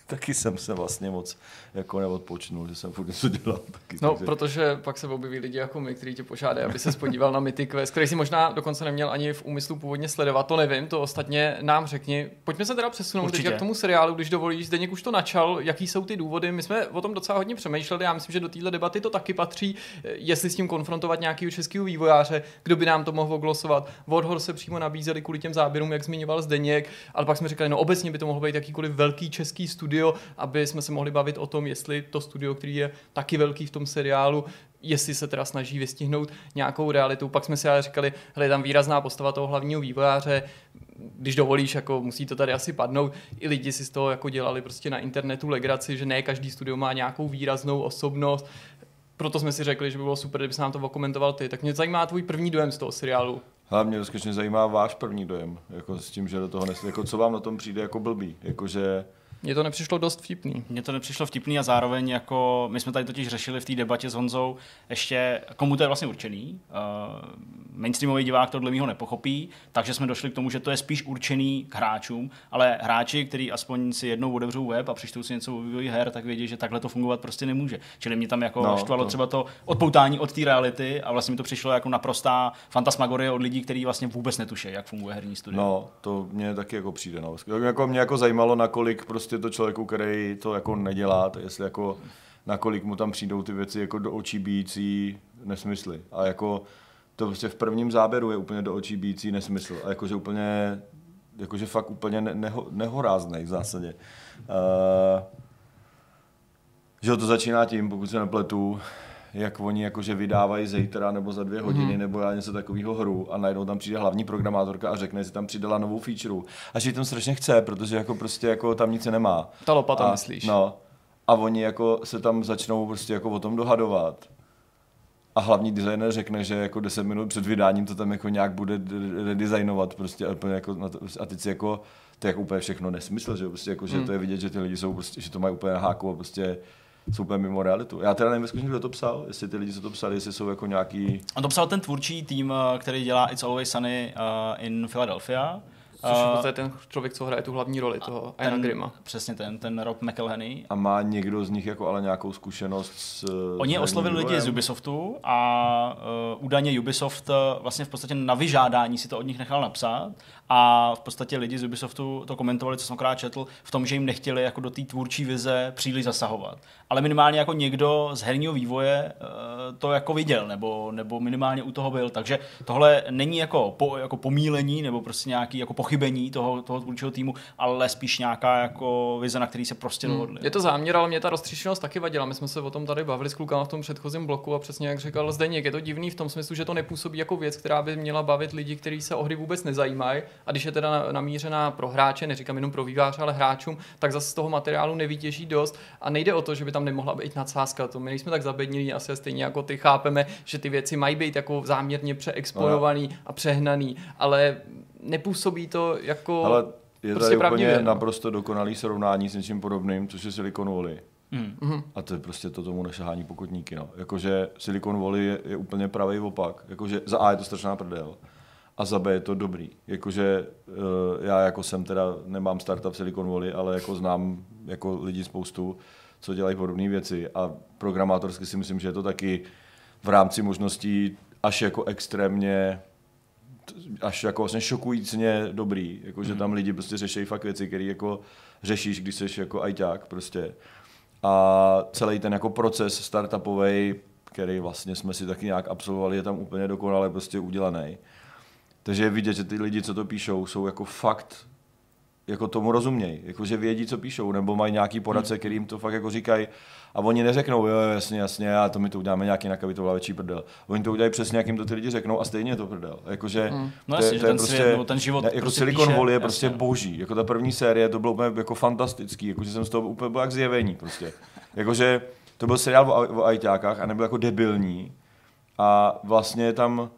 taky jsem se vlastně moc jako neodpočnul, že jsem furt něco dělal. Taky, no, takže... protože pak se objeví lidi jako my, kteří tě požádají, aby se podíval na Mythic Quest, který si možná dokonce neměl ani v úmyslu původně sledovat, to nevím, to ostatně nám řekni. Pojďme se teda přesunout teď k tomu seriálu, když dovolíš, Zdeněk už to načal, jaký jsou ty důvody, my jsme o tom docela hodně přemýšleli, já myslím, že do téhle debaty to taky patří, jestli s tím konfrontovat nějakého českého vývojáře, kdo by nám to mohl glosovat. Warhorse se přímo nabízeli kvůli těm záběrům, jak zmiňoval Zdeněk, ale pak jsme říkali, no obecně by to mohlo být jakýkoliv velký český studio, aby jsme se mohli bavit o tom, jestli to studio, který je taky velký v tom seriálu, jestli se teda snaží vystihnout nějakou realitu. Pak jsme si ale říkali, hele, je tam výrazná postava toho hlavního vývojáře, když dovolíš, jako musí to tady asi padnout. I lidi si z toho jako dělali prostě na internetu legraci, že ne každý studio má nějakou výraznou osobnost. Proto jsme si řekli, že by bylo super, kdyby se nám to okomentoval ty. Tak mě zajímá tvůj první dojem z toho seriálu. Hlavně mě skutečně zajímá váš první dojem, jako s tím, že do toho jako co vám na tom přijde jako blbý, jakože mně to nepřišlo dost vtipný. Mně to nepřišlo vtipný a zároveň jako my jsme tady totiž řešili v té debatě s Honzou ještě, komu to je vlastně určený. Mainstreamový divák tohle mýho nepochopí, takže jsme došli k tomu, že to je spíš určený k hráčům, ale hráči, kteří aspoň si jednou odevřou web a přečtou si něco o vývoji her, tak vědí, že takhle to fungovat prostě nemůže. Čili mě tam jako štvalo třeba to odpoutání od té reality a vlastně mi to přišlo jako naprostá fantasmagorie od lidí, kteří vlastně vůbec netuší, jak funguje herní studio. No, to mě taky jako přijde, no. Jako mě jako zajímalo, nakolik prostě to člověku, který to jako nedělá, to jestli jako nakolik mu tam přijdou ty věci jako do očí bijící nesmysly. A jako to prostě v prvním záběru je úplně do očí bijící nesmysl. A jakože úplně, jakože fakt úplně nehoráznej v zásadě. Že to začíná tím, pokud se nepletu, jak oni jakože vydávají zítra nebo za 2 hodiny nebo já něco takového hru a najednou tam přijde hlavní programátorka a řekne, že tam přidala novou featureu a že ji tam strašně chce, protože jako prostě jako tam nic nemá. Ta lopata a, myslíš. No. A oni jako se tam začnou prostě jako o tom dohadovat. A hlavní designer řekne, že jako 10 minut před vydáním to tam jako nějak bude redesignovat prostě a teď si jako to je jako úplně všechno nesmysl, že prostě jako že to je vidět, že ty lidi jsou prostě, že to mají úplně na háku a prostě jsou úplně mimo realitu. Já teda nevím, kdo to psal, jestli ty lidi, co to psali, jestli jsou jako nějaký... On to psal ten tvůrčí tým, který dělá It's Always Sunny in Philadelphia. Což je ten člověk, co hraje tu hlavní roli toho Iana Grima. Přesně ten Rob McElhenney. A má někdo z nich jako ale nějakou zkušenost s... Oni oslovili lidi z Ubisoftu a údajně Ubisoft vlastně v podstatě na vyžádání si to od nich nechal napsat a v podstatě lidi z Ubisoftu to komentovali, co jsem okrát četl, v tom, že jim nechtěli jako do té tvůrčí vize příliš zasahovat. Ale minimálně jako někdo z herního vývoje to jako viděl nebo minimálně u toho byl. Takže tohle není jako pomílení nebo prostě nějaký jako pochybení toho tvůrčího týmu, ale spíš nějaká jako vize, na který se prostě dohodli. Je to záměr, ale mě ta roztříšenost taky vadila. My jsme se o tom tady bavili s klukama v tom předchozím bloku a přesně jak říkal Zdeněk, je to divný v tom smyslu, že to nepůsobí jako věc, která by měla bavit lidi, kteří se o hry vůbec nezajímají. A když je teda namířená pro hráče, neříkám jenom pro vývojáře, ale hráčům, tak zase z toho materiálu nevytěží dost a nejde o to, že by tam nemohla být nadsázka. To my nejsme tak zabednění, asi stejně jako ty chápeme, že ty věci mají být jako záměrně přeexponovaný a přehnaný, ale nepůsobí to jako. Ale je prostě tady úplně naprosto dokonalý srovnání s něčím podobným, což je Silicon Valley. A to je prostě to tomu nešahání pokotníky. No. Jakože Silicon Valley je úplně pravý opak. Jakože za A je to strašná prdel a za B je to dobrý. Jakože já jako jsem teda nemám startup Silicon Valley, ale jako znám jako lidi spoustu, co dělají podobné věci a programátorsky si myslím, že je to taky v rámci možností až jako extrémně až jako vlastně šokujícně dobrý, jakože tam lidi prostě řeší fakt věci, které jako řešíš, když jsi jako ajťák prostě. A celý ten jako proces startupový, který vlastně jsme si taky nějak absolvovali, je tam úplně dokonale prostě udělaný. Takže je vidět, že ty lidi, co to píšou, jsou jako fakt jako tomu rozumějí, jako že vědí, co píšou, nebo mají nějaký poradce, kterým to fakt jako říkají, a oni neřeknou, jo, jasně, a to my to uděláme nějaký nakavitoval větší prdel. Oni to udělají přesně, jak jim to ty lidi řeknou, a stejně je to prdel. Jakože no jasně, ten prostě, svět, ten život jako prostě Silicon Valley je prostě boží. Jako ta první série, to bylo úplně jako fantastický, jakože jsem z toho úplně byl jak zjevení prostě. Jakože to byl seriál o ajťákách a nebyl jako debilní. A vlastně tam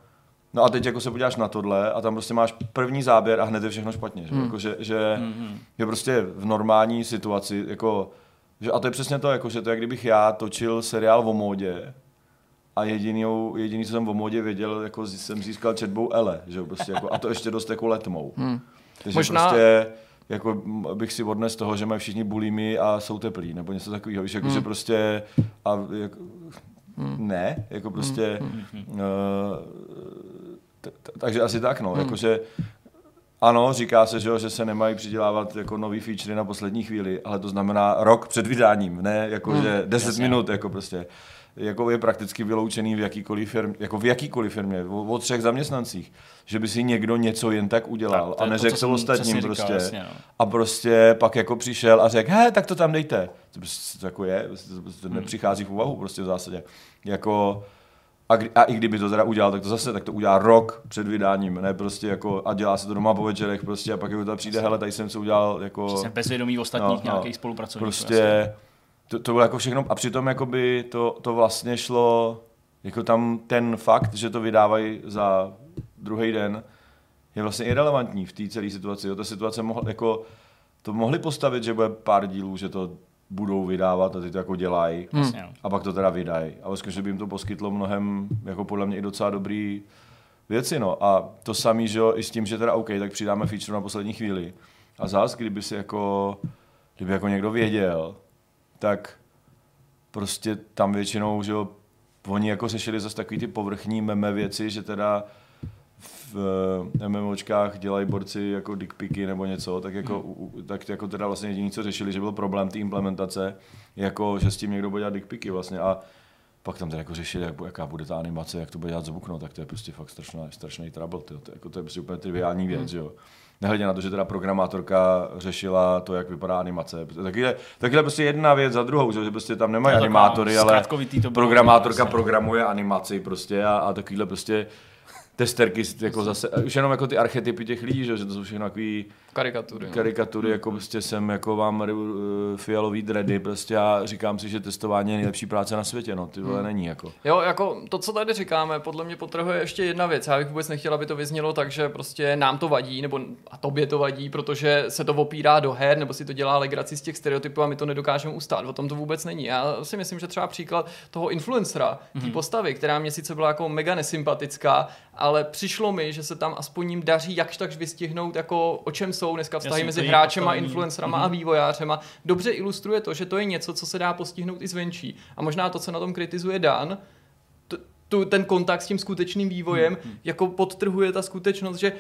no a teď jako se podíváš na tohle a tam prostě máš první záběr a hned je všechno špatně, že? Jako, že je prostě v normální situaci, jako, že, a to je přesně to, jako, že to je, kdybych já točil seriál o módě a jediný, co jsem o módě věděl, jako jsem získal četbou Ele, že? Prostě, jako, a to ještě dost jako letmou. Takže možná... prostě jako bych si odnesl toho, že mají všichni bulimy a jsou teplí, nebo něco takového, jako, že prostě... A, jako, ne, jako prostě... Takže asi tak, no, jakože ano, říká se, že se nemají přidělávat jako nový feature na poslední chvíli, ale to znamená rok před vydáním, ne, jakože 10 minut, jako prostě, jako je prakticky vyloučený v jakýkoliv firmě, o 3 zaměstnancích, že by si někdo něco jen tak udělal tak, a neřekl to ostatním prostě, vlastně, no. A prostě pak jako přišel a řekl, hej, tak to tam dejte, to prostě jako je, to nepřichází v úvahu prostě v zásadě, jako... A i kdyby to teda udělal, tak to udělá rok před vydáním, ne prostě jako a dělá se to doma po večerech prostě a pak jako to přijde, hele, tady jsem se udělal jako... Přesně bezvědomí ostatních nějakých spolupracovníků. Prostě to bylo jako všechno a přitom jakoby to vlastně šlo, jako tam ten fakt, že to vydávají za druhý den, je vlastně irelevantní v té celé situaci. Jo, ta situace mohli postavit, že bude pár dílů, že to budou vydávat a ty to jako dělají a pak to teda vydají. Ale skutečně by jim to poskytlo mnohem, jako podle mě i docela dobrý věci, no. A to samý, že jo, i s tím, že teda OK, tak přidáme feature na poslední chvíli. A zás, kdyby někdo věděl, tak prostě tam většinou, že jo, oni jako řešili zase takový ty povrchní meme věci, že teda v MMOčkách dělají borci jako dickpiky nebo něco, tak jako teda vlastně jediný, co řešili, že byl problém té implementace, jako že s tím někdo bude dělat dickpiky vlastně a pak tam teda jako řešili, jaká bude ta animace, jak to bude dělat zvukno, tak to je prostě fakt strašný trouble, to je prostě úplně triviální věc, že jo. Nehledě na to, že teda programátorka řešila to, jak vypadá animace. Takhle prostě jedna věc za druhou, že prostě tam nemají animátory, ale programátorka programuje animaci prostě a takovýhle prostě testerky, jako zase, už jenom jako ty archetypy těch lidí, že to jsou všechno takový karikatury jako prostě jsem jako vám fialový dready prostě a říkám si, že testování je nejlepší práce na světě, no, ty vole není jako. Jo, jako to, co tady říkáme, podle mě potrhuje ještě jedna věc, já bych vůbec nechtěl, aby to vyznělo tak, že prostě nám to vadí, nebo a tobě to vadí, protože se to opírá do her, nebo si to dělá legraci z těch stereotypů a my to nedokážeme ustát, o tom to vůbec není. Já si myslím, že třeba příklad toho influencera, té postavy, která mě sice byla jako mega nesympatická, ale přišlo mi, že se tam aspoň jim daří jakž takž vystihnout, jako o čem jsou dneska vztahy mezi hráčema, influencerama a vývojářema. Dobře ilustruje to, že to je něco, co se dá postihnout i zvenčí. A možná to, co na tom kritizuje Dan, ten kontakt s tím skutečným vývojem, jako podtrhuje ta skutečnost, že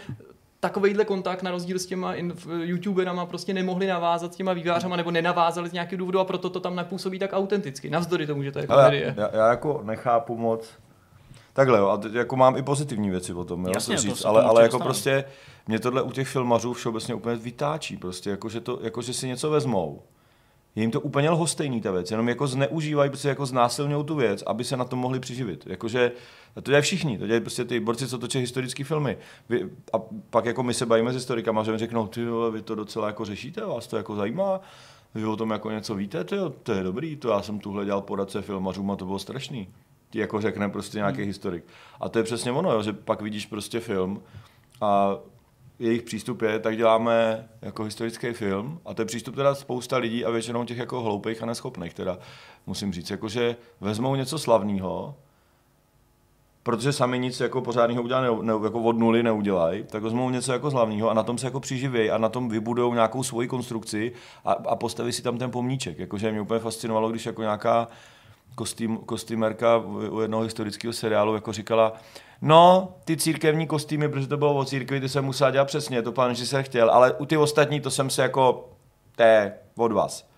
takovejhle kontakt na rozdíl s těma youtuberama prostě nemohli navázat s těma vývojářama nebo nenavázali z nějakého důvodu a proto to tam nepůsobí tak autenticky. Navzdory tomu, že to je komedie. Já jako nechápu moc. Takhle jo, a teď jako mám i pozitivní věci o tom, jasně, to říct, ale jako prostě mě tohle u těch filmařů všeobecně úplně vytáčí, prostě jakože si něco vezmou. Je jim to úplně lhostejný ta věc, jenom jako zneužívají, prostě jako znásilňují tu věc, aby se na tom mohli přiživit. Jakože to dělají všichni, to dělají prostě ty borci, co točí historické filmy. A pak jako my se bavíme s historikama, že mi řeknou, ty vole, vy to docela jako řešíte, vás to jako zajímá. Vy o tom jako něco víte, to je dobrý, to já jsem tuhle dělal poradce filmařům a to bylo strašný. Jako řekne prostě nějaký historik. A to je přesně ono, jo, že pak vidíš prostě film a jejich přístup je, tak děláme jako historický film a to je přístup teda spousta lidí a většinou těch jako hloupejch a neschopných teda, musím říct, jakože vezmou něco slavného, protože sami nic jako pořádného udělají, jako od nuly neudělají, tak vezmou něco jako slavného a na tom se jako přiživějí a na tom vybudou nějakou svoji konstrukci a postaví si tam ten pomníček. Jakože mě úplně fascinovalo, když jako nějaká kostýmerka u jednoho historického seriálu jako říkala, no, ty církevní kostýmy, protože to bylo o církvi, ty jsem musela dělat přesně, to pán, že jsem chtěl, ale u ty ostatní to jsem se jako, to je od vás.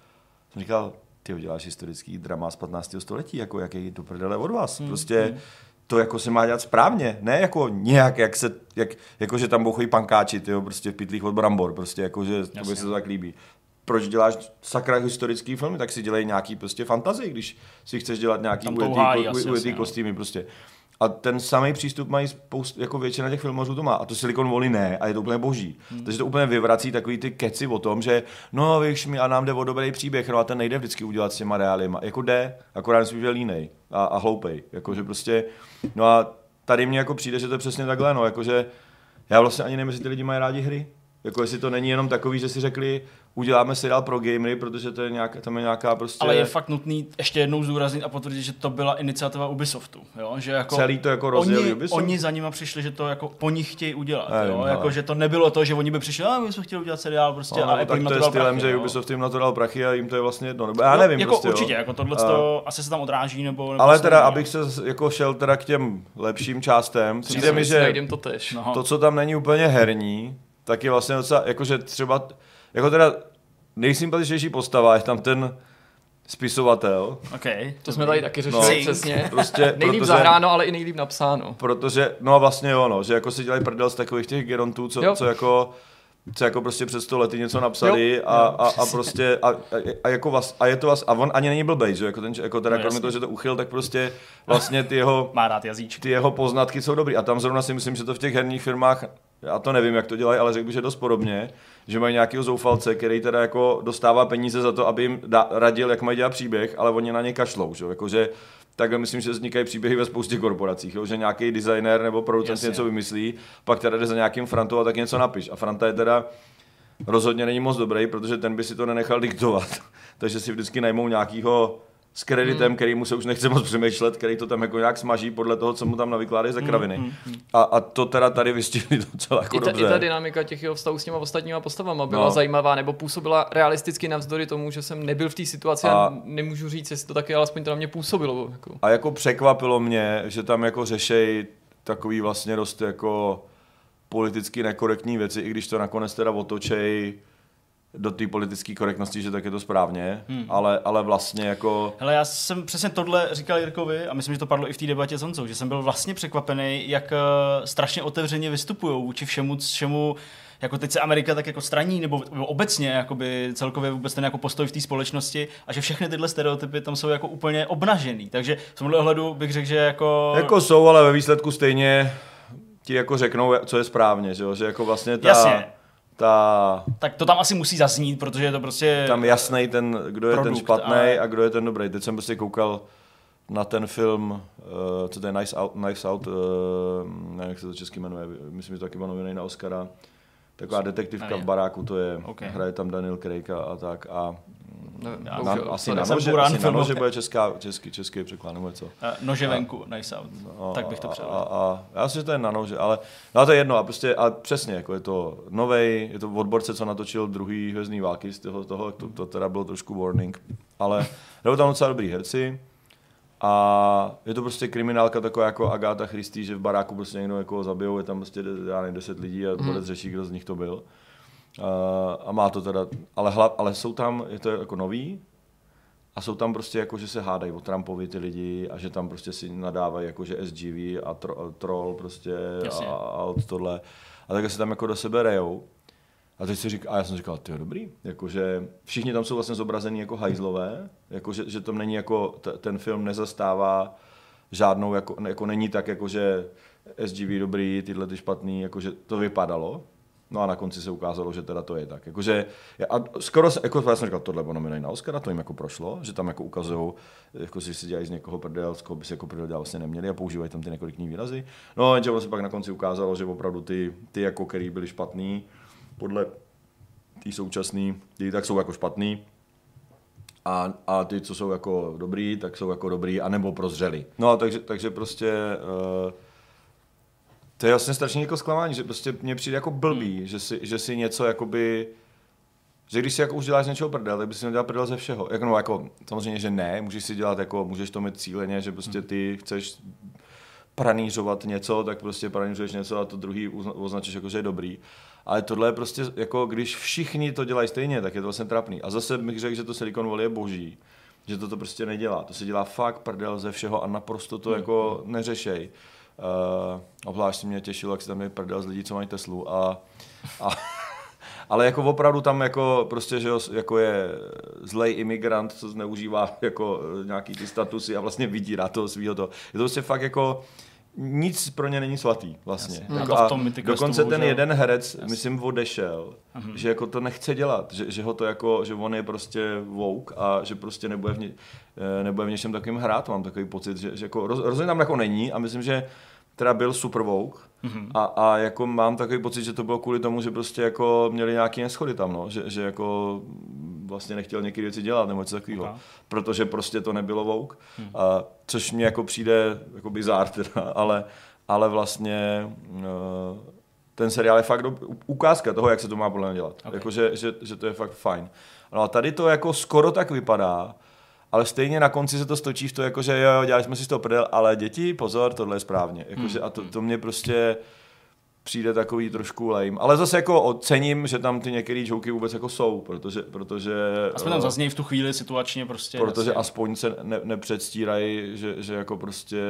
Jsem říkal, ty děláš historický drama z 15. století, jako jaký do prdele od vás, prostě to jako se má dělat správně, ne jako nějak, jakože tam bouchají pankáči, tyjo, prostě v pytlích od brambor, prostě jakože to by se to tak líbí. Proč děláš sakra historický filmy, tak si dělej nějaký prostě fantazii, když si chceš dělat nějaký ujetý kostýmy prostě. A ten samý přístup mají spoustu, jako většina těch filmařů to má. A to Silicon Valley ne, a je to úplně boží. Takže to úplně vyvrací takový ty keci o tom, že no víš mi a nám jde o dobrý příběh, no a ten nejde vždycky udělat s těma reálima. Jako jde, akorát myslím, že línej a hloupej. Jakože prostě, no a tady mně jako přijde, že to je přesně takhle, no, jakože já vlastně ani nevím, jestli ty lidi mají rádi hry. Jako jestli to není jenom takový, že si řekli, uděláme seriál pro gamery, protože to je nějak, tam je nějaká prostě... Ale je fakt nutný ještě jednou zdůraznit a potvrdit, že to byla iniciativa Ubisoftu, jo? Že jako celý to jako rozjeli Ubisoft. Oni za nima přišli, že to jako po nich chtějí udělat, ne, jo? Jako, že to nebylo to, že oni by přišli, ale my jsme chtěli udělat seriál prostě no, a Apple jim na to dal prachy. Že Ubisoft jim na to dal prachy a jim to je vlastně jedno, nebo já nevím jako prostě. Určitě, jako tohleto asi se tam odráží, nebo ale teda, abych se jako šel teda k těm lepším částem, přijde mi, že to, co tam není úplně herní, tak je vlastně docela, jakože třeba, jako teda nejsympatičnější postava je tam ten spisovatel. Okay. To jsme tady taky řešili, no, přesně. Prostě, nejlíp zahráno, ale i nejlíp napsáno. Protože, no a vlastně jo, no, že jako si dělají prdel z takových těch gerontů, co jako prostě před 100 lety něco napsali a prostě a jako vás a je to vás a on ani není blbej, že jako ten jako teda kromě toho, že to uchyl, tak prostě vlastně ty jeho poznatky jsou dobrý a tam zrovna si myslím, že to v těch herních firmách já to nevím, jak to dělají, ale řekl bych, že dost podobně, že mají nějakýho zoufalce, který teda jako dostává peníze za to, aby jim radil, jak mají dělat příběh, ale oni na něj kašlou, že jakože takhle myslím, že vznikají příběhy ve spoustě korporacích, jo? Že nějaký designer nebo producent něco vymyslí, pak teda jde za nějakým Frantou a tak něco napiš. A Franta je teda rozhodně není moc dobrý, protože ten by si to nenechal diktovat. Takže si vždycky najmou nějakýho s kreditem, který mu se už nechce moc přemýšlet, který to tam jako nějak smaží podle toho, co mu tam navykládají za kraviny. A to teda tady vystihli docela jako dobře. I ta dynamika těch jeho vztahů s těma ostatníma postavama byla zajímavá, nebo působila realisticky navzdory tomu, že jsem nebyl v té situaci a nemůžu říct, jestli to taky alespoň to na mě působilo. Jako. A jako překvapilo mě, že tam jako řešejí takový vlastně dost jako politicky nekorektní věci, i když to nakonec teda otočejí do té politické korektnosti, že tak je to správně, ale vlastně jako... Hele, já jsem přesně tohle říkal Jirkovi a myslím, že to padlo i v té debatě s Honcou, že jsem byl vlastně překvapený, jak strašně otevřeně vystupujou vůči všemu, jako teď se Amerika tak jako straní, nebo obecně jakoby celkově vůbec ten jako postoj v té společnosti a že všechny tyhle stereotypy tam jsou jako úplně obnažený, takže v tomhle ohledu bych řekl, že jako... Jako jsou, ale ve výsledku stejně ti jako řeknou, co je správně, že jako vlastně ta... Jasně. Tak to tam asi musí zaznít, protože je to prostě tam jasnej ten, kdo je ten špatnej a kdo je ten dobrý. Teď jsem prostě koukal na ten film, co to je Knives Out, nevím, jak se to česky jmenuje, myslím, že to taky byl novinej na Oscara. Taková detektivka v baráku to je, hraje tam Daniel Craig a tak a nevím, asi na nože bude český překlad, nebo co. Nože venku, Knives Out, tak bych to přeložil. Já si, že to je na nože, ale no to je jedno a prostě a přesně, jako je to novej, je to odborce, co natočil druhý Hvězdný války, z toho to teda bylo trošku warning, ale nebo tam docela dobrý herci. A je to prostě kriminálka taková jako Agatha Christie, že v baráku prostě někdo někoho zabijou, je tam prostě 10 lidí a podle řeší, kdo z nich to byl. A má to teda, ale jsou tam, je to jako nový a jsou tam prostě jako, že se hádají o Trumpovi ty lidi a že tam prostě si nadávají jako, že SGV a troll prostě a tohle. A tak se tam jako do sebe rejou. A teď si říkal, a já jsem říkal, to je dobrý, jakože všichni tam jsou vlastně zobrazení jako hajzlové, jakože že tam není jako, ten film nezastává žádnou, jako není tak jakože SGV dobrý, tyhle ty špatný, jakože to vypadalo, no a na konci se ukázalo, že teda to je tak, jakože a skoro, jako já jsem říkal, tohle bylo nominovaný na Oscara, to jim jako prošlo, že tam jako ukazujou, jako že si dělají z někoho prdel, z koho by se jako prdel vlastně neměli a používají tam ty nekorektní výrazy, no jenže ono se pak na konci ukázalo, že opravdu ty jako, který byli špatný, podle ty současný, ty tak jsou jako špatný a ty, co jsou jako dobrý, tak jsou jako dobrý anebo prozřeli. No takže prostě to je vlastně strašně jako zklamání, že prostě mně přijde jako blbý, že si něco jakoby, že když si jako už děláš něčeho prdel, tak bys si nedělal prdel ze všeho. Jako, no, jako samozřejmě, že ne, můžeš si dělat jako, můžeš to mít cíleně, že prostě ty chceš pranířovat něco, tak prostě pranířuješ něco a to druhý označíš jako, že je dobrý. Ale tohle je prostě, jako když všichni to dělají stejně, tak je to vlastně trapný. A zase bych řekl, že to Silicon Valley je boží. že to prostě nedělá. To se dělá fakt prdel ze všeho a naprosto to jako neřešej. Obzvlášť mě těšilo, jak se tam je prdel z lidí, co mají Teslu. Ale jako opravdu tam jako prostě, že jako je zlej imigrant, co zneužívá jako nějaký ty statusy a vlastně vydírá toho svýho toho. Je to prostě fakt jako nic pro ně není svatý vlastně. Jako a dokonce ten jeden herec, myslím, odešel, že jako to nechce dělat, že ho to jako, že on je prostě woke a že prostě nebude v něčem takovým hrát, mám takový pocit, že jako rozhodně tam jako není a myslím, že teda byl super woke a jako mám takový pocit, že to bylo kvůli tomu, že prostě jako měli nějaký neshody tam, no, že jako vlastně nechtěl některé věci dělat nebo něco takového, protože prostě to nebylo woke, což mi jako přijde jako bizár teda, ale vlastně ten seriál je fakt ukázka toho, jak se to má podle mě dělat, jako, že to je fakt fajn. No a tady to jako skoro tak vypadá, ale stejně na konci se to stočí v to, jakože jo, dělali jsme si z toho prdel, ale děti, pozor, tohle je správně. Jakože, a to mě prostě přijde takový trošku lame. Ale zase jako ocením, že tam ty některé joky vůbec jako jsou, protože aspoň tam zaznějí v tu chvíli situačně prostě. Protože jasně. Aspoň se nepředstírají, že jako prostě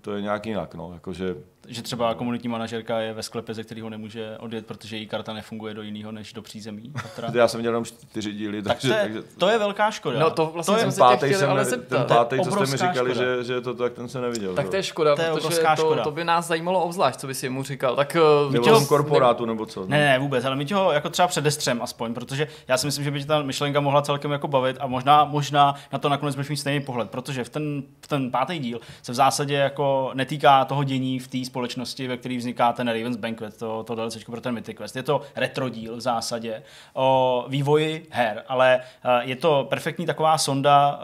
to je nějak jinak, no, jakože. Že třeba komunitní manažerka je ve sklepě, ze kterého nemůže odjet, protože její karta nefunguje do jiného než do přízemí. Já jsem měl jenom 4 díly, takže... To je velká škoda. No to vlastně to ten pátý, co jste mi říkali, že to tak, ten se neviděl. Tak to je škoda, protože to by nás zajímalo obzvlášť, co bys jemu říkal. Tak v korporátu nebo co? Ne, vůbec, ale my ti ho jako třeba předestřem aspoň, protože já si myslím, že by tě ta myšlenka mohla celkem jako bavit a možná na to nakonec budeš mít stejný pohled, protože v ten pátý díl se v zásadě jako netýká toho dění v té společnosti, ve který vzniká ten Raven's Banquet, to DLCčko pro ten Mythic Quest. Je to retro díl v zásadě o vývoji her, ale je to perfektní taková sonda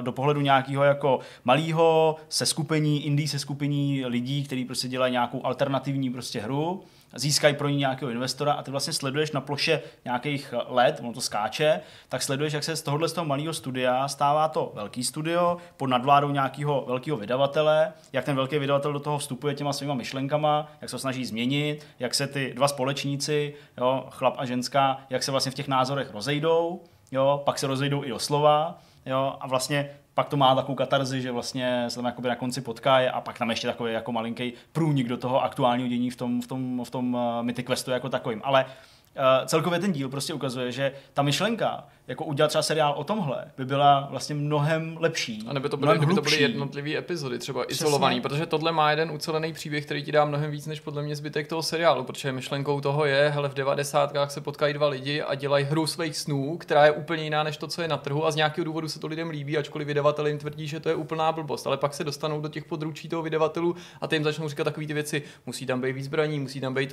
do pohledu nějakého jako malého seskupení, indie seskupení lidí, kteří prostě dělají nějakou alternativní prostě hru, získají pro ní nějakého investora a ty vlastně sleduješ na ploše nějakých let, ono to skáče, tak sleduješ, jak se z tohohle z toho malého studia stává to velký studio pod nadvládou nějakého velkého vydavatele, jak ten velký vydavatel do toho vstupuje těma svýma myšlenkama, jak se ho snaží změnit, jak se ty dva společníci, jo, chlap a ženská, jak se vlastně v těch názorech rozejdou, jo, pak se rozejdou i doslova, jo, a vlastně pak to má takovou katarzi, že vlastně se tam jakoby na konci potkají a pak tam ještě takový jako malinký průnik do toho aktuálního dění v tom Mythic Questu jako takovým. Ale celkově ten díl prostě ukazuje, že ta myšlenka, jako udělat třeba seriál o tomhle, by byla vlastně mnohem lepší. A kdyby to byly jednotlivý epizody, třeba izolovaný, protože tohle má jeden ucelený příběh, který ti dá mnohem víc, než podle mě zbytek toho seriálu, protože myšlenkou toho je, hele, v 90kách se potkají dva lidi a dělají hru svých snů, která je úplně jiná než to, co je na trhu a z nějakého důvodu se to lidem líbí, ačkoliv vydavatel jim tvrdí, že to je úplná blbost, ale pak se dostanou do těch područí toho vydavatelů a ty jim začnou říkat takové ty věci, musí tam být víc zbraní, musí tam být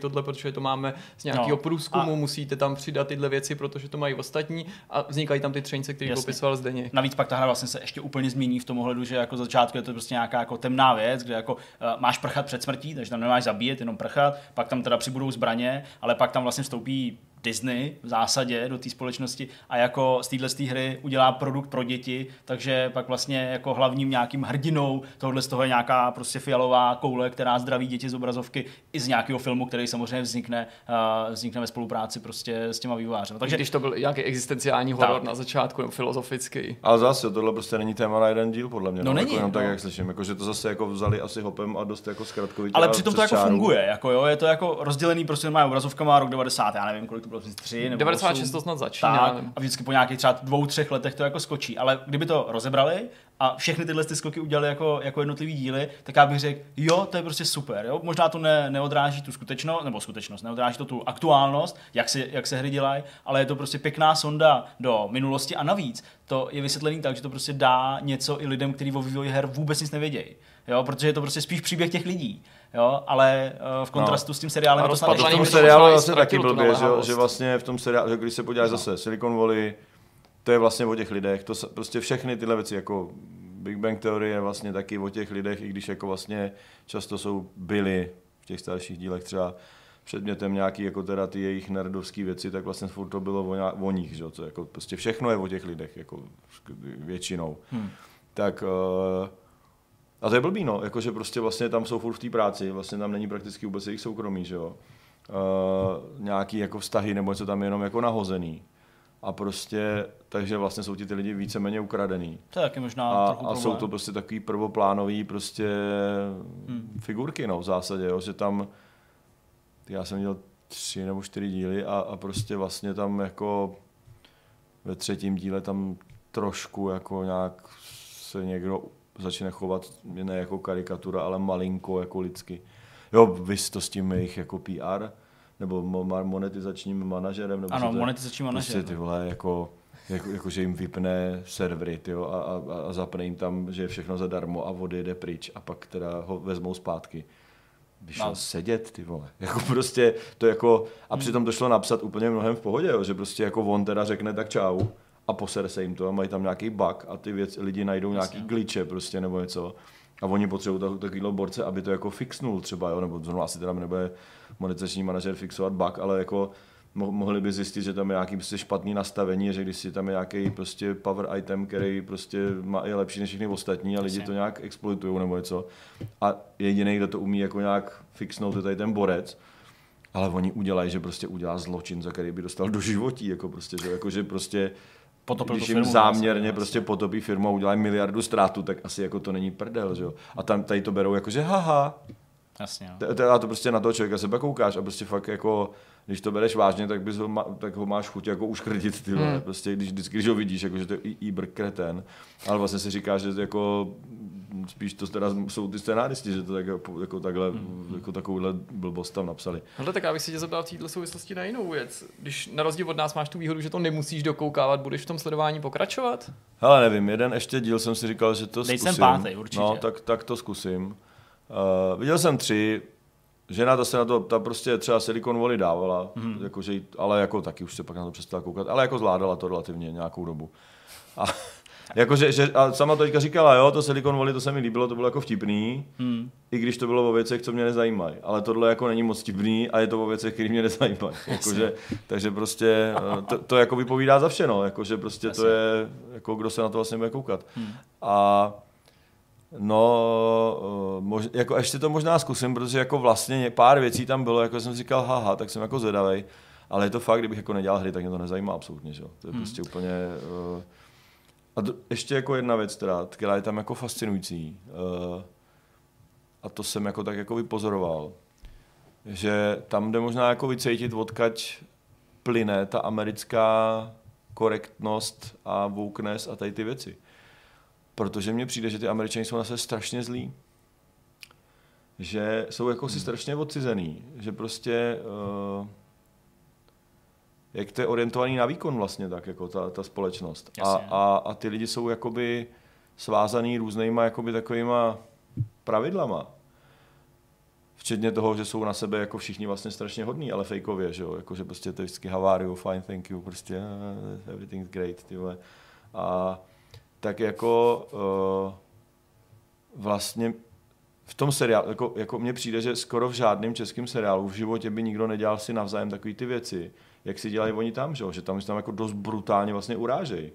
tohle, protože to máme z nějakého průzkumu, musíte tam přidat tyhle věci, protože to mají ostatní a vznikají tam ty třenice, který popisoval Zdeněk. Navíc pak ta hra vlastně se ještě úplně změní v tom ohledu, že jako začátku je to prostě nějaká jako temná věc, kde jako máš prchat před smrtí, takže tam nemáš zabíjet, jenom prchat, pak tam teda přibudou zbraně, ale pak tam vlastně vstoupí Disney v zásadě do té společnosti a jako z této hry udělá produkt pro děti, takže pak vlastně jako hlavním nějakým hrdinou tohle z toho je nějaká prostě fialová koule, která zdraví děti z obrazovky i z nějakého filmu, který samozřejmě vznikne ve spolupráci prostě s těma vývojáři. Takže když to byl nějaký existenciální horor na začátku, filozofický. Ale zase tohle prostě není téma na jeden díl podle mě. No není. Jako jenom tak, jak slyším, jako že to zase jako vzali asi hopem a dost jako zkratkovitě. Ale přitom to jako funguje, jako jo, je to jako rozdělený prostě má obrazovka má rok 90, já nevím kolik 3, nebo 96 to snad začíná. Tak, a vždycky po nějakých třeba 2-3 letech to jako skočí, ale kdyby to rozebrali a všechny tyhle skoky udělali jako jednotlivý díly, tak já bych řekl, jo, to je prostě super, jo. Možná to neodráží tu skutečnost, nebo neodráží to tu aktuálnost, jak se hry dělají, ale je to prostě pěkná sonda do minulosti a navíc to je vysvětlený tak, že to prostě dá něco i lidem, kteří o vývoji her vůbec nic nevědějí. Jo, protože je to prostě spíš příběh těch lidí, jo, ale v kontrastu s tím seriálem to snad. V tom seriálu vlastně taky blbě, že vlastně v tom seriálu, že když se podíváš zase Silicon Valley, to je vlastně o těch lidech, to prostě všechny tyhle věci jako Big Bang Theory je vlastně taky o těch lidech, i když jako vlastně často byli v těch starších dílech třeba předmětem nějaký jako teda ty jejich nerdovský věci, tak vlastně furt to bylo o nich, že to jako prostě všechno je o těch lidech jako většinou. Tak a to je blbý, no, jakože prostě vlastně tam jsou furt v té práci, vlastně tam není prakticky vůbec jejich soukromí, že jo. Nějaký jako vztahy nebo něco tam jenom jako nahozený. a prostě, takže vlastně jsou ti ty lidi víceméně ukradený. To je taky možná trochu problém. A jsou to prostě takový prvoplánový prostě figurky, no, v zásadě, jo, že tam, já jsem dělal 3 nebo 4 díly a prostě vlastně tam jako ve 3. díle tam trošku jako nějak se někdo začne chovat, ne jako karikatura, ale malinko jako lidsky. Jo, vy to s tím jejich jako PR, nebo monetizačním manažerem, nebo ano, monetizačním manažerem. Prostě ty vole, jako že jim vypne servery, tyjo, a zapne jim tam, že je všechno zadarmo a odjede pryč a pak teda ho vezmou zpátky. Vyšel sedět, ty vole. Jako prostě to jako, a přitom to šlo napsat úplně mnohem v pohodě, jo, že prostě jako on teda řekne tak čau a posere se jim to a mají tam nějaký bug a ty lidi najdou nějaký glitche prostě nebo něco. A oni potřebují takovýhle borce, aby to jako fixnul třeba, jo, nebo zrovna asi teda nebude monetizační manažer fixovat bug, ale jako mohli by zjistit, že tam je nějaký prostě špatný nastavení, že když si tam je nějaký prostě power item, který prostě je lepší než všechny ostatní a lidi to nějak exploitují nebo něco. A jediný, kdo to umí jako nějak fixnout, je tady ten borec. Ale oni udělají, že prostě udělá zločin, za který by dostal doživotí, jako prostě, že jakože prostě potopil, když jim záměrně vlastně prostě potopí firmu a udělají miliardu ztrátu, tak asi jako to není prdel, že jo. A tam tady to berou jako, že haha. Jasně. A to prostě na toho člověka sebe koukáš a prostě fakt jako, když to bereš vážně, tak bys ho máš chuť jako uškrdit, ty vole. Prostě když ho vidíš, jako že to je i kreten, ale vlastně si říkáš, že to jako spíš to teda jsou ty scénáristi, že to tak, jako takhle, jako takovouhle blbost tam napsali. Hele, tak já bych si tě zeptal v této souvislosti na jinou věc. Když na rozdíl od nás máš tu výhodu, že to nemusíš dokoukávat, budeš v tom sledování pokračovat? Hele, nevím, jeden ještě díl jsem si říkal, že to zkusím. Nejsem pátý, určitě. No, tak to zkusím. Viděl jsem 3, žena ta se na to, ta prostě třeba Silicon Valley dávala, jakože, ale jako taky už se pak na to přestala koukat, ale jako zvládala to relativně nějakou dobu. A jakože, a sama to teďka říkala, jo, to Silicon Valley, to se mi líbilo, to bylo jako vtipný, i když to bylo o věcech, co mě nezajímají, ale tohle jako není moc vtipný a je to o věcech, které mě nezajímají, jakože, takže prostě to jako vypovídá za vše, no, jakože prostě to je, jako kdo se na to vlastně bude koukat. A no, jako ještě to možná zkusím, protože jako vlastně pár věcí tam bylo, jako jsem říkal, haha, tak jsem jako zvedavej, ale je to fakt, kdybych jako nedělal hry, tak mě to nezajímá absolutně, že? To je prostě úplně... A ještě jako jedna věc, která je tam jako fascinující, a to jsem jako tak jako vypozoroval, že tam jde možná jako vycítit, odkaď plyne ta americká korektnost a wokeness a tady ty věci. Protože mně přijde, že ty Američané jsou na sebe strašně zlí. Že jsou jako si strašně odcizený. Že prostě, jak to je orientovaný na výkon vlastně tak, jako ta společnost. A ty lidi jsou jakoby svázaný různýma jakoby takovýma pravidlama. Včetně toho, že jsou na sebe jako všichni vlastně strašně hodní, ale fejkově, že jo. Jako, že prostě to je vždycky how are you, fine, thank you, prostě everything's great, ty vole. A tak jako vlastně v tom seriálu, jako mně přijde, že skoro v žádném českém seriálu v životě by nikdo nedělal si navzájem takový ty věci, jak si dělají oni tam, že tam se tam jako dost brutálně vlastně urážejí.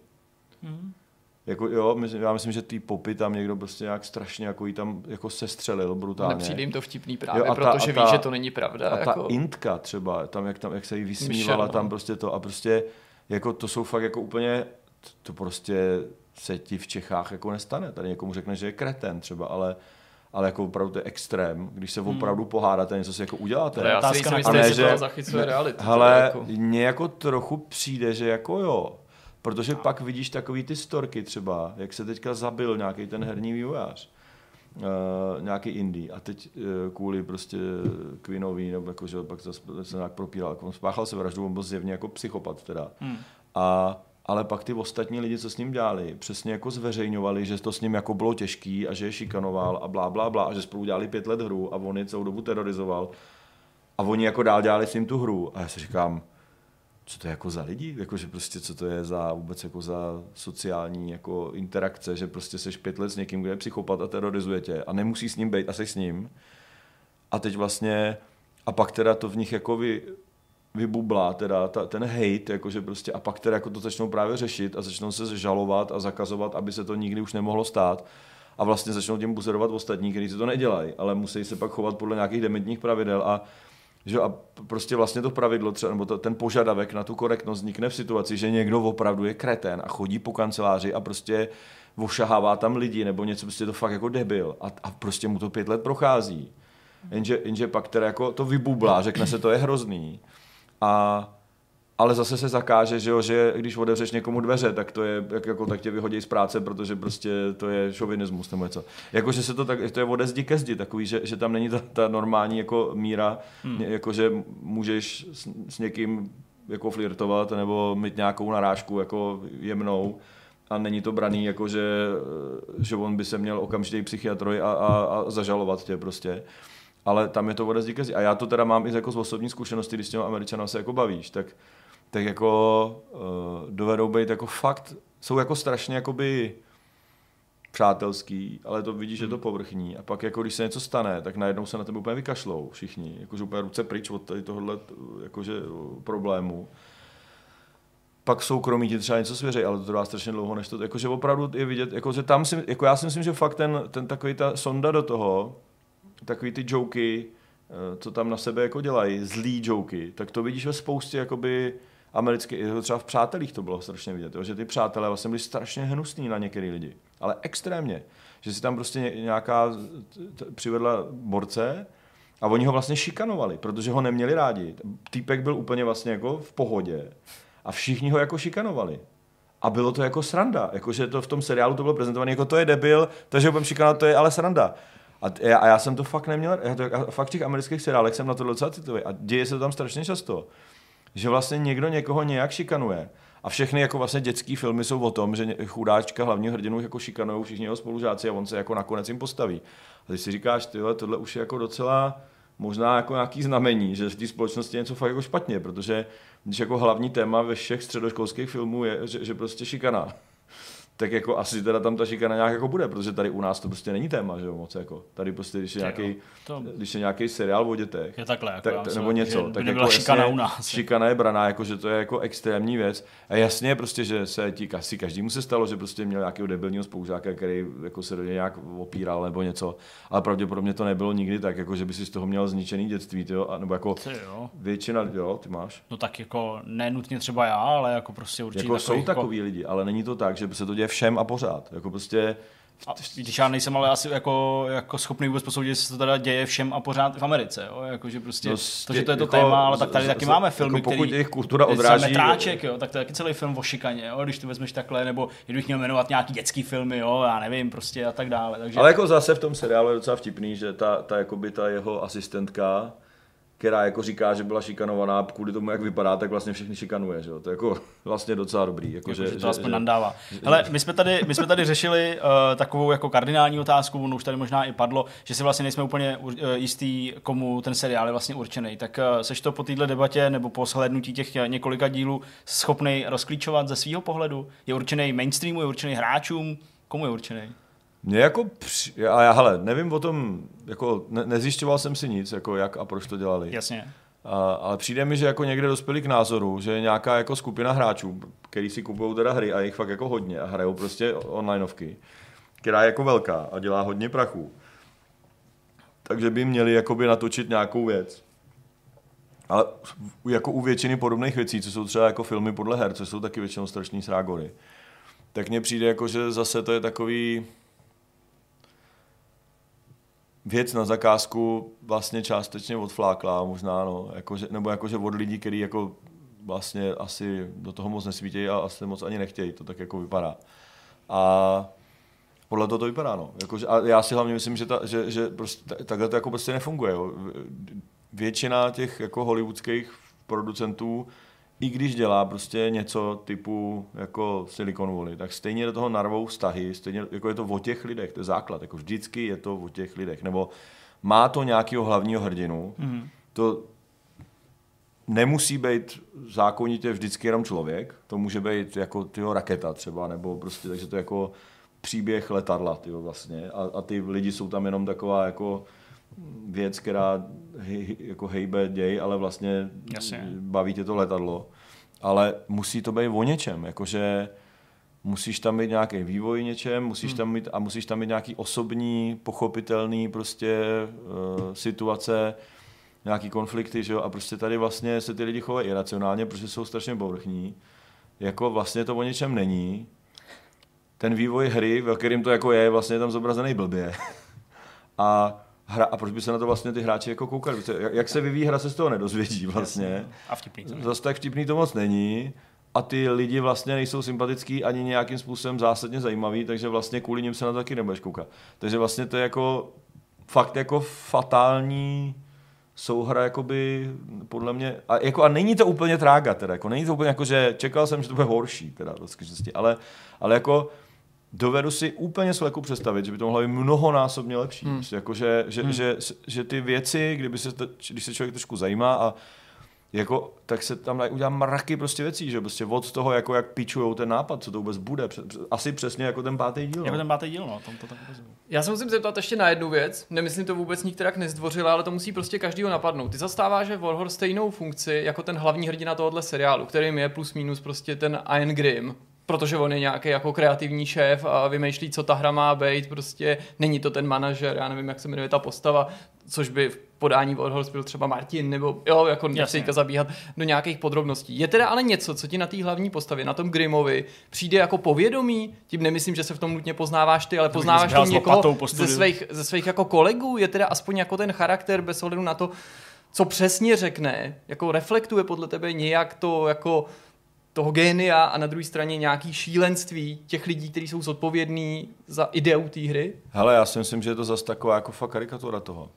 Jako jo, já myslím, že ty popy tam někdo prostě nějak strašně jako jí tam jako sestřelil brutálně. Nepřijde jim to vtipný právě, jo, protože ví, že to není pravda. A jako... ta Intka třeba, tam jak se jí vysmívala, Michel, tam prostě to a prostě jako to jsou fakt jako úplně, to prostě... se ti v Čechách jako nestane. Tady někomu řekne, že je kreten třeba, ale jako opravdu to je extrém. Když se opravdu pohádáte, něco si jako uděláte. Ale já si myslím, že to zachycuje realitu. Ale mně jako trochu přijde, že jako jo. Protože pak vidíš takový ty storky třeba, jak se teďka zabil nějaký ten herní vývojář. Nějaký indie. A teď kvůli prostě Queenový, nebo jako, že pak se nějak propíral. Spáchal se vraždu, on byl zjevně jako psychopat teda. Ale pak ty ostatní lidi, co s ním dělali, přesně jako zveřejňovali, že to s ním jako bylo těžký a že je šikanoval a blá, blá, blá, a že spolu dělali 5 let hru a on je celou dobu terorizoval a oni jako dál dělali s ním tu hru. A já si říkám, co to je jako za lidi? Jako, že prostě co to je za vůbec jako za sociální jako interakce, že prostě seš 5 let s někým, kdo je psychopat a terorizuje tě a nemusí s ním být a seš s ním. A teď vlastně, a pak teda to v nich jako vybublá teda ten hejt, jakože prostě, a pak teda jako to začnou právě řešit a začnou se žalovat a zakazovat, aby se to nikdy už nemohlo stát a vlastně začnou tím buzerovat ostatní, kteří se to nedělají, ale musí se pak chovat podle nějakých dementních pravidel a Že? A prostě vlastně to pravidlo, třeba, nebo ten požadavek na tu korektnost vznikne v situaci, že někdo opravdu je kretén a chodí po kanceláři a prostě ošahává tam lidi, nebo něco, prostě to fakt jako debil a prostě mu to 5 let prochází. Jenže pak teda jako to vybublá, řekne se, to je hrozný. Ale zase se zakáže, že jo, že když otevřeš někomu dveře, tak to je jako tak tě vyhodí z práce, protože prostě to je šovinismus nebo něco. Jakože se to tak, to je ode zdi ke zdi, takový, že tam není ta normální jako míra, jakože můžeš s někým jako flirtovat nebo mít nějakou narážku jako jemnou. A není to braný, jako že on by se měl okamžitě psychiatrovi a zažalovat tě prostě. Ale tam je to voda zdíkazí. A já to teda mám i jako z osobní zkušenosti, když s těmi Američanami se jako bavíš, tak jako dovedou být jako fakt, jsou jako strašně jakoby přátelský, ale to vidíš, že je to povrchní. A pak jako když se něco stane, tak najednou se na tebe úplně vykašlou všichni. Jakože úplně ruce pryč od tady tohohle jakože problému. Pak soukromí ti třeba něco svěřej, ale to trvá strašně dlouho, než to jakože opravdu je vidět, jakože tam si, jako já si myslím, že fakt ten takový ta sonda do toho, takový ty joky, co tam na sebe jako dělají, zlý joky, tak to vidíš ve spoustě jakoby amerických, třeba v Přátelích to bylo strašně vidět, jo, že ty Přátelé vlastně byli strašně hnusní na některý lidi, ale extrémně, že si tam prostě nějaká přivedla borce a oni ho vlastně šikanovali, protože ho neměli rádi. Týpek byl úplně vlastně jako v pohodě. A všichni ho jako šikanovali. A bylo to jako sranda. Jakože to v tom seriálu to bylo prezentované jako to je debil, takže ho budeme šikanovat, to je ale sranda. A já jsem to fakt neměl, fakt v těch amerických seriálech jsem na to docela citlivý. A děje se to tam strašně často. Že vlastně někdo někoho nějak šikanuje. A všechny jako vlastně dětský filmy jsou o tom, že chudáčka hlavního hrdinu jako šikanujou všichni jeho spolužáci a on se jako nakonec jim postaví. A ty si říkáš, tyhle, tohle už je jako docela možná jako nějaký znamení, že v té společnosti je něco fakt jako špatně, protože když jako hlavní téma ve všech středoškolských filmů je, že prostě šikana, tak jako asi teda tam ta šikana nějak jako bude, protože tady u nás to prostě není téma, že jo, moc jako. Tady prostě, když je nějaký seriál o dětech, je takhle, jako tak, nebo něco, tak by jako šikana, jasně, u nás. Šikana je braná, jako, že to je jako extrémní věc. A jasně prostě, že se ti každému se stalo, že prostě měl nějakého debilního spolužáka, který jako se do něj nějak opíral nebo něco. Ale pravděpodobně to nebylo nikdy tak, jako že by si z toho měl zničený dětství, jo, nebo jako většina, jo, ty máš. No tak jako nenutně třeba já, ale jako prostě určitě jako jsou takoví lidi, ale není to tak, že se to děje všem a pořád. Jako prostě když já nejsem ale asi jako schopný vůbec posoudit, jestli se to teda děje všem a pořád v Americe, jo? Jako, že prostě, no, že to je to jako téma, ale tak tady taky máme filmy, jako který jejich kultura odráží. Metráček, jo? Tak to je taky celý film o šikaně, jo? Když to vezmeš takhle, nebo kdybych měl jmenovat nějaký dětský filmy, jo? Já nevím, prostě a tak dále. Takže ale jako zase v tom seriálu je docela vtipný, že ta jeho asistentka, která jako říká, že byla šikanovaná, kvůli tomu, jak vypadá, tak vlastně všechny šikanuje, že jo. To je jako vlastně docela dobrý, jako že to aspoň nandává. Hele, my jsme tady řešili takovou jako kardinální otázku, ono už tady možná i padlo, že si vlastně nejsme úplně jistý, komu ten seriál je vlastně určený. Tak seš to po téhle debatě nebo po shlédnutí těch několika dílů schopný rozklíčovat ze svého pohledu? Je určený mainstreamu, je určený hráčům, komu je určený? Mě jako já nevím o tom, jako nezjišťoval jsem si nic, jako jak a proč to dělali. Jasně. Ale přijde mi, že jako někde dospěli k názoru, že je nějaká jako skupina hráčů, který si kupují teda hry a jich fakt jako hodně a hrajou prostě onlineovky, která je jako velká a dělá hodně prachu. Takže by měli jakoby natočit nějakou věc. Ale jako u většiny podobných věcí, co jsou třeba jako filmy podle her, co jsou taky většinou strašný srágory. Tak mně přijde jako, že zase to je takový věc na zakázku vlastně částečně odfláklá možná, no, jakože, nebo jakože od lidí, kteří jako vlastně asi do toho moc nesvítějí a asi moc ani nechtějí, to tak jako vypadá. A podle toho to vypadá, no. Jakože, a já si hlavně myslím, že prostě, takhle to jako prostě nefunguje, jo. Většina těch jako hollywoodských producentů, i když dělá prostě něco typu jako Silicon Valley, tak stejně do toho narvou vztahy, stejně jako je to o těch lidech, to je základ, jako vždycky je to o těch lidech, nebo má to nějakého hlavního hrdinu, to nemusí být zákonitě vždycky jenom člověk, to může být jako tyho raketa třeba, nebo prostě, takže to je jako příběh letadla, tyho vlastně, a ty lidi jsou tam jenom taková jako věc, která jako hejbe děj, ale vlastně baví tě to letadlo. Ale musí to být o něčem, jakože musíš tam mít nějaký vývoj něčem, musíš tam mít nějaký osobní, pochopitelný prostě situace, nějaký konflikty, že jo, a prostě tady vlastně se ty lidi chovají iracionálně, protože jsou strašně povrchní, jako vlastně to o něčem není. Ten vývoj hry, ve kterým to jako je, vlastně je tam zobrazený blbě. A proč by se na to vlastně ty hráči jako koukali? Jak se vyvíjí hra, se z toho nedozvědí vlastně. A vtipný to není. Zase tak vtipný to moc není. A ty lidi vlastně nejsou sympatický ani nějakým způsobem zásadně zajímavý, takže vlastně kvůli něm se na to taky nebudeš koukat. Takže vlastně to je jako fakt jako fatální souhra, jakoby, podle mě, a není to úplně trága, teda, jako není to úplně jako, že čekal jsem, že to bude horší, teda, do skutečnosti, ale jako dovedu si úplně sleku představit, že by to mohlo být mnohonásobně lepší, že ty věci, když se člověk trošku zajímá a jako, tak se tam udělá mraky prostě věcí, že prostě od toho, jako jak pičujou ten nápad, co to vůbec bude, asi přesně jako ten pátý díl. Jako ten pátý díl, no, tam to tak vůbec. Já se musím zeptat ještě na jednu věc, nemyslím to vůbec nikterak nezdvořila, ale to musí prostě každýho napadnout. Ty zastáváš, že Warhorse stejnou funkci jako ten hlavní hrdina tohohle seriálu, kterým je plus minus prostě ten Ian Grimm. Protože on je nějaký jako kreativní šéf a vymýšlí, co ta hra má být, prostě není to ten manažer, já nevím, jak se jmenuje ta postava, což by v podání Warhorse byl třeba Martin, nebo jo, jako nechci zabíhat do nějakých podrobností. Je teda ale něco, co ti na té hlavní postavě, na tom Grimovi, přijde jako povědomí, tím nemyslím, že se v tom nutně poznáváš ty, ale poznáváš to někoho ze svých jako kolegů, je teda aspoň jako ten charakter bez ohledu na to, co přesně řekne, jako reflektuje podle tebe nějak to jako toho génia a na druhé straně nějaký šílenství těch lidí, kteří jsou zodpovědní za ideu té hry? Hele, já si myslím, že je to zase taková jako fakt karikatura toho.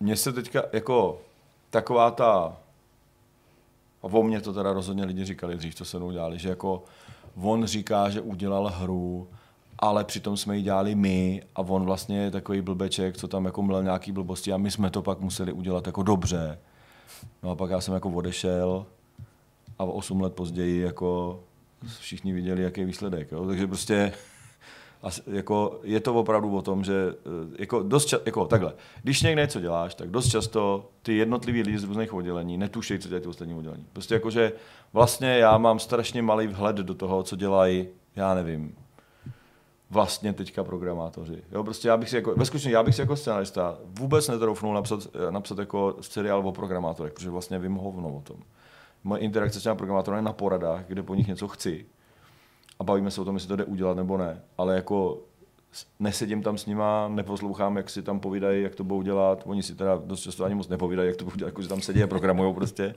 Mně se teďka jako taková ta... A o mně to teda rozhodně lidi říkali dřív, co se mnou dělali, že jako on říká, že udělal hru, ale přitom jsme ji dělali my a on vlastně je takový blbeček, co tam jako mlel nějaký blbosti a my jsme to pak museli udělat jako dobře. No a pak já jsem jako odešel a 8 let později jako všichni viděli, jaký je výsledek. Jo? Takže prostě jako je to opravdu o tom, že jako takhle. Když někde něco děláš, tak dost často ty jednotliví lidi z různých oddělení netušejí, co dělají ty ostatní oddělení. Prostě jako, že vlastně já mám strašně malý vhled do toho, co dělají, já nevím, vlastně teďka programátoři. Jo, prostě já bych si jako scenarista vůbec netroufnul napsat jako seriál o programátorech, protože vlastně vím hovno o tom. Moje interakce s těmi programátory je na poradách, kde po nich něco chci. A bavíme se o tom, jestli to jde udělat nebo ne. Ale jako nesedím tam s nima, neposlouchám, jak si tam povídají, jak to budou dělat. Oni si teda dost často ani moc nepovídají, jak to budou dělat, jako, že tam sedí a programujou prostě.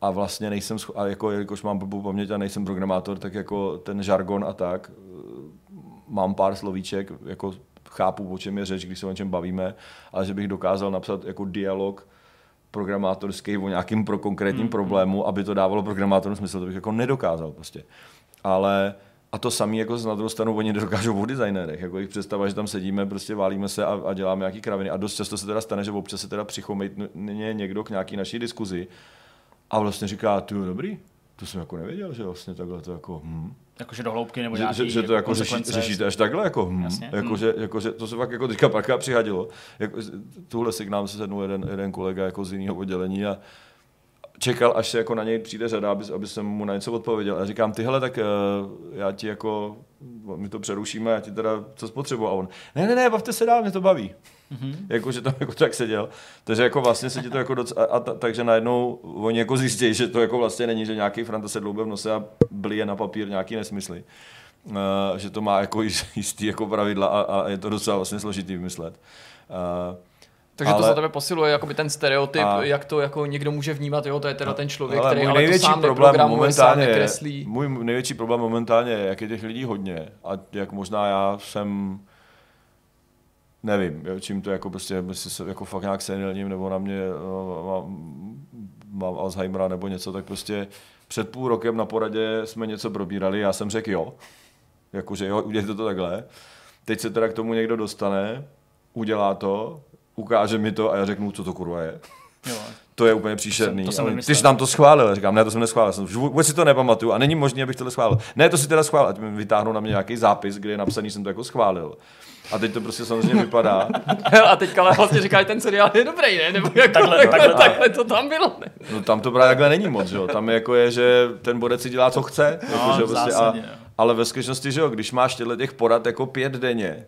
A vlastně nejsem, a jako, jelikož mám blbou paměť a nejsem programátor, tak jako ten žargon a tak, mám pár slovíček, jako chápu, o čem je řeč, když se o něčem bavíme, ale že bych dokázal napsat jako dialog programátorský o nějakým konkrétním problému, aby to dávalo programátorům smysl, to bych jako nedokázal prostě. Ale a to samé jako na druhou stranu oni dokážou o designérech, jako jejich představa, že tam sedíme, prostě válíme se a děláme nějaký kraviny. A dost často se teda stane, že občas se teda přichomejtne někdo k nějaký naší diskuzi a vlastně říká, ty dobrý, to jsem jako nevěděl, že vlastně takhle to jako Jakože do hloubky nebo nějaký že to jako řešíte až takhle, jako Jakože to se fakt jako teďka parka přihadilo. Jako, tuhle si k nám se sednul jeden kolega jako z jiného oddělení a čekal, až se jako na něj přijde řada, aby jsem mu na něco odpověděl. A říkám, tyhle, tak já ti jako, my to přerušíme, já ti teda co spotřebuji. A on, ne, bavte se dál, mě to baví. Mm-hmm. Jakože tam jako tak seděl. Takže jako vlastně se ti to jako takže najednou oni jako zjistí, že to jako vlastně není, že nějaký Franta se dloube v nose a blije na papír nějaký nesmysly. Že to má jako jistý jako pravidla a je to docela vlastně složitý vymyslet. Takže to za tebe posiluje jakoby ten stereotyp, jak to jako někdo může vnímat, jo, to je teda ten člověk, který ale to sám neprogramuje, sám nekreslí. Můj největší problém momentálně je, jak je těch lidí hodně a jak možná já jsem, nevím, jo, čím to jako prostě, se jako fakt nějak senilním nebo na mě mám Alzheimera nebo něco, tak prostě před půl rokem na poradě jsme něco probírali, já jsem řekl jo, jakože jo, udělejte to takhle, teď se teda k tomu někdo dostane, udělá to, ukáže mi to a já řeknu, co to kurva je. Jo, to je úplně příšerný. Ty jsi nám to schválil, říkám, ne, to jsem neschválil, vůbec si to nepamatuju a není možné, abych tohle schválil. Ne, to si teda schválil, ať mi vytáhnou na mě nějaký zápis, kde je napsaný, jsem to jako schválil. A teď to prostě samozřejmě vypadá. A teďka ale vlastně říkají, ten seriál je dobrý, ne? Nebo jako, takhle to tam bylo, ne? No tam to právě takhle není moc, jo. Tam jako je, že ten bodec si dělá, co chce. No, jako, že prostě, ale ve skutečnosti, že jo, když máš těchto těch porad jako 5 denně,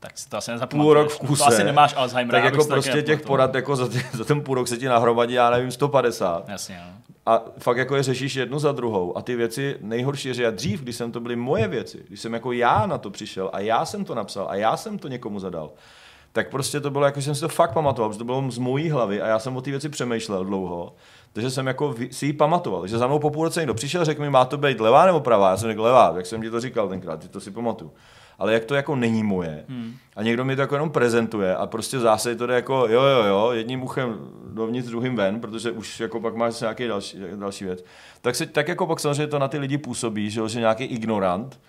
tak si to asi nezapamatuješ. Půl rok v kuse. To asi nemáš Alzheimer. Tak jako prostě těch porad jako za ten půl rok se ti nahromadí, já nevím, 150. Jasně, no. A fakt jako je řešíš jednu za druhou. A ty věci nejhorší je, že já dřív, když jsem to byly moje věci, když jsem jako já na to přišel a já jsem to napsal a já jsem to někomu zadal, tak prostě to bylo jako, že jsem si to fakt pamatoval, protože to bylo z mojí hlavy a já jsem o ty věci přemýšlel dlouho, takže jsem jako si ji pamatoval. Že za mnou po půl roce někdo přišel, řekl mi, má to být levá nebo pravá? Já jsem řekl levá, jak jsem ti to říkal tenkrát, ty to si pamatuju. Ale jak to jako není moje a někdo mi to jako jenom prezentuje a prostě zase to jde jako jo, jedním uchem dovnitř, druhým ven, protože už jako pak máš nějaký další věc. Tak jako pak samozřejmě to na ty lidi působí, že nějaký ignorant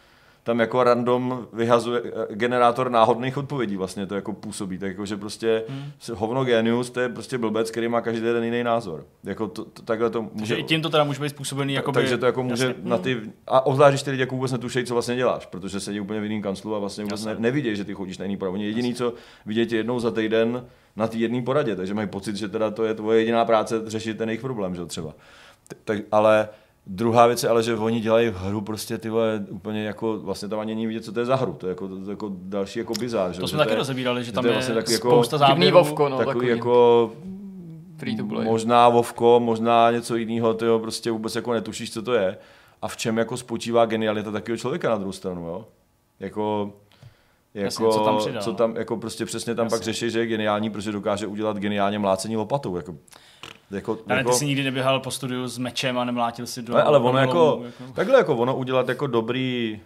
tam jako random vyhazuje generátor náhodných odpovědí, vlastně to jako působí, tak jako, že prostě hovno genius, to je prostě blbec, který má každý den jiný názor. Jako to, takhle to může... Takže i tím to teda může být způsobený jakoby... Takže to jako může jasně. Na ty... A obzvlášť, když ty lidi jako vůbec netušejí, co vlastně děláš, protože sedí úplně v jiným kanclu a vlastně vůbec nevidějí, že ty chodíš na jiný poradu. Jediný, co vidějí jednou za týden na té jedné poradě, takže mají pocit, že teda to je tvoje jediná práce řešit ten jejich problém, že třeba. Tak, ale... Druhá věc je ale, že oni dělají hru prostě ty vole, úplně jako vlastně tam ani není vidět, co to je za hru, to je jako další jako bizár. To jsme taky rozebírali, že tam je vlastně taky spousta jako, záběrů. Vovko, no, takový jako free to play. Možná vovko, možná něco jiného, ty jo, prostě vůbec jako netušíš, co to je a v čem jako spočívá genialita takového člověka na druhou stranu, jo? Jasně, co tam přidá. Co tam, jako prostě přesně tam jasně. Pak řeší, že je geniální, protože dokáže udělat geniálně mlácení lopatou, jako... Ty jsi nikdy neběhal po studiu s mečem a nemlátil si do... Ne, ale ono jako... Takhle jako ono udělat jako dobrý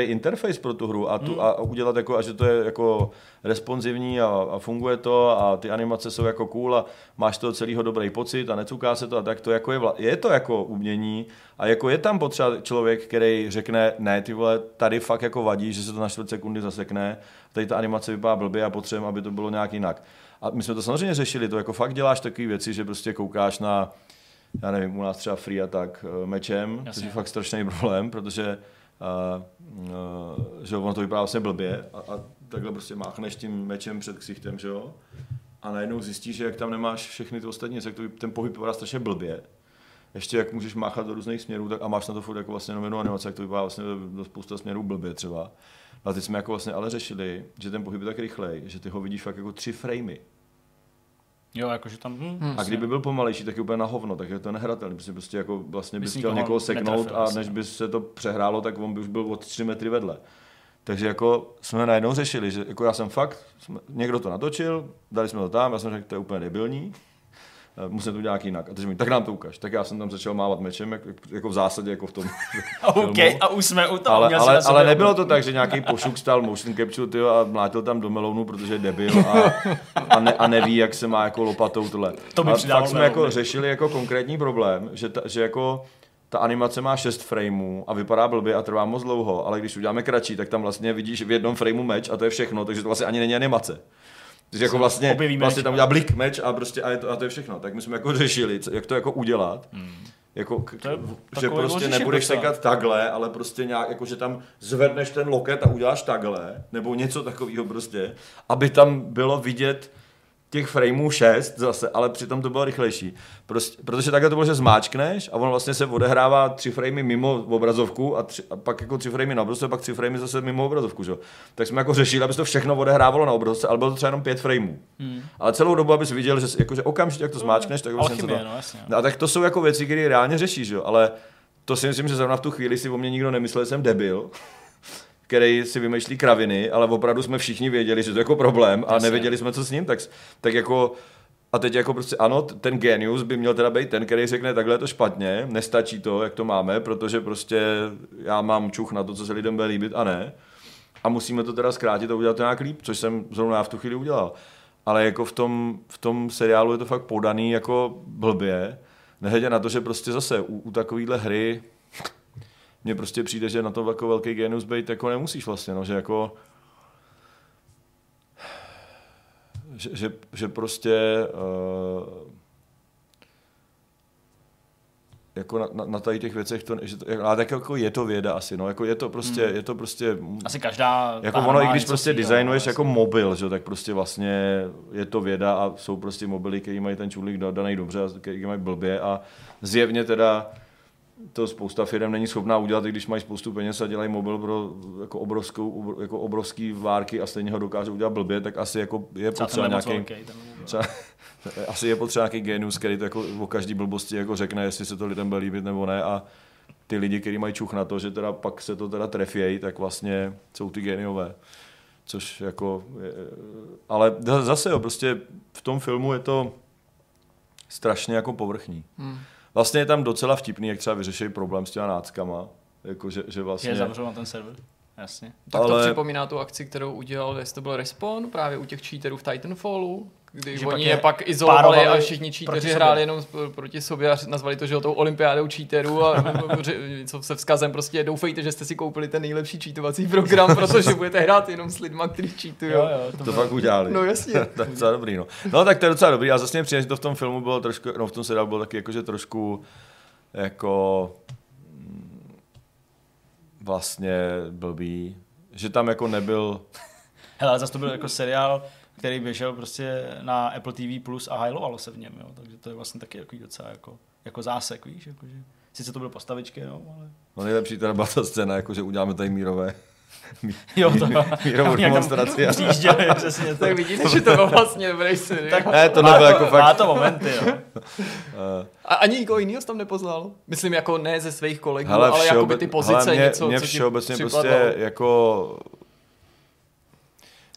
interface pro tu hru a udělat jako, a že to je jako responsivní a funguje to a ty animace jsou jako cool a máš toho celého dobrý pocit a necuká se to a tak to jako je to jako umění a jako je tam potřeba člověk, který řekne ne ty vole, tady fakt jako vadí, že se to na 4 sekundy zasekne, tady ta animace vypadá blbě a potřebujeme, aby to bylo nějak jinak. A my jsme to samozřejmě řešili, to jako fakt děláš takové věci, že prostě koukáš na, já nevím, u nás třeba free attack mečem, což je fakt strašný problém, protože že ono to vypadá vlastně blbě a takhle prostě máchneš tím mečem před ksichtem, že jo? A najednou zjistíš, že jak tam nemáš všechny ty ostatní, tak ten pohyb vypadá strašně blbě. Ještě jak můžeš máchat do různých směrů tak a máš na to furt jako vlastně jenom jednu animaci, jak to vypadá vlastně do spousta směrů blbě třeba. A teď jsme jako vlastně ale řešili, že ten pohyb je tak rychlej, že ty ho vidíš fakt jako 3 framey. Jo, jakože tam... A kdyby byl pomalejší, tak je úplně na hovno, tak je to nehratelný. Prostě jako vlastně bys chtěl někoho seknout a než by se to přehrálo, tak on by už byl o 3 metry vedle. Takže jako jsme najednou řešili, že jako já jsem fakt... Někdo to natočil, dali jsme to tam, já jsem řekl, to je úplně debilní. Musím to udělat jinak. A takže mi, tak nám to ukáž. Tak já jsem tam začal mávat mečem, jako v zásadě jako v tom OK, filmu. A už jsme u toho. Ale nebylo to tak, že nějaký pošuk stál motion capture tyjo, a mlátil tam do melounu, protože je debil a neví, jak se má jako lopatou tohle. To by přidalo. A fakt jsme jako řešili jako konkrétní problém, že jako ta animace má 6 frameů a vypadá blbě a trvá moc dlouho, ale když uděláme kratší, tak tam vlastně vidíš v jednom frameu meč a to je všechno, takže to vlastně ani není animace. Takže jako vlastně tam udělá blik meč a prostě a to je všechno. Tak my jsme jako řešili, jak to jako udělat. Jako, že prostě nebudeš sekat takhle, ale prostě nějak, jako, že tam zvedneš ten loket a uděláš takhle, nebo něco takového prostě, aby tam bylo vidět těch frameů 6 zase, ale přitom to bylo rychlejší. Prostě, protože takhle to bylo, že zmáčkneš a ono vlastně se odehrává 3 framey mimo obrazovku a pak jako 3 framey na obrazovce a pak 3 framey zase mimo obrazovku. Že? Tak jsme jako řešili, aby se to všechno odehrávalo na obrazovce, ale bylo to třeba jenom 5 frameů. Ale celou dobu, abys viděl, že jakože okamžitě, jak to zmáčkneš, tak vlastně to... No, a tak to jsou jako věci, které reálně řešíš, že? Ale to si myslím, že zrovna v tu chvíli si o mě nikdo nemyslel, že jsem debil, který si vymýšlí kraviny, ale opravdu jsme všichni věděli, že to je jako problém a nevěděli jsme, co s ním, tak jako a teď jako prostě ano, ten genius by měl teda být ten, který řekne, takhle je to špatně, nestačí to, jak to máme, protože prostě já mám čuch na to, co se lidem bude líbit a ne. A musíme to teda zkrátit a udělat to nějak líp, což jsem zrovna v tu chvíli udělal. Ale jako v tom seriálu je to fakt podaný jako blbě, nehledě na to, že prostě zase u takovýhle hry mně prostě přijde, že na to jako velký genius být jako nemusíš vlastně, no, že jako... Že prostě... jako na tady těch věcech to, že to tak jako je to věda asi, no, jako je to prostě asi každá jako ono, i když prostě designuješ jako mobil, že, tak prostě vlastně je to věda a jsou prostě mobily, který mají ten čudlík daný dobře a který mají blbě a zjevně teda to spousta firm není schopná udělat, i když mají spoustu peněz a dělají mobil pro jako obrovskou, jako obrovský várky a stejně ho dokážou udělat blbě, tak asi jako je potřeba nějaký, asi je potřeba nějaký genius, který to jako o každý blbosti jako řekne, jestli se to lidem bude líbit nebo ne, a ty lidi, kteří mají čuch na to, že teda pak se to teda trefějí, tak vlastně jsou ty géniové. Což jako je, ale zase jo, prostě v tom filmu je to strašně jako povrchní. Hmm. Vlastně je tam docela vtipný, jak třeba vyřešili problém s těma náckama, jako že vlastně je zavřel na ten server. Jasně. Tak to připomíná tu akci, kterou udělal, jestli to byl Respawn, právě u těch cheaterů v Titanfallu, kdy že oni je pak izolovali a všichni cheateři hráli jenom proti sobě a nazvali to, že tou olympiádou cheaterů a něco se vzkazem prostě doufejte, že jste si koupili ten nejlepší cheatovací program, protože budete hrát jenom s lidma, kteří cheatují. To fakt udělali. No jasně. To je docela dobrý, no. No tak to je docela dobrý a zase mě přijde, že to v tom filmu bylo trošku, no v tom seriálu bylo taky jakože trošku jako vlastně blbý, že tam jako nebyl... Hele, zase to byl jako seriál, který běžel prostě na Apple TV Plus a hajlovalo se v něm, jo, takže to je vlastně taky jako docela jako zásek, víš, jakože. Sice to byly postavičky, no, ale... No nejlepší teda byla ta scéna, jakože uděláme tady mírové... mírovou demonstraci. Přijížděli, přesně. Tak vidíš, že to bylo vlastně dobrý seriál. Tak, ne, to nebylo jako fakt... Má to momenty, jo. A ani nikoho jinýho tam nepoznal? Myslím, jako ne ze svých kolegů, hele, ale jako by ty pozice, hele, něco, mě co ti připadlo. Prostě jako...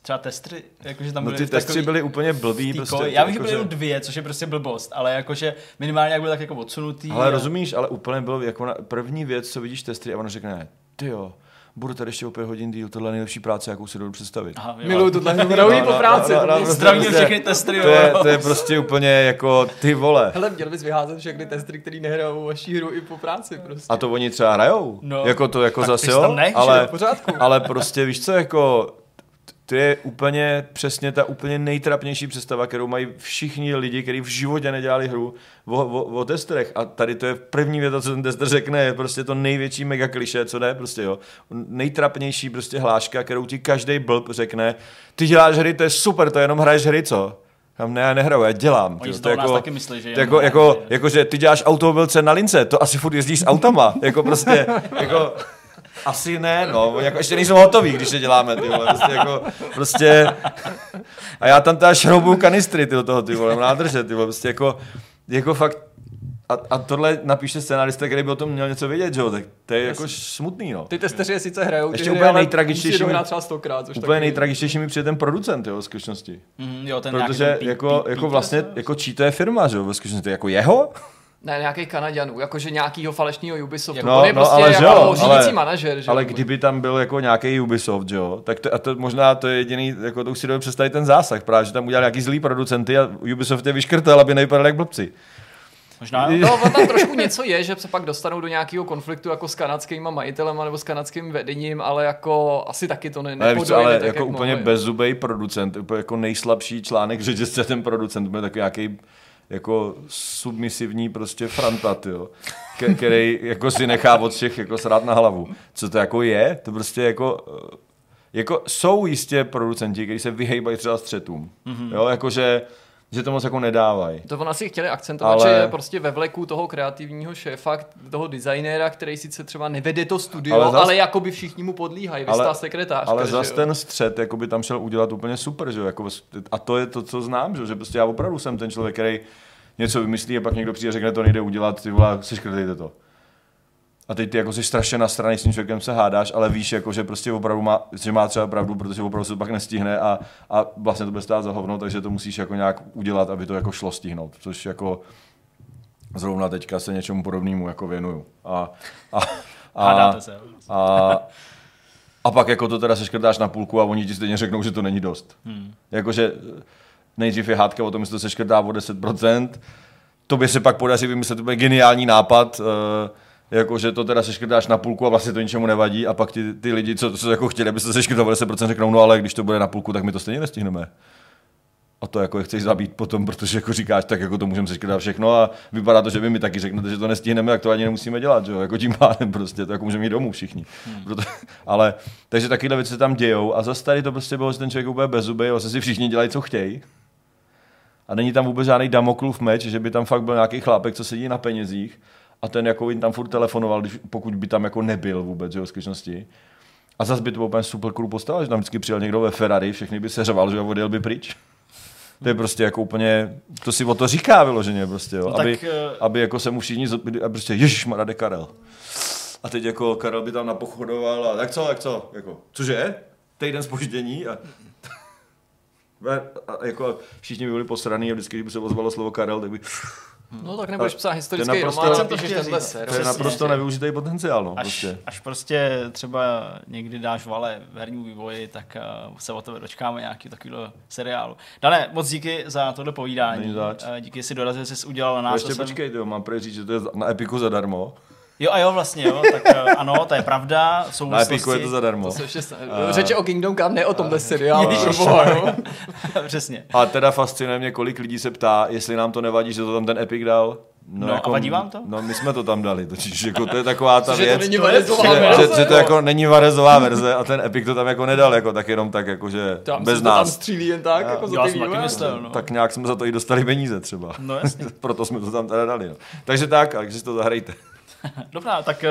Třeba testry, jakože tam byly... No ty testry byly úplně blbý. Prostě, já bych byly jenom dvě, což je prostě blbost, ale jakože minimálně jak byl tak jako odsunutý. Ale rozumíš, ale úplně bylo jako na první věc, co vidíš testry a ono řekne, tyjo, budu tady ještě o 5 hodin díl, tohle je nejlepší práce, jakou si dovedu představit. Miluji tohle, hrají po práci. Zdravím všechny testry. To je prostě úplně jako ty vole. Hele, měl bys vyházet všechny testry, který nehrajou vaši hru i po práci prostě. A to oni třeba hrajou. No, jako to jako zase jo, ale prostě víš co, jako to je úplně přesně ta úplně nejtrapnější představa, kterou mají všichni lidi, kteří v životě nedělali hru o testerech. A tady to je první věta, co ten tester řekne, je prostě to největší mega klišé, co jde, prostě jo. Nejtrapnější prostě hláška, kterou ti každej blb řekne, ty děláš hry, to je super, to jenom hraješ hry, co? Tam ne, já nehraju, já dělám. Oni to jako, nás taky myslí, že že ty děláš automobilce na lince, to asi furt jezdíš s autama, jako prostě, jako... Asi ne, no, jako ještě nejsou hotový, když se děláme, ty vole, prostě a já tam teda šroubuju kanistry, ty do toho, ty vole, nádrže, ty vole, prostě jako fakt, a tohle napíše scénarista, který by o tom měl něco vědět, že jo, tak to je jako smutný, no. Ty testeři sice hrajou, ty hry, ale musí je dohrát třeba 100krát, což úplně nejtragičtější mi přijde ten producent, jo, ve skutečnosti. Protože jako vlastně, jako čí to je firma, že jo, ve skutečnosti, jako jeho? Ne, nějaký Kanaďanů, jakože nějakýho falešného Ubisoftu. No, on je prostě jako řídící manažer. Že ale kdyby tam byl jako nějaký Ubisoft, že jo, tak to možná to je jediný, jako to už si dovedu představit ten zásah, právě, že tam udělali nějaký zlý producenty a Ubisoft je vyškrtal, aby nevypadali jak blbci. Možná no, tam trošku něco je, že se pak dostanou do nějakého konfliktu jako s kanadskýma majitelema nebo s kanadským vedením, ale jako asi taky to nepodojde. Ale tak, jako úplně bezzubej producent, úplně jako nejslabší článek řetězce ten producent, byl taky nějaký jako submisivní prostě frantat, jo, který jako si nechá od všech jako srát na hlavu. Co to jako je? To prostě jako jsou jistě producenti, kteří se vyhejbají třeba střetům. Mm-hmm. Jo, jakože že to moc jako nedávají. To on asi chtěli akcentovat, ale... že prostě ve vleku toho kreativního šéfa, toho designéra, který sice třeba nevede to studio, ale jako by všichni mu podlíhají, vystá sekretářka. Ale zas ten střet jako by tam šel udělat úplně super, že jo? Jako, a to je to, co znám, že prostě já opravdu jsem ten člověk, který něco vymyslí a pak někdo přijde, řekne, to nejde udělat, ty vole, seškrtejte to. A teď ty jako jsi strašně nasraný, s tím člověkem se hádáš, ale víš, jako, že prostě opravdu má třeba pravdu, protože opravdu se to pak nestihne a vlastně to bude stát za hovno, takže to musíš jako nějak udělat, aby to jako šlo stihnout, což jako zrovna teďka se něčemu podobnému jako věnuju. A pak jako to teda seškrtáš na půlku a oni ti stejně řeknou, že to není dost. Jakože nejdřív je hádka o tom, jestli to seškrtá o 10%, tobě se pak podaří vymyslet úplně geniální nápad, jakože to teda seškrtáš na půlku a vlastně to ničemu nevadí a pak ty lidi, co jako chtěli, aby se seškrtovali, 10% řeknou, no ale když to bude na půlku, tak my to stejně nestihneme. A to jako je chceš zabít potom, protože jako říkáš, tak jako to můžeme seškrtat všechno a vypadá to, že vy mi taky řeknete, že to nestihneme, tak to ani nemusíme dělat, že jo, jako tím pádem prostě, to jako můžeme jít domů všichni. Ale takže takovéhle věci se tam dějou a zase tady to prostě bylo, že ten člověk úplně bezzubej, vlastně si všichni dělají, co chtějí. A není tam vůbec žádný Damoklův meč, že by tam fakt byl nějaký chlápek, co sedí na penězích. a ten jako jim tam furt telefonoval, pokud by tam jako nebyl vůbec, že jo, v skutečnosti. A zase by to byl úplně super cool postava, že tam vždycky přijel někdo ve Ferrari, všechny by seřval, že odjel by pryč. To je prostě jako úplně, to si o to říká vyloženě prostě, jo, no aby jako se mu všichni, a prostě ježišmarade Karel. A teď jako Karel by tam napochodoval a tak co, jako, cože? Týden zpoždění a jako všichni by byli posraný a vždycky, když by se ozvalo slovo Karel, tak by... No tak nebudeš psát historický román, to je naprosto nevyužitý potenciál. No, až prostě třeba někdy dáš vale v herním vývoji, tak se o tebe dočkáme nějaký takovýhle seriálu. Dané, moc díky za tohle povídání. Díky, jsi dorazil, jsi udělal na nás. Ještě počkej, jo, mám prý říct, že to je na Epiku zadarmo. Jo a jo, vlastně, jo, tak ano, to je pravda, v souvislosti... Na Epiku je to zadarmo. Řeče o Kingdom Come, ne o tomhle seriálu. Přesně. A teda fascinuje mě, kolik lidí se ptá, jestli nám to nevadí, že to tam ten Epic dal. No, jako, a vadí vám to? No, my jsme to tam dali, totiž jako to je taková ta věc, že to jako není varezová verze a ten Epic to tam jako nedal, jako tak jenom tak, jakože bez nás. Tam střílí jen tak, jako za ty vývoje. No. Tak nějak jsme za to i dostali peníze třeba. No jasně. Proto jsme to tam teda dali, no. Takže tak, si to zahrajte. Dobrá, tak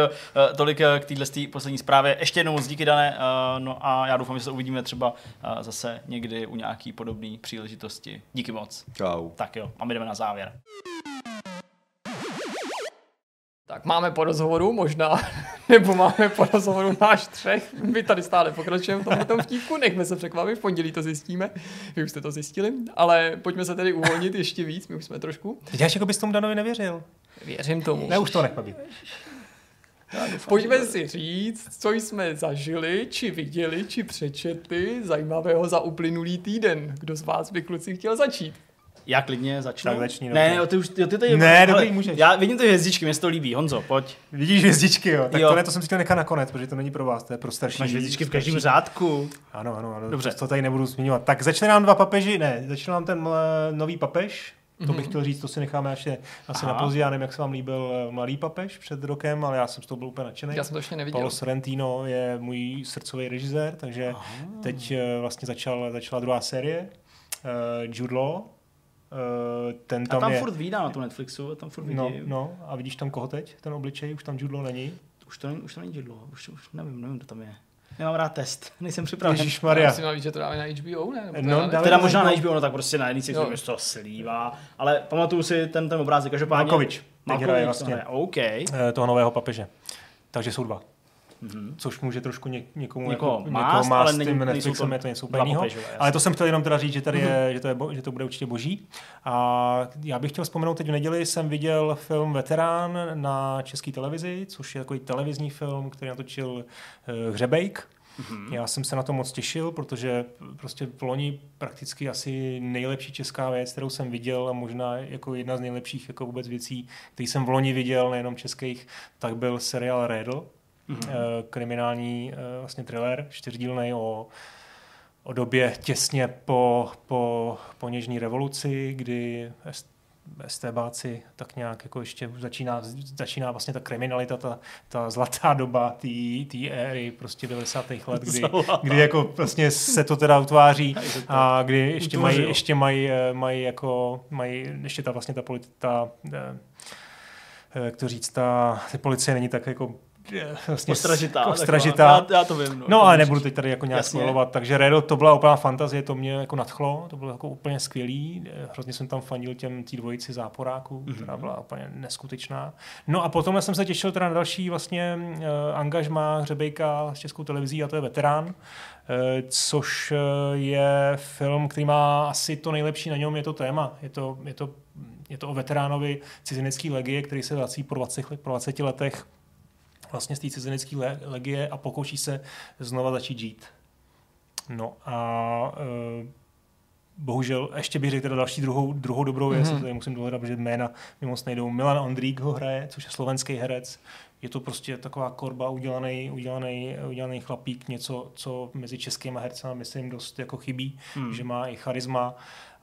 tolik k téhle poslední zprávě. Ještě jednou moc díky, Dané, no a já doufám, že se uvidíme třeba zase někdy u nějaký podobné příležitosti. Díky moc. Čau. Tak jo, a my jdeme na závěr. Tak máme po rozhovoru možná, nebo máme po rozhovoru náš třech. My tady stále pokračujeme v tom vtipku, nechme se překvapit, v pondělí to zjistíme. Vy už jste to zjistili, ale pojďme se tedy uvolnit ještě víc, my už jsme trošku. Teď jako bys tomu Danovi nevěřil. Věřím tomu. Ne, už to nechme být. Pojďme si říct, co jsme zažili, či viděli, či přečetli zajímavého za uplynulý týden. Kdo z vás by, kluci, chtěl začít? Já klidně začnu. Tak začni. Ne, jo, ty to je... Ne, dobrý, můžeš. Já vidím ty hvězdičky, mě to líbí. Honzo, pojď. Vidíš hvězdičky, jo. Tak jo. To ne, to jsem si chtěl nechat nakonec, protože to není pro vás, to je pro starší. Máš hvězdičky v každém řádku. Ano. Dobře. To tady nebudu zmiňovat. Tak začne nám dva papeži, ne, začne nám ten nový papež. To bych chtěl říct, to si necháme ještě asi na později. Já nevím, jak se vám líbil mladý papež před rokem, ale já jsem z toho byl úplně nadšený. Já jsem to ještě neviděl. Paolo Sorrentino je můj srdcový režisér, takže teď vlastně začala druhá série Jude Law. Ten tam je... furt výdá na tom Netflixu, tam furt vidí. No, a vidíš tam koho teď? Ten obličej, už tam Jude Law není. Už to není Jude Law, už nevím, kdo tam je. Nemám rád test, nejsem připraven. Ježišmarja. Musím mít, že to dáme na HBO, ne? Teda možná na HBO, no tak prostě na jedný si to město slívá, ale pamatuju si ten obrázek, každopádně. Malkovič hraje vlastně toho nového papeže. Takže jsou dva. Což může trošku někoho mást, ale tím Netflixem je to něco úplně jiného. Ale to jsem chtěl jenom teda říct, že tady že to bude určitě boží. A já bych chtěl vzpomenout, teď v neděli jsem viděl film Veterán na České televizi, což je takový televizní film, který natočil Hřebejk. Já jsem se na to moc těšil, protože prostě v loni prakticky asi nejlepší česká věc, kterou jsem viděl a možná jako jedna z nejlepších jako vůbec věcí, který jsem v loni viděl, nejenom českých, tak byl seriál Rédl. Kriminální vlastně thriller, čtyřdílnej o době těsně po něžní revoluci, kdy STBáci tak nějak jako ještě začíná vlastně ta kriminalita, ta zlatá doba té éry prostě 90. let, kdy jako vlastně se to teda utváří a kdy ještě ta vlastně ta politika, jak to říct, ta policie není tak jako vlastně ostražitá. Já to vím. No ale nebudu teď tady jako nějak spoilovat. Takže Redl, to byla úplná fantazie, to mě jako nadchlo, to bylo jako úplně skvělý. Hrozně jsem tam fandil tý dvojici záporáků, která byla úplně neskutečná. No a potom jsem se těšil teda na další vlastně angažmá Hřebejka s Českou televizí, a to je Veterán, což je film, který má asi to nejlepší na něm, je to téma. Je to o veteránovi cizinecké legie, který se vrací po 20 letech vlastně z té cizinecké legie a pokouší se znova začít žít. No a bohužel, ještě bych řekl teda další druhou dobrou věc, to tady musím dohledat, protože jména mi moc nejdou. Milan Ondrík ho hraje, což je slovenský herec. Je to prostě taková korba, udělaný chlapík, něco, co mezi českýma hercema, myslím, dost jako chybí, že má i charisma.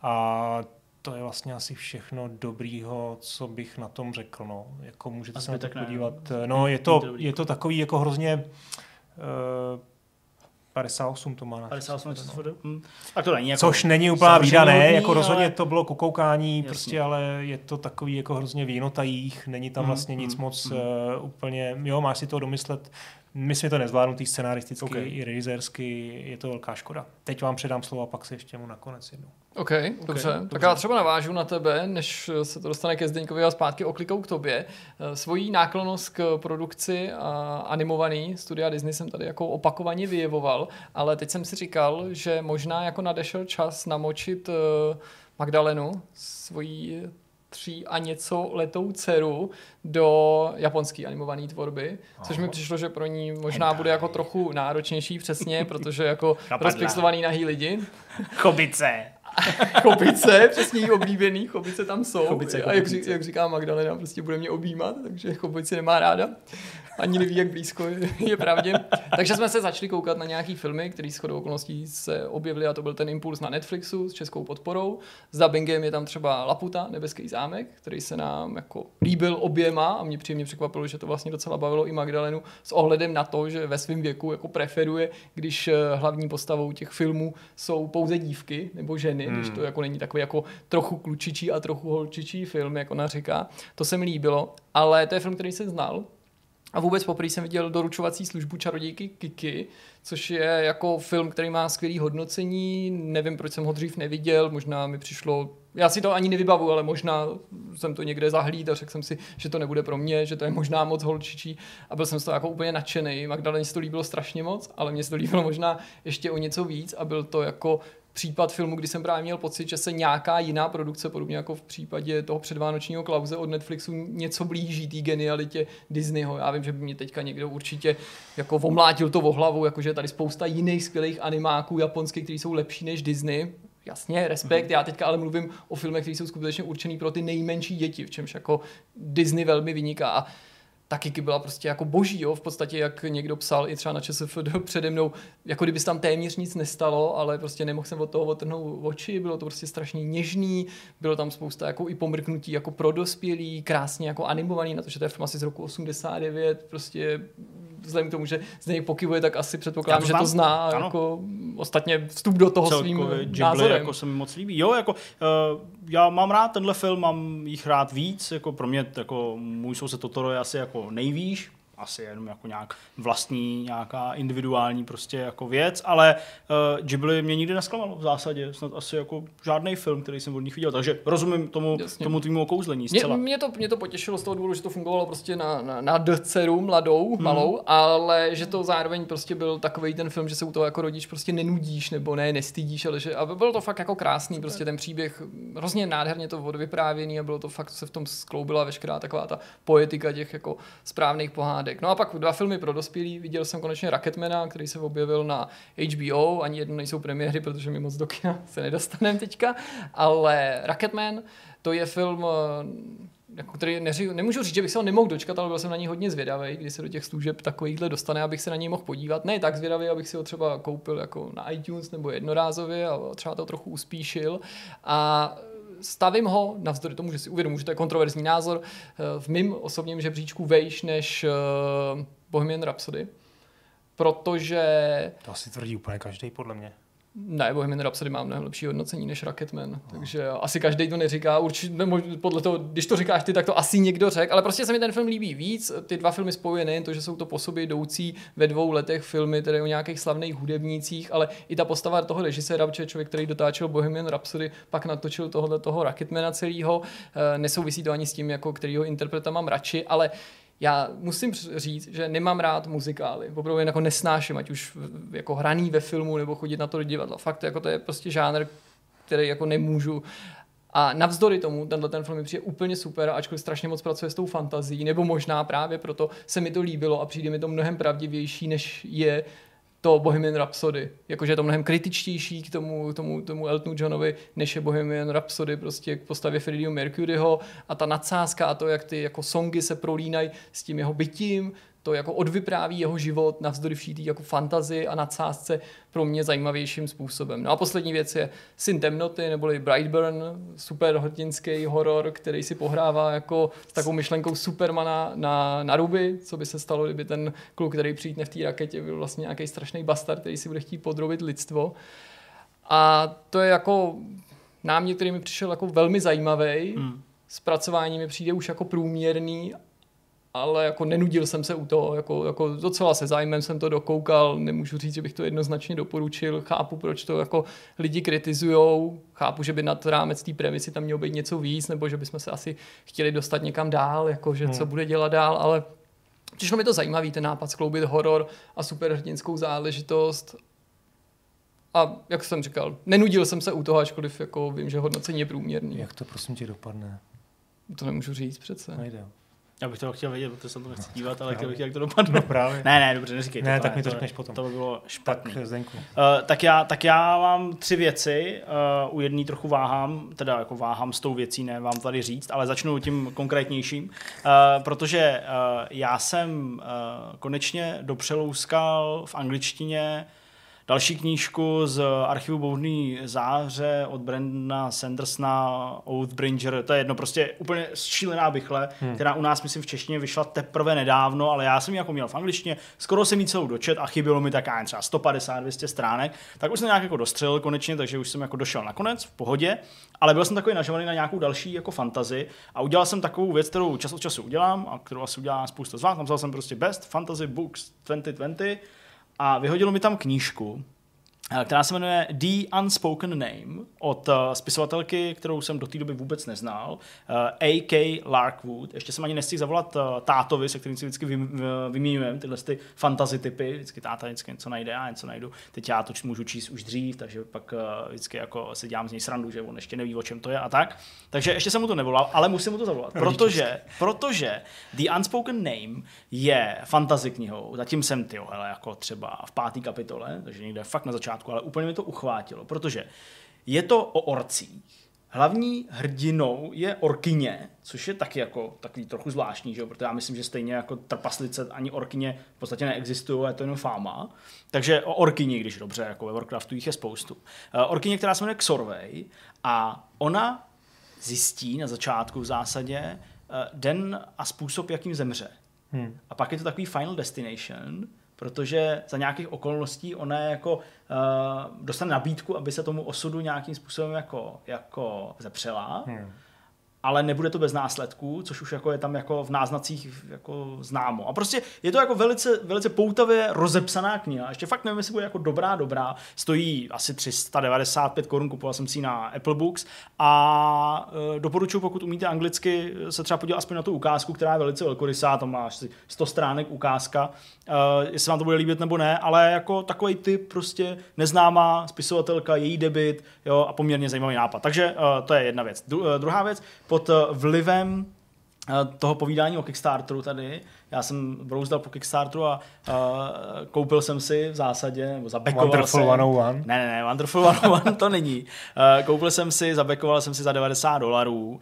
A to je vlastně asi všechno dobrýho, co bych na tom řekl. No. Jako můžete se na to podívat. No, je to takový jako hrozně 58 to má. 58 čtvrt. Tak to není jako, což není úplně výdané, jako rozhodně ale... to bylo kukoukání, prostě, ale je to takový jako hrozně výnotajích, není tam vlastně nic moc úplně, jo, máš si to domyslet, my jsme to nezvládnou tý scenaristicky i režisérsky, je to velká škoda. Teď vám předám slovo a pak se ještě mu nakonec jednou. Okay, dobře. Tak já třeba navážu na tebe, než se to dostane ke Zdeňkovi a zpátky oklikou k tobě. Svojí náklonost k produkci animovaný studia Disney jsem tady jako opakovaně vyjevoval, ale teď jsem si říkal, že možná jako nadešel čas namočit Magdalenu, svojí 3 a něco letou dceru, do japonské animované tvorby, což mi přišlo, že pro ní možná bude jako trochu náročnější, přesně, protože jako rozpixlovaný nahý lidi. Chobice. Chobice, přesně, jí oblíbený, chobice tam jsou. Chobice, a jak říká Magdalena, prostě bude mě objímat, takže chobice nemá ráda. Ani neví, jak blízko je pravdě. Takže jsme se začali koukat na nějaký filmy, které shodou okolností se objevily, a to byl ten impuls na Netflixu s českou podporou. S dubbingem je tam třeba Laputa, Nebeský zámek, který se nám jako líbil oběma a mě příjemně překvapilo, že to vlastně docela bavilo i Magdalenu s ohledem na to, že ve svém věku jako preferuje, když hlavní postavou těch filmů jsou pouze dívky nebo ženy, když to jako není takový jako trochu klučičí a trochu holčičí film, jak ona říká. To se mi líbilo, ale to je film, který jsem znal. A vůbec poprvé jsem viděl doručovací službu Čarodějky Kiki, což je jako film, který má skvělý hodnocení. Nevím, proč jsem ho dřív neviděl, možná mi přišlo... Já si to ani nevybavu, ale možná jsem to někde zahlíd a řekl jsem si, že to nebude pro mě, že to je možná moc holčičí, a byl jsem z toho jako úplně nadšený. Magdaleně se to líbilo strašně moc, ale mně se to líbilo možná ještě o něco víc a byl to jako případ filmu, kdy jsem právě měl pocit, že se nějaká jiná produkce, podobně jako v případě toho předvánočního Klauze od Netflixu, něco blíží té genialitě Disneyho. Já vím, že by mě teďka někdo určitě jako omlátil to o hlavu, jakože je tady spousta jiných skvělých animáků japonských, kteří jsou lepší než Disney. Jasně, respekt, já teďka ale mluvím o filmech, které jsou skutečně určený pro ty nejmenší děti, v čemž jako Disney velmi vyniká. A ta Kiki byla prostě jako boží, jo? V podstatě, jak někdo psal i třeba na ČSFD přede mnou, jako kdyby se tam téměř nic nestalo, ale prostě nemohl jsem od toho odtrhnout oči, bylo to prostě strašně něžný, bylo tam spousta jako i pomrknutí jako pro dospělí, krásně jako animovaný, na to, že to je film asi z roku 89, prostě vzhledem k tomu, že z něj pokyvuje, tak asi předpokládám, že to zná, jako ostatně vstup do toho celkově svým Ghibli názorem. Jako se mi moc líbí. Jo, jako, já mám rád tenhle film, mám jich rád víc, jako pro mě jako Můj soused Totoro je asi jako nejvíš, asi jenom jako nějak vlastní, nějaká individuální prostě jako věc, ale Ghibli mě nikdy nesklamalo v zásadě, snad asi jako žádnej film, který jsem od nich viděl, takže rozumím tomu tvýmu okouzlení zcela. Mě to potěšilo z toho důvodu, že to fungovalo prostě na dceru mladou, malou, ale že to zároveň prostě byl takovej ten film, že se u toho jako rodič prostě nenudíš, nebo ne, nestydíš, ale že, a bylo to fakt jako krásný, prostě ten příběh, hrozně nádherně to odvyprávěný a bylo to fakt, se v tom skloubila veškerá taková ta poetika těch jako správných pohádek. No a pak 2 filmy pro dospělí. Viděl jsem konečně Rocketmana, který se objevil na HBO. Ani jedno nejsou premiéry, protože my moc do kina se nedostaneme teďka. Ale Rocketman, to je film, který nemůžu říct, že bych se ho nemohl dočkat, ale byl jsem na něj hodně zvědavý, když se do těch služeb takovýchhle dostane, abych se na něj mohl podívat. Ne tak zvědavý, abych si ho třeba koupil jako na iTunes nebo jednorázově a třeba to trochu uspíšil. A stavím ho, navzdory tomu, že si uvědomuji, že to je kontroverzní názor, v mým osobním žebříčku vejš než Bohemian Rhapsody, protože... To asi tvrdí úplně každý, podle mě. Ne, Bohemian Rhapsody má mnohem lepší hodnocení než Rocketman, takže asi každý to neříká, určitě podle toho, když to říkáš ty, tak to asi někdo řekl, ale prostě se mi ten film líbí víc, ty 2 filmy spojuje nejen to, že jsou to po sobě jdoucí ve 2 letech filmy, tedy o nějakých slavných hudebnících, ale i ta postava toho režiséra, protože člověk, který dotáčel Bohemian Rhapsody, pak natočil tohle toho Rocketmana celého, nesouvisí to ani s tím, jako kterýho interpreta mám radši, ale já musím říct, že nemám rád muzikály. Opravdu jen jako nesnáším, ať už jako hraný ve filmu nebo chodit na to do divadla. Fakt jako to je prostě žánr, který jako nemůžu. A navzdory tomu ten film mi přijde úplně super, ačkoliv strašně moc pracuje s tou fantazí, nebo možná právě proto se mi to líbilo a přijde mi to mnohem pravdivější, než je to Bohemian Rhapsody. Jakože je to mnohem kritičtější k tomu Eltonu Johnovi, než je Bohemian Rhapsody, prostě k postavě Freddieho Mercuryho, a ta nadsázka a to, jak ty jako songy se prolínají s tím jeho bytím, to jako odvypráví jeho život navzdory vší tý jako fantazii a nadsázce pro mě zajímavějším způsobem. No a poslední věc je Syn temnoty, neboli Brightburn, superhrdinský horor, který si pohrává jako s takovou myšlenkou Supermana na ruby, co by se stalo, kdyby ten kluk, který přijde v té raketě, byl vlastně nějaký strašný bastard, který si bude chtít podrobit lidstvo. A to je jako námět, který mi přišel jako velmi zajímavý. Zpracování mi přijde už jako průměrný, ale jako nenudil jsem se u toho, jako docela se zájmem jsem to dokoukal, nemůžu říct, že bych to jednoznačně doporučil, chápu, proč to jako lidi kritizujou, chápu, že by nad rámec té premisy tam mělo být něco víc, nebo že bychom se asi chtěli dostat někam dál, jakože co bude dělat dál, ale přišlo mi to zajímavý, ten nápad skloubit horor a superhrdinskou záležitost. A jak jsem říkal, nenudil jsem se u toho, ačkoliv jako vím, že hodnocení je průměrný. Jak to prosím tě dopadne? To nemůžu říct přece. Nejde. Já bych toho chtěl vědět, protože jsem to nechci dívat, ale chtěl bych, jak to dopadne. No právě. Ne, dobře, neříkej. Ne, tak mi to řekneš potom. To by bylo špatný. Tak já mám tři věci, u jedné trochu váhám, teda jako váhám s tou věcí, ne vám tady říct, ale začnu tím konkrétnějším, protože já jsem konečně dopřelouskal v angličtině další knížku z archivu Bouřný záře od Brandona Sandersona, Oathbringer, to je jedno, prostě úplně šílená bychle, která u nás, myslím, v češtině vyšla teprve nedávno, ale já jsem ji jako měl v angličtině, skoro jsem ji celou dočet a chybělo mi tak třeba 150-200 stránek, tak už jsem nějak jako dostřelil konečně, takže už jsem jako došel na konec, v pohodě, ale byl jsem takový nažovaný na nějakou další jako fantasy a udělal jsem takovou věc, kterou čas od času udělám a kterou asi udělá spousta z vás, tam vzal jsem prostě Best Fantasy Books 2020, a vyhodilo mi tam knížku, která se jmenuje The Unspoken Name od spisovatelky, kterou jsem do té doby vůbec neznal, A.K. Larkwood. Ještě jsem ani nestihl zavolat tátovi, se kterým si vždycky vyměňujeme tyhle ty fantasy typy. Vždycky táta vždycky něco najde, já něco najdu. Teď já to můžu číst už dřív, takže pak vždycky jako se dělám z něj srandu, že on ještě neví, o čem to je a tak. Takže ještě jsem mu to nevolal, ale musím mu to zavolat, protože The Unspoken Name je fantasy knihou. Zatím jsem jako třeba v 5. kapitole, takže někde fakt na začátku, ale úplně mi to uchvátilo, protože je to o orcích. Hlavní hrdinou je orkyně, což je taky jako takový trochu zvláštní, že jo? Protože já myslím, že stejně jako trpaslice ani orkyně v podstatě neexistují, je to jenom fáma. Takže o orkyni, když dobře, jako ve Warcraftu jich je spoustu. Orkyně, která se jmenuje Xorvej, a ona zjistí na začátku v zásadě den a způsob, jakým zemře. A pak je to takový final destination, protože za nějakých okolností ona jako dostane nabídku, aby se tomu osudu nějakým způsobem jako zepřela, ale nebude to bez následků, což už jako je tam jako v náznacích jako známo. A prostě je to jako velice, velice poutavě rozepsaná kniha. Ještě fakt nevím, jestli bude jako dobrá. Stojí asi 395 korun, kupoval jsem si ji na Apple Books a doporučuji, pokud umíte anglicky, se třeba podívat aspoň na tu ukázku, která je velice velkorysá, tam má asi 100 stránek ukázka, jestli vám to bude líbit nebo ne, ale jako takovej typ prostě neznámá spisovatelka, její debut, jo, a poměrně zajímavý nápad. Takže to je jedna věc. Druhá věc, pod vlivem toho povídání o Kickstarteru tady, já jsem brouzdal po Kickstarteru a koupil jsem si v zásadě, nebo zabekoval Wonderful 101? Ne, Wonderful 101 to není. Koupil jsem si, zabekoval jsem si za $90,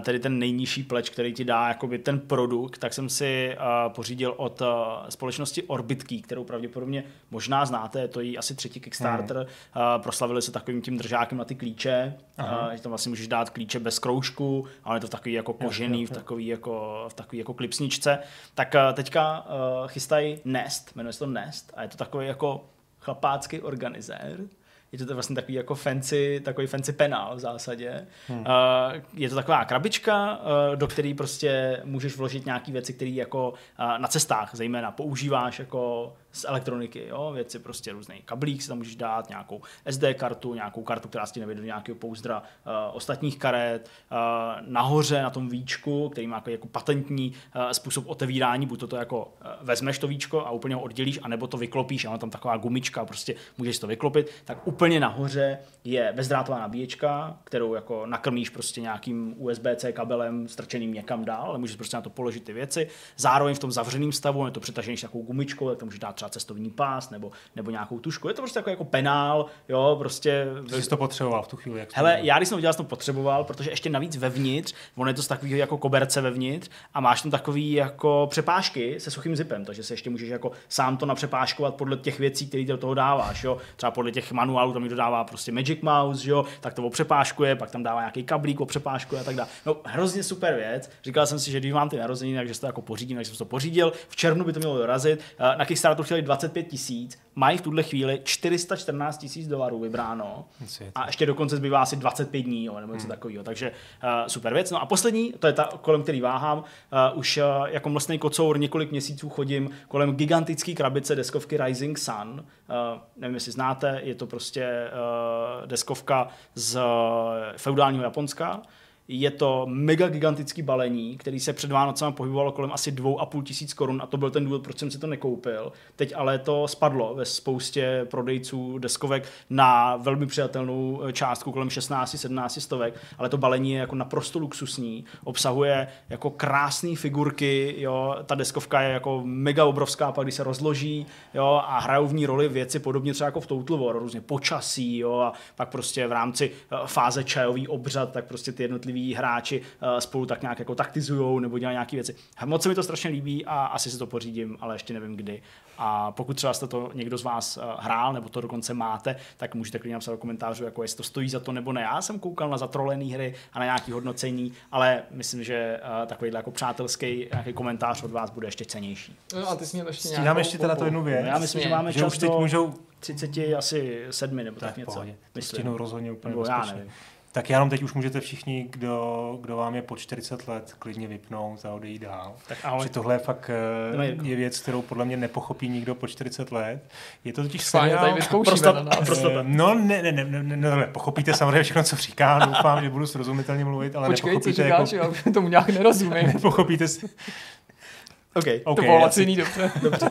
tedy ten nejnižší pledge, který ti dá jakoby ten produkt, tak jsem si pořídil od společnosti Orbitkey, kterou pravděpodobně možná znáte, je to jí asi 3. Kickstarter, proslavili se takovým tím držákem na ty klíče, že tam vlastně můžeš dát klíče bez kroužku, ale je to v takový jako kožený, v takový jako klipsničce. Tak teďka chystají Nest, jmenuje se to Nest a je to takový jako chlapácký organizér. Je to vlastně takový jako fancy penál v zásadě. Je to taková krabička, do které prostě můžeš vložit nějaké věci, které jako na cestách zejména používáš jako z elektroniky, jo? Věci prostě různý kablík, si tam můžeš dát nějakou SD kartu, nějakou kartu, která si nevede do nějakého pouzdra ostatních karet, nahoře na tom víčku, který má jako patentní způsob otevírání, buď to jako vezmeš to víčko a úplně ho oddělíš, anebo to vyklopíš, ano, tam taková gumička, prostě můžeš to vyklopit, tak úplně nahoře je bezdrátová nabíječka, kterou jako nakrmíš prostě nějakým USB-C kabelem strčeným někam dál, ale můžeš prostě na to položit ty věci. Zároveň v tom zavřeném stavu, je to přetažený s nějakou gumičkou, tak tam můžeš dát třeba cestovní pás nebo nějakou tušku. Je to prostě jako penál, jo, prostě. Ty jsi to potřeboval v tu chvíli. Hele, já když jsem udělal, jsem to potřeboval, protože ještě navíc vevnitř, ono je to z takového jako koberce vevnitř a máš tam takový jako přepážky se suchým zipem, takže se ještě můžeš jako sám to napřepážkovat podle těch věcí, které do toho dáváš, jo. Třeba podle těch manuálů tam někdo dává prostě Magic Mouse, jo, tak to opřepážkuje, pak tam dává nějaký kablík, opřepážkuje a tak dále. No, hrozně super věc. Říkal jsem si, že když mám ty narozeniny, takže to jako pořídím, takže jsem to pořídil. V červnu by to mělo dorazit. Na Kickstarteru chtěli 25 000, mají v tuhle chvíli $414 000 vybráno. A ještě dokonce zbývá asi 25 dní, jo, nebo něco takového. Takže super věc. No a poslední, to je ta, kolem který váhám, už jako mlsnej kocour několik měsíců chodím kolem gigantické krabice deskovky Rising Sun. Nevím, jestli znáte, je to prostě deskovka z feudálního Japonska. Je to mega gigantický balení, který se před Vánocem pohybovalo kolem asi 2 500 korun a to byl ten důvod, proč jsem si to nekoupil. Teď ale to spadlo ve spoustě prodejců deskovek na velmi přijatelnou částku kolem 16-17 stovek, ale to balení je jako naprosto luxusní, obsahuje jako krásné figurky, jo, ta deskovka je jako mega obrovská, pak když se rozloží, jo, a hrajou v ní roli věci podobně třeba jako v Total War, různě počasí, jo, a pak prostě v rámci fáze čajový obřad, tak prostě ty jednotlivé hráči spolu tak nějak jako taktizujou nebo dělají nějaké věci. Moc se mi to strašně líbí a asi si to pořídím, ale ještě nevím kdy. A pokud třeba jste to někdo z vás hrál nebo to dokonce máte, tak můžete klidně napsat do komentářů, jako jestli to stojí za to nebo ne. Já jsem koukal na zatrolené hry a na nějaké hodnocení, ale myslím, že takovýhle jako přátelský nějaký komentář od vás bude ještě cennější. No a ty jsi měl ještě nějakou... Stíháme ještě teda to jednu věc. Já myslím, že máme čas do můžou... 37 nebo tak něco. Stínou rozhodně úplně bezpečně. Tak jenom teď už můžete všichni, kdo vám je po 40 let, klidně vypnout a odejít dál. Že tohle fakt je věc, kterou podle mě nepochopí nikdo po 40 let. Je to totiž seriál... No, ne, pochopíte samozřejmě všechno, co říká, doufám, že budu srozumitelně mluvit, ale nepochopíte jako... Počkej, co říkáš, já tomu nějak nerozumím. Nepochopíte... Okay, to bylo asi jiný, dobře.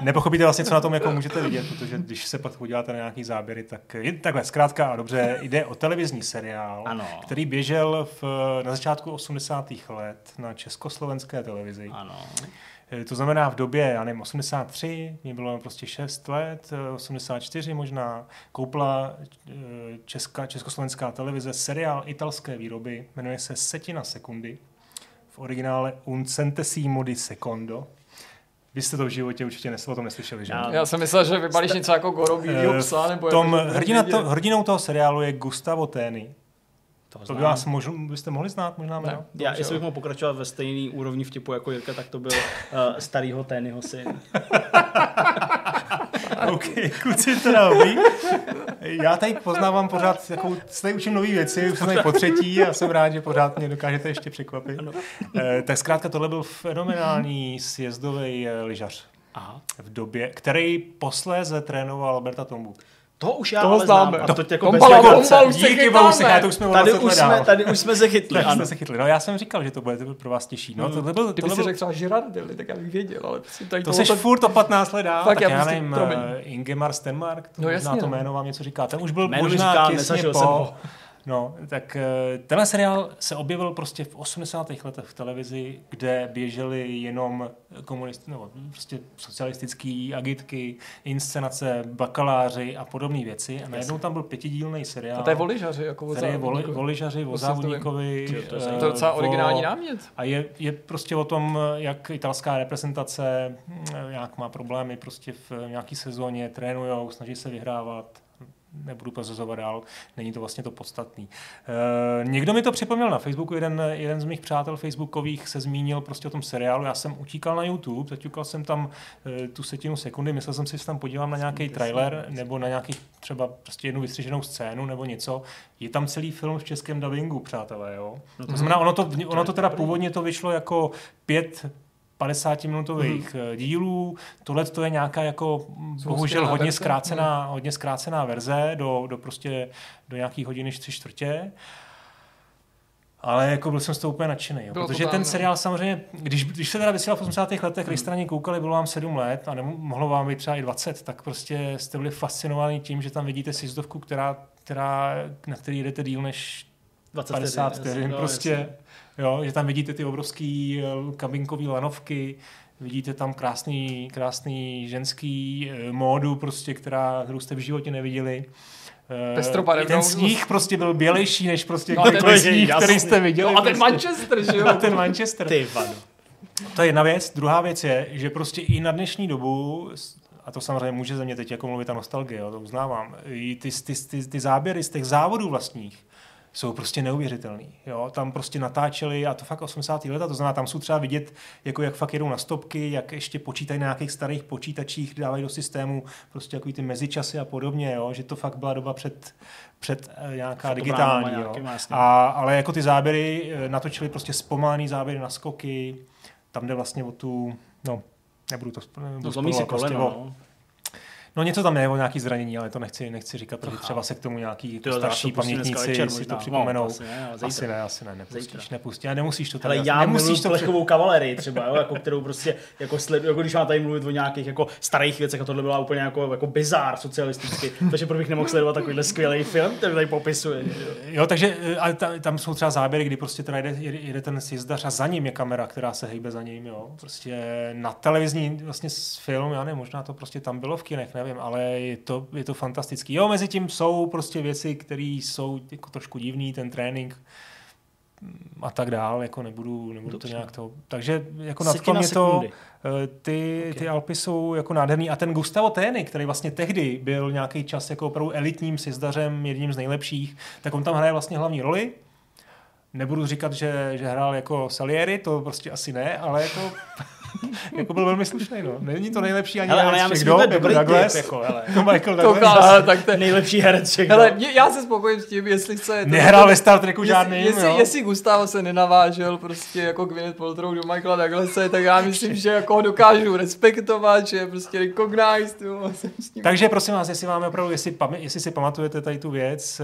Nepochopíte vlastně, co na tom jako můžete vidět, protože když se pak podíváte na nějaký záběry, tak je takhle, zkrátka a dobře, jde o televizní seriál, ano, který běžel na začátku 80. let na československé televizi. Ano. To znamená v době, já nevím, 83, mě bylo prostě 6 let, 84 možná, koupila československá televize seriál italské výroby, jmenuje se Setina sekundy. V originále Un centesimo di secondo. Vy jste to v životě určitě o tom neslyšeli, že? Já jsem myslel, že vybalíš něco jako gorobílýho psa. Nebo hrdinou toho seriálu je Gustavo Tény. To by vás byste mohli znát, možná ne. Já, jestli bych mohl pokračovat ve stejný úrovni vtipu jako Jirka, tak to byl starýho Tényho syn. OK, kluci, to dobrý. Já tady poznávám pořád, jako tady učím nový věci, už jsem tady po třetí a jsem rád, že pořád mě dokážete ještě překvapit. Tak zkrátka tohle byl fenomenální sjezdový lyžař. Aha. V době, který posléze trénoval Alberta Tombu. To už já ale znám. A to jako díky Bousek, ale to už jsme o 20 let dál. Tady už jsme se chytli. No, já jsem říkal, že to bude pro vás těžší. No, kdyby si řekl třeba Girardelli, tak já bych věděl. Ale to seš furt o 15 let dál. Tak já nevím, Ingemar Stenmark, možná to jméno vám něco říká. Ten už byl možná těsně po... No, tak tenhle seriál se objevil prostě v 80. letech v televizi, kde běžely jenom komunistické, nebo prostě socialistické agitky, inscenace, bakaláři a podobné věci. A najednou tam byl 5dílný seriál. A to je voližaři, jako o závodníkovi. Voližaři, o závodníkovi. To je docela originální námět. A je prostě o tom, jak italská reprezentace nějak má problémy prostě v nějaký sezóně, trénujou, snaží se vyhrávat. Nebudu pozazovat dál, není to vlastně to podstatný. Někdo mi to připomněl na Facebooku, jeden z mých přátel facebookových se zmínil prostě o tom seriálu, já jsem utíkal na YouTube, zaťukal jsem tam tu setinu sekundy, myslel jsem si, že tam podívám na nějaký trailer, nebo na nějaký třeba prostě jednu vystřiženou scénu, nebo něco. Je tam celý film v českém dabingu, přátelé, jo? No to znamená, ono to teda původně to vyšlo jako 50-minutových dílů. Tohle to je nějaká jako bohužel hodně zkrácená verze do nějakých hodiny 3/4. Ale jako byl jsem z toho úplně nadšený, jo. Protože ten seriál samozřejmě, když se teda vysílal v 80. letech, když jste na něj koukali, bylo vám 7 let a mohlo vám být třeba i 20, tak prostě jste byli fascinovaní tím, že tam vidíte sjezdovku, na který jedete díl než 50 vteřin prostě. Jo, že tam vidíte ty obrovský kabinkový lanovky, Vidíte tam krásný ženský módu, prostě, kterou jste v životě neviděli. Ten sníh prostě byl bělejší, než prostě sníh, který jste viděli. No a ten Manchester, že jo? A ten Manchester. Ty vado. To je jedna věc. Druhá věc je, že prostě i na dnešní dobu, a to samozřejmě může ze mě teď jako mluvit ta nostalgie, to uznávám, i ty záběry z těch závodů vlastních jsou prostě neuvěřitelný. Jo? Tam prostě natáčeli, a to fakt 80. leta, to znamená, tam jsou třeba vidět, jako jak fakt jedou na stopky, jak ještě počítají na nějakých starých počítačích, dávají do systému prostě jako ty mezičasy a podobně, jo? Že to fakt byla doba před nějaká digitální. Ale jako ty záběry natočili prostě zpomalený záběry na skoky, tam jde vlastně o tu, no, nebudu to zlomí se koleno, prostě No něco tam je o nějaký zranění, ale to nechci říkat, protože třeba se k tomu nějaký jako starší pamětníci si to připomenou. Asi ne, nepustíš. A nemusíš to tady. Ale já musíš to plechovou kavalerii třeba, jo, jako kterou prostě jako když mám tady mluvit o nějakých jako starých věcech, a tohle byla úplně jako bizár socialisticky. Takže proč bych nemohl sledovat takovýhle skvělý film, který tady popisuje. Jo, takže ale tam jsou třeba záběry, kdy prostě tady jede ten sjezdař a za ním je kamera, která se hejbe za ním, jo. Prostě na televizní vlastně film, já nevím, možná to prostě tam bylo v kinech. Nevím, ale je to fantastický. Jo, mezi tím jsou prostě věci, které jsou jako trošku divný, ten trénink a tak dál, jako nebudu to nějak to. Takže jako nad tom je to, ty Alpy jsou jako nádherný a ten Gustavo Teni, který vlastně tehdy byl nějaký čas jako opravdu elitním sjezdařem, jedním z nejlepších, tak on tam hraje vlastně hlavní roli. Nebudu říkat, že hrál jako Salieri, to prostě asi ne, ale jako jako byl velmi slušný, no. Není to nejlepší ani herec všech dob, jako Douglas. Michael Douglas. Tak to je nejlepší herec všech dob. Já se spokojím s tím, jestli chce... Nehrál ve Star Treku žádný. Jestli Gustavo se nenavážel prostě jako Gwyneth Paltrow do Michaela Douglase, tak já myslím, že jako ho dokážu respektovat, že je prostě recognized. Jo, takže prosím vás, jestli máme opravdu, jestli si pamatujete tady tu věc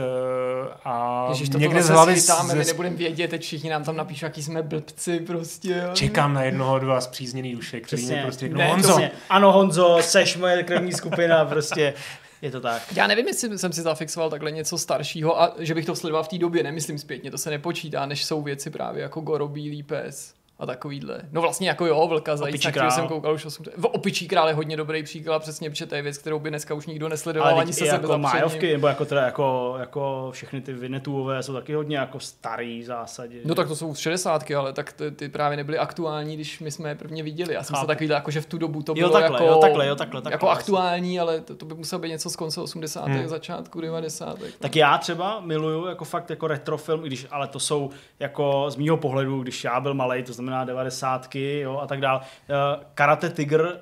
a Ježiš, někde z hlavy... My nebudeme vědět, teď všichni nám tam napíšu, jaký jsme blbci prostě. Čekám na jednoho, dva zpřízněný duše, který mě prostě řeknou Honzo. Ano Honzo, seš moje krevní skupina, prostě je to tak. Já nevím, jestli jsem si zafixoval takhle něco staršího a že bych to sledoval v té době, nemyslím zpětně, to se nepočítá, než jsou věci právě jako Goro, Bílý pes a takovýhle. No vlastně jako jo, Vlka zajíc, na kterou jsem koukal už 8. Opičí král je hodně dobrý příklad, přesně, protože to je věc, kterou by dneska už nikdo nesledoval, ale ani se jako zeptal Majovky, nebo jako teda jako všechny ty Vinetůové jsou taky hodně jako starý v zásadě. No tak to jsou 60, ale tak ty právě nebyly aktuální, když my jsme je prvně viděli. Já jsem se takový jako že v tu dobu to bylo takhle, jako aktuální, ale to by muselo být něco z konce 80. začátku 90. Tak já třeba miluju jako fakt jako retrofilm, když ale to jsou jako z mýho pohledu, když já byl malej, to znamená 90, jo, a tak dál. Karate Tiger, :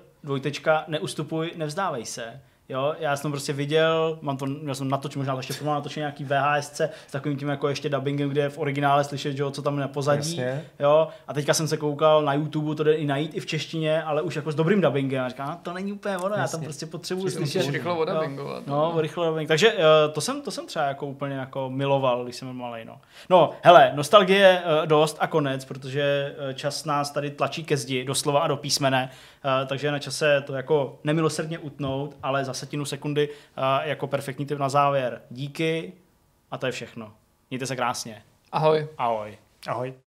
neustupuj, nevzdávej se. Jo, já jsem prostě viděl, měl jsem natočit, možná ještě pomalu natočit nějaký VHSC s takovým tím jako ještě dubbingem, kde je v originále slyšet, jo, co tam na pozadí. Jo, a teďka jsem se koukal na YouTube, to jde i najít i v češtině, ale už jako s dobrým dubbingem. A říkám, no, to není úplně ono, já tam prostě potřebuji slyšet. Rychle odubbingovat. No, rychle dubbing. Takže to jsem třeba jako úplně jako miloval, když jsem malej, no. No, hele, nostalgie dost a konec, protože čas nás tady tlačí ke zdi, doslova a do písmene. Takže na čase to jako nemilosrdně utnout, ale za setinu sekundy jako perfektní tip na závěr. Díky a to je všechno. Mějte se krásně. Ahoj. Ahoj. Ahoj.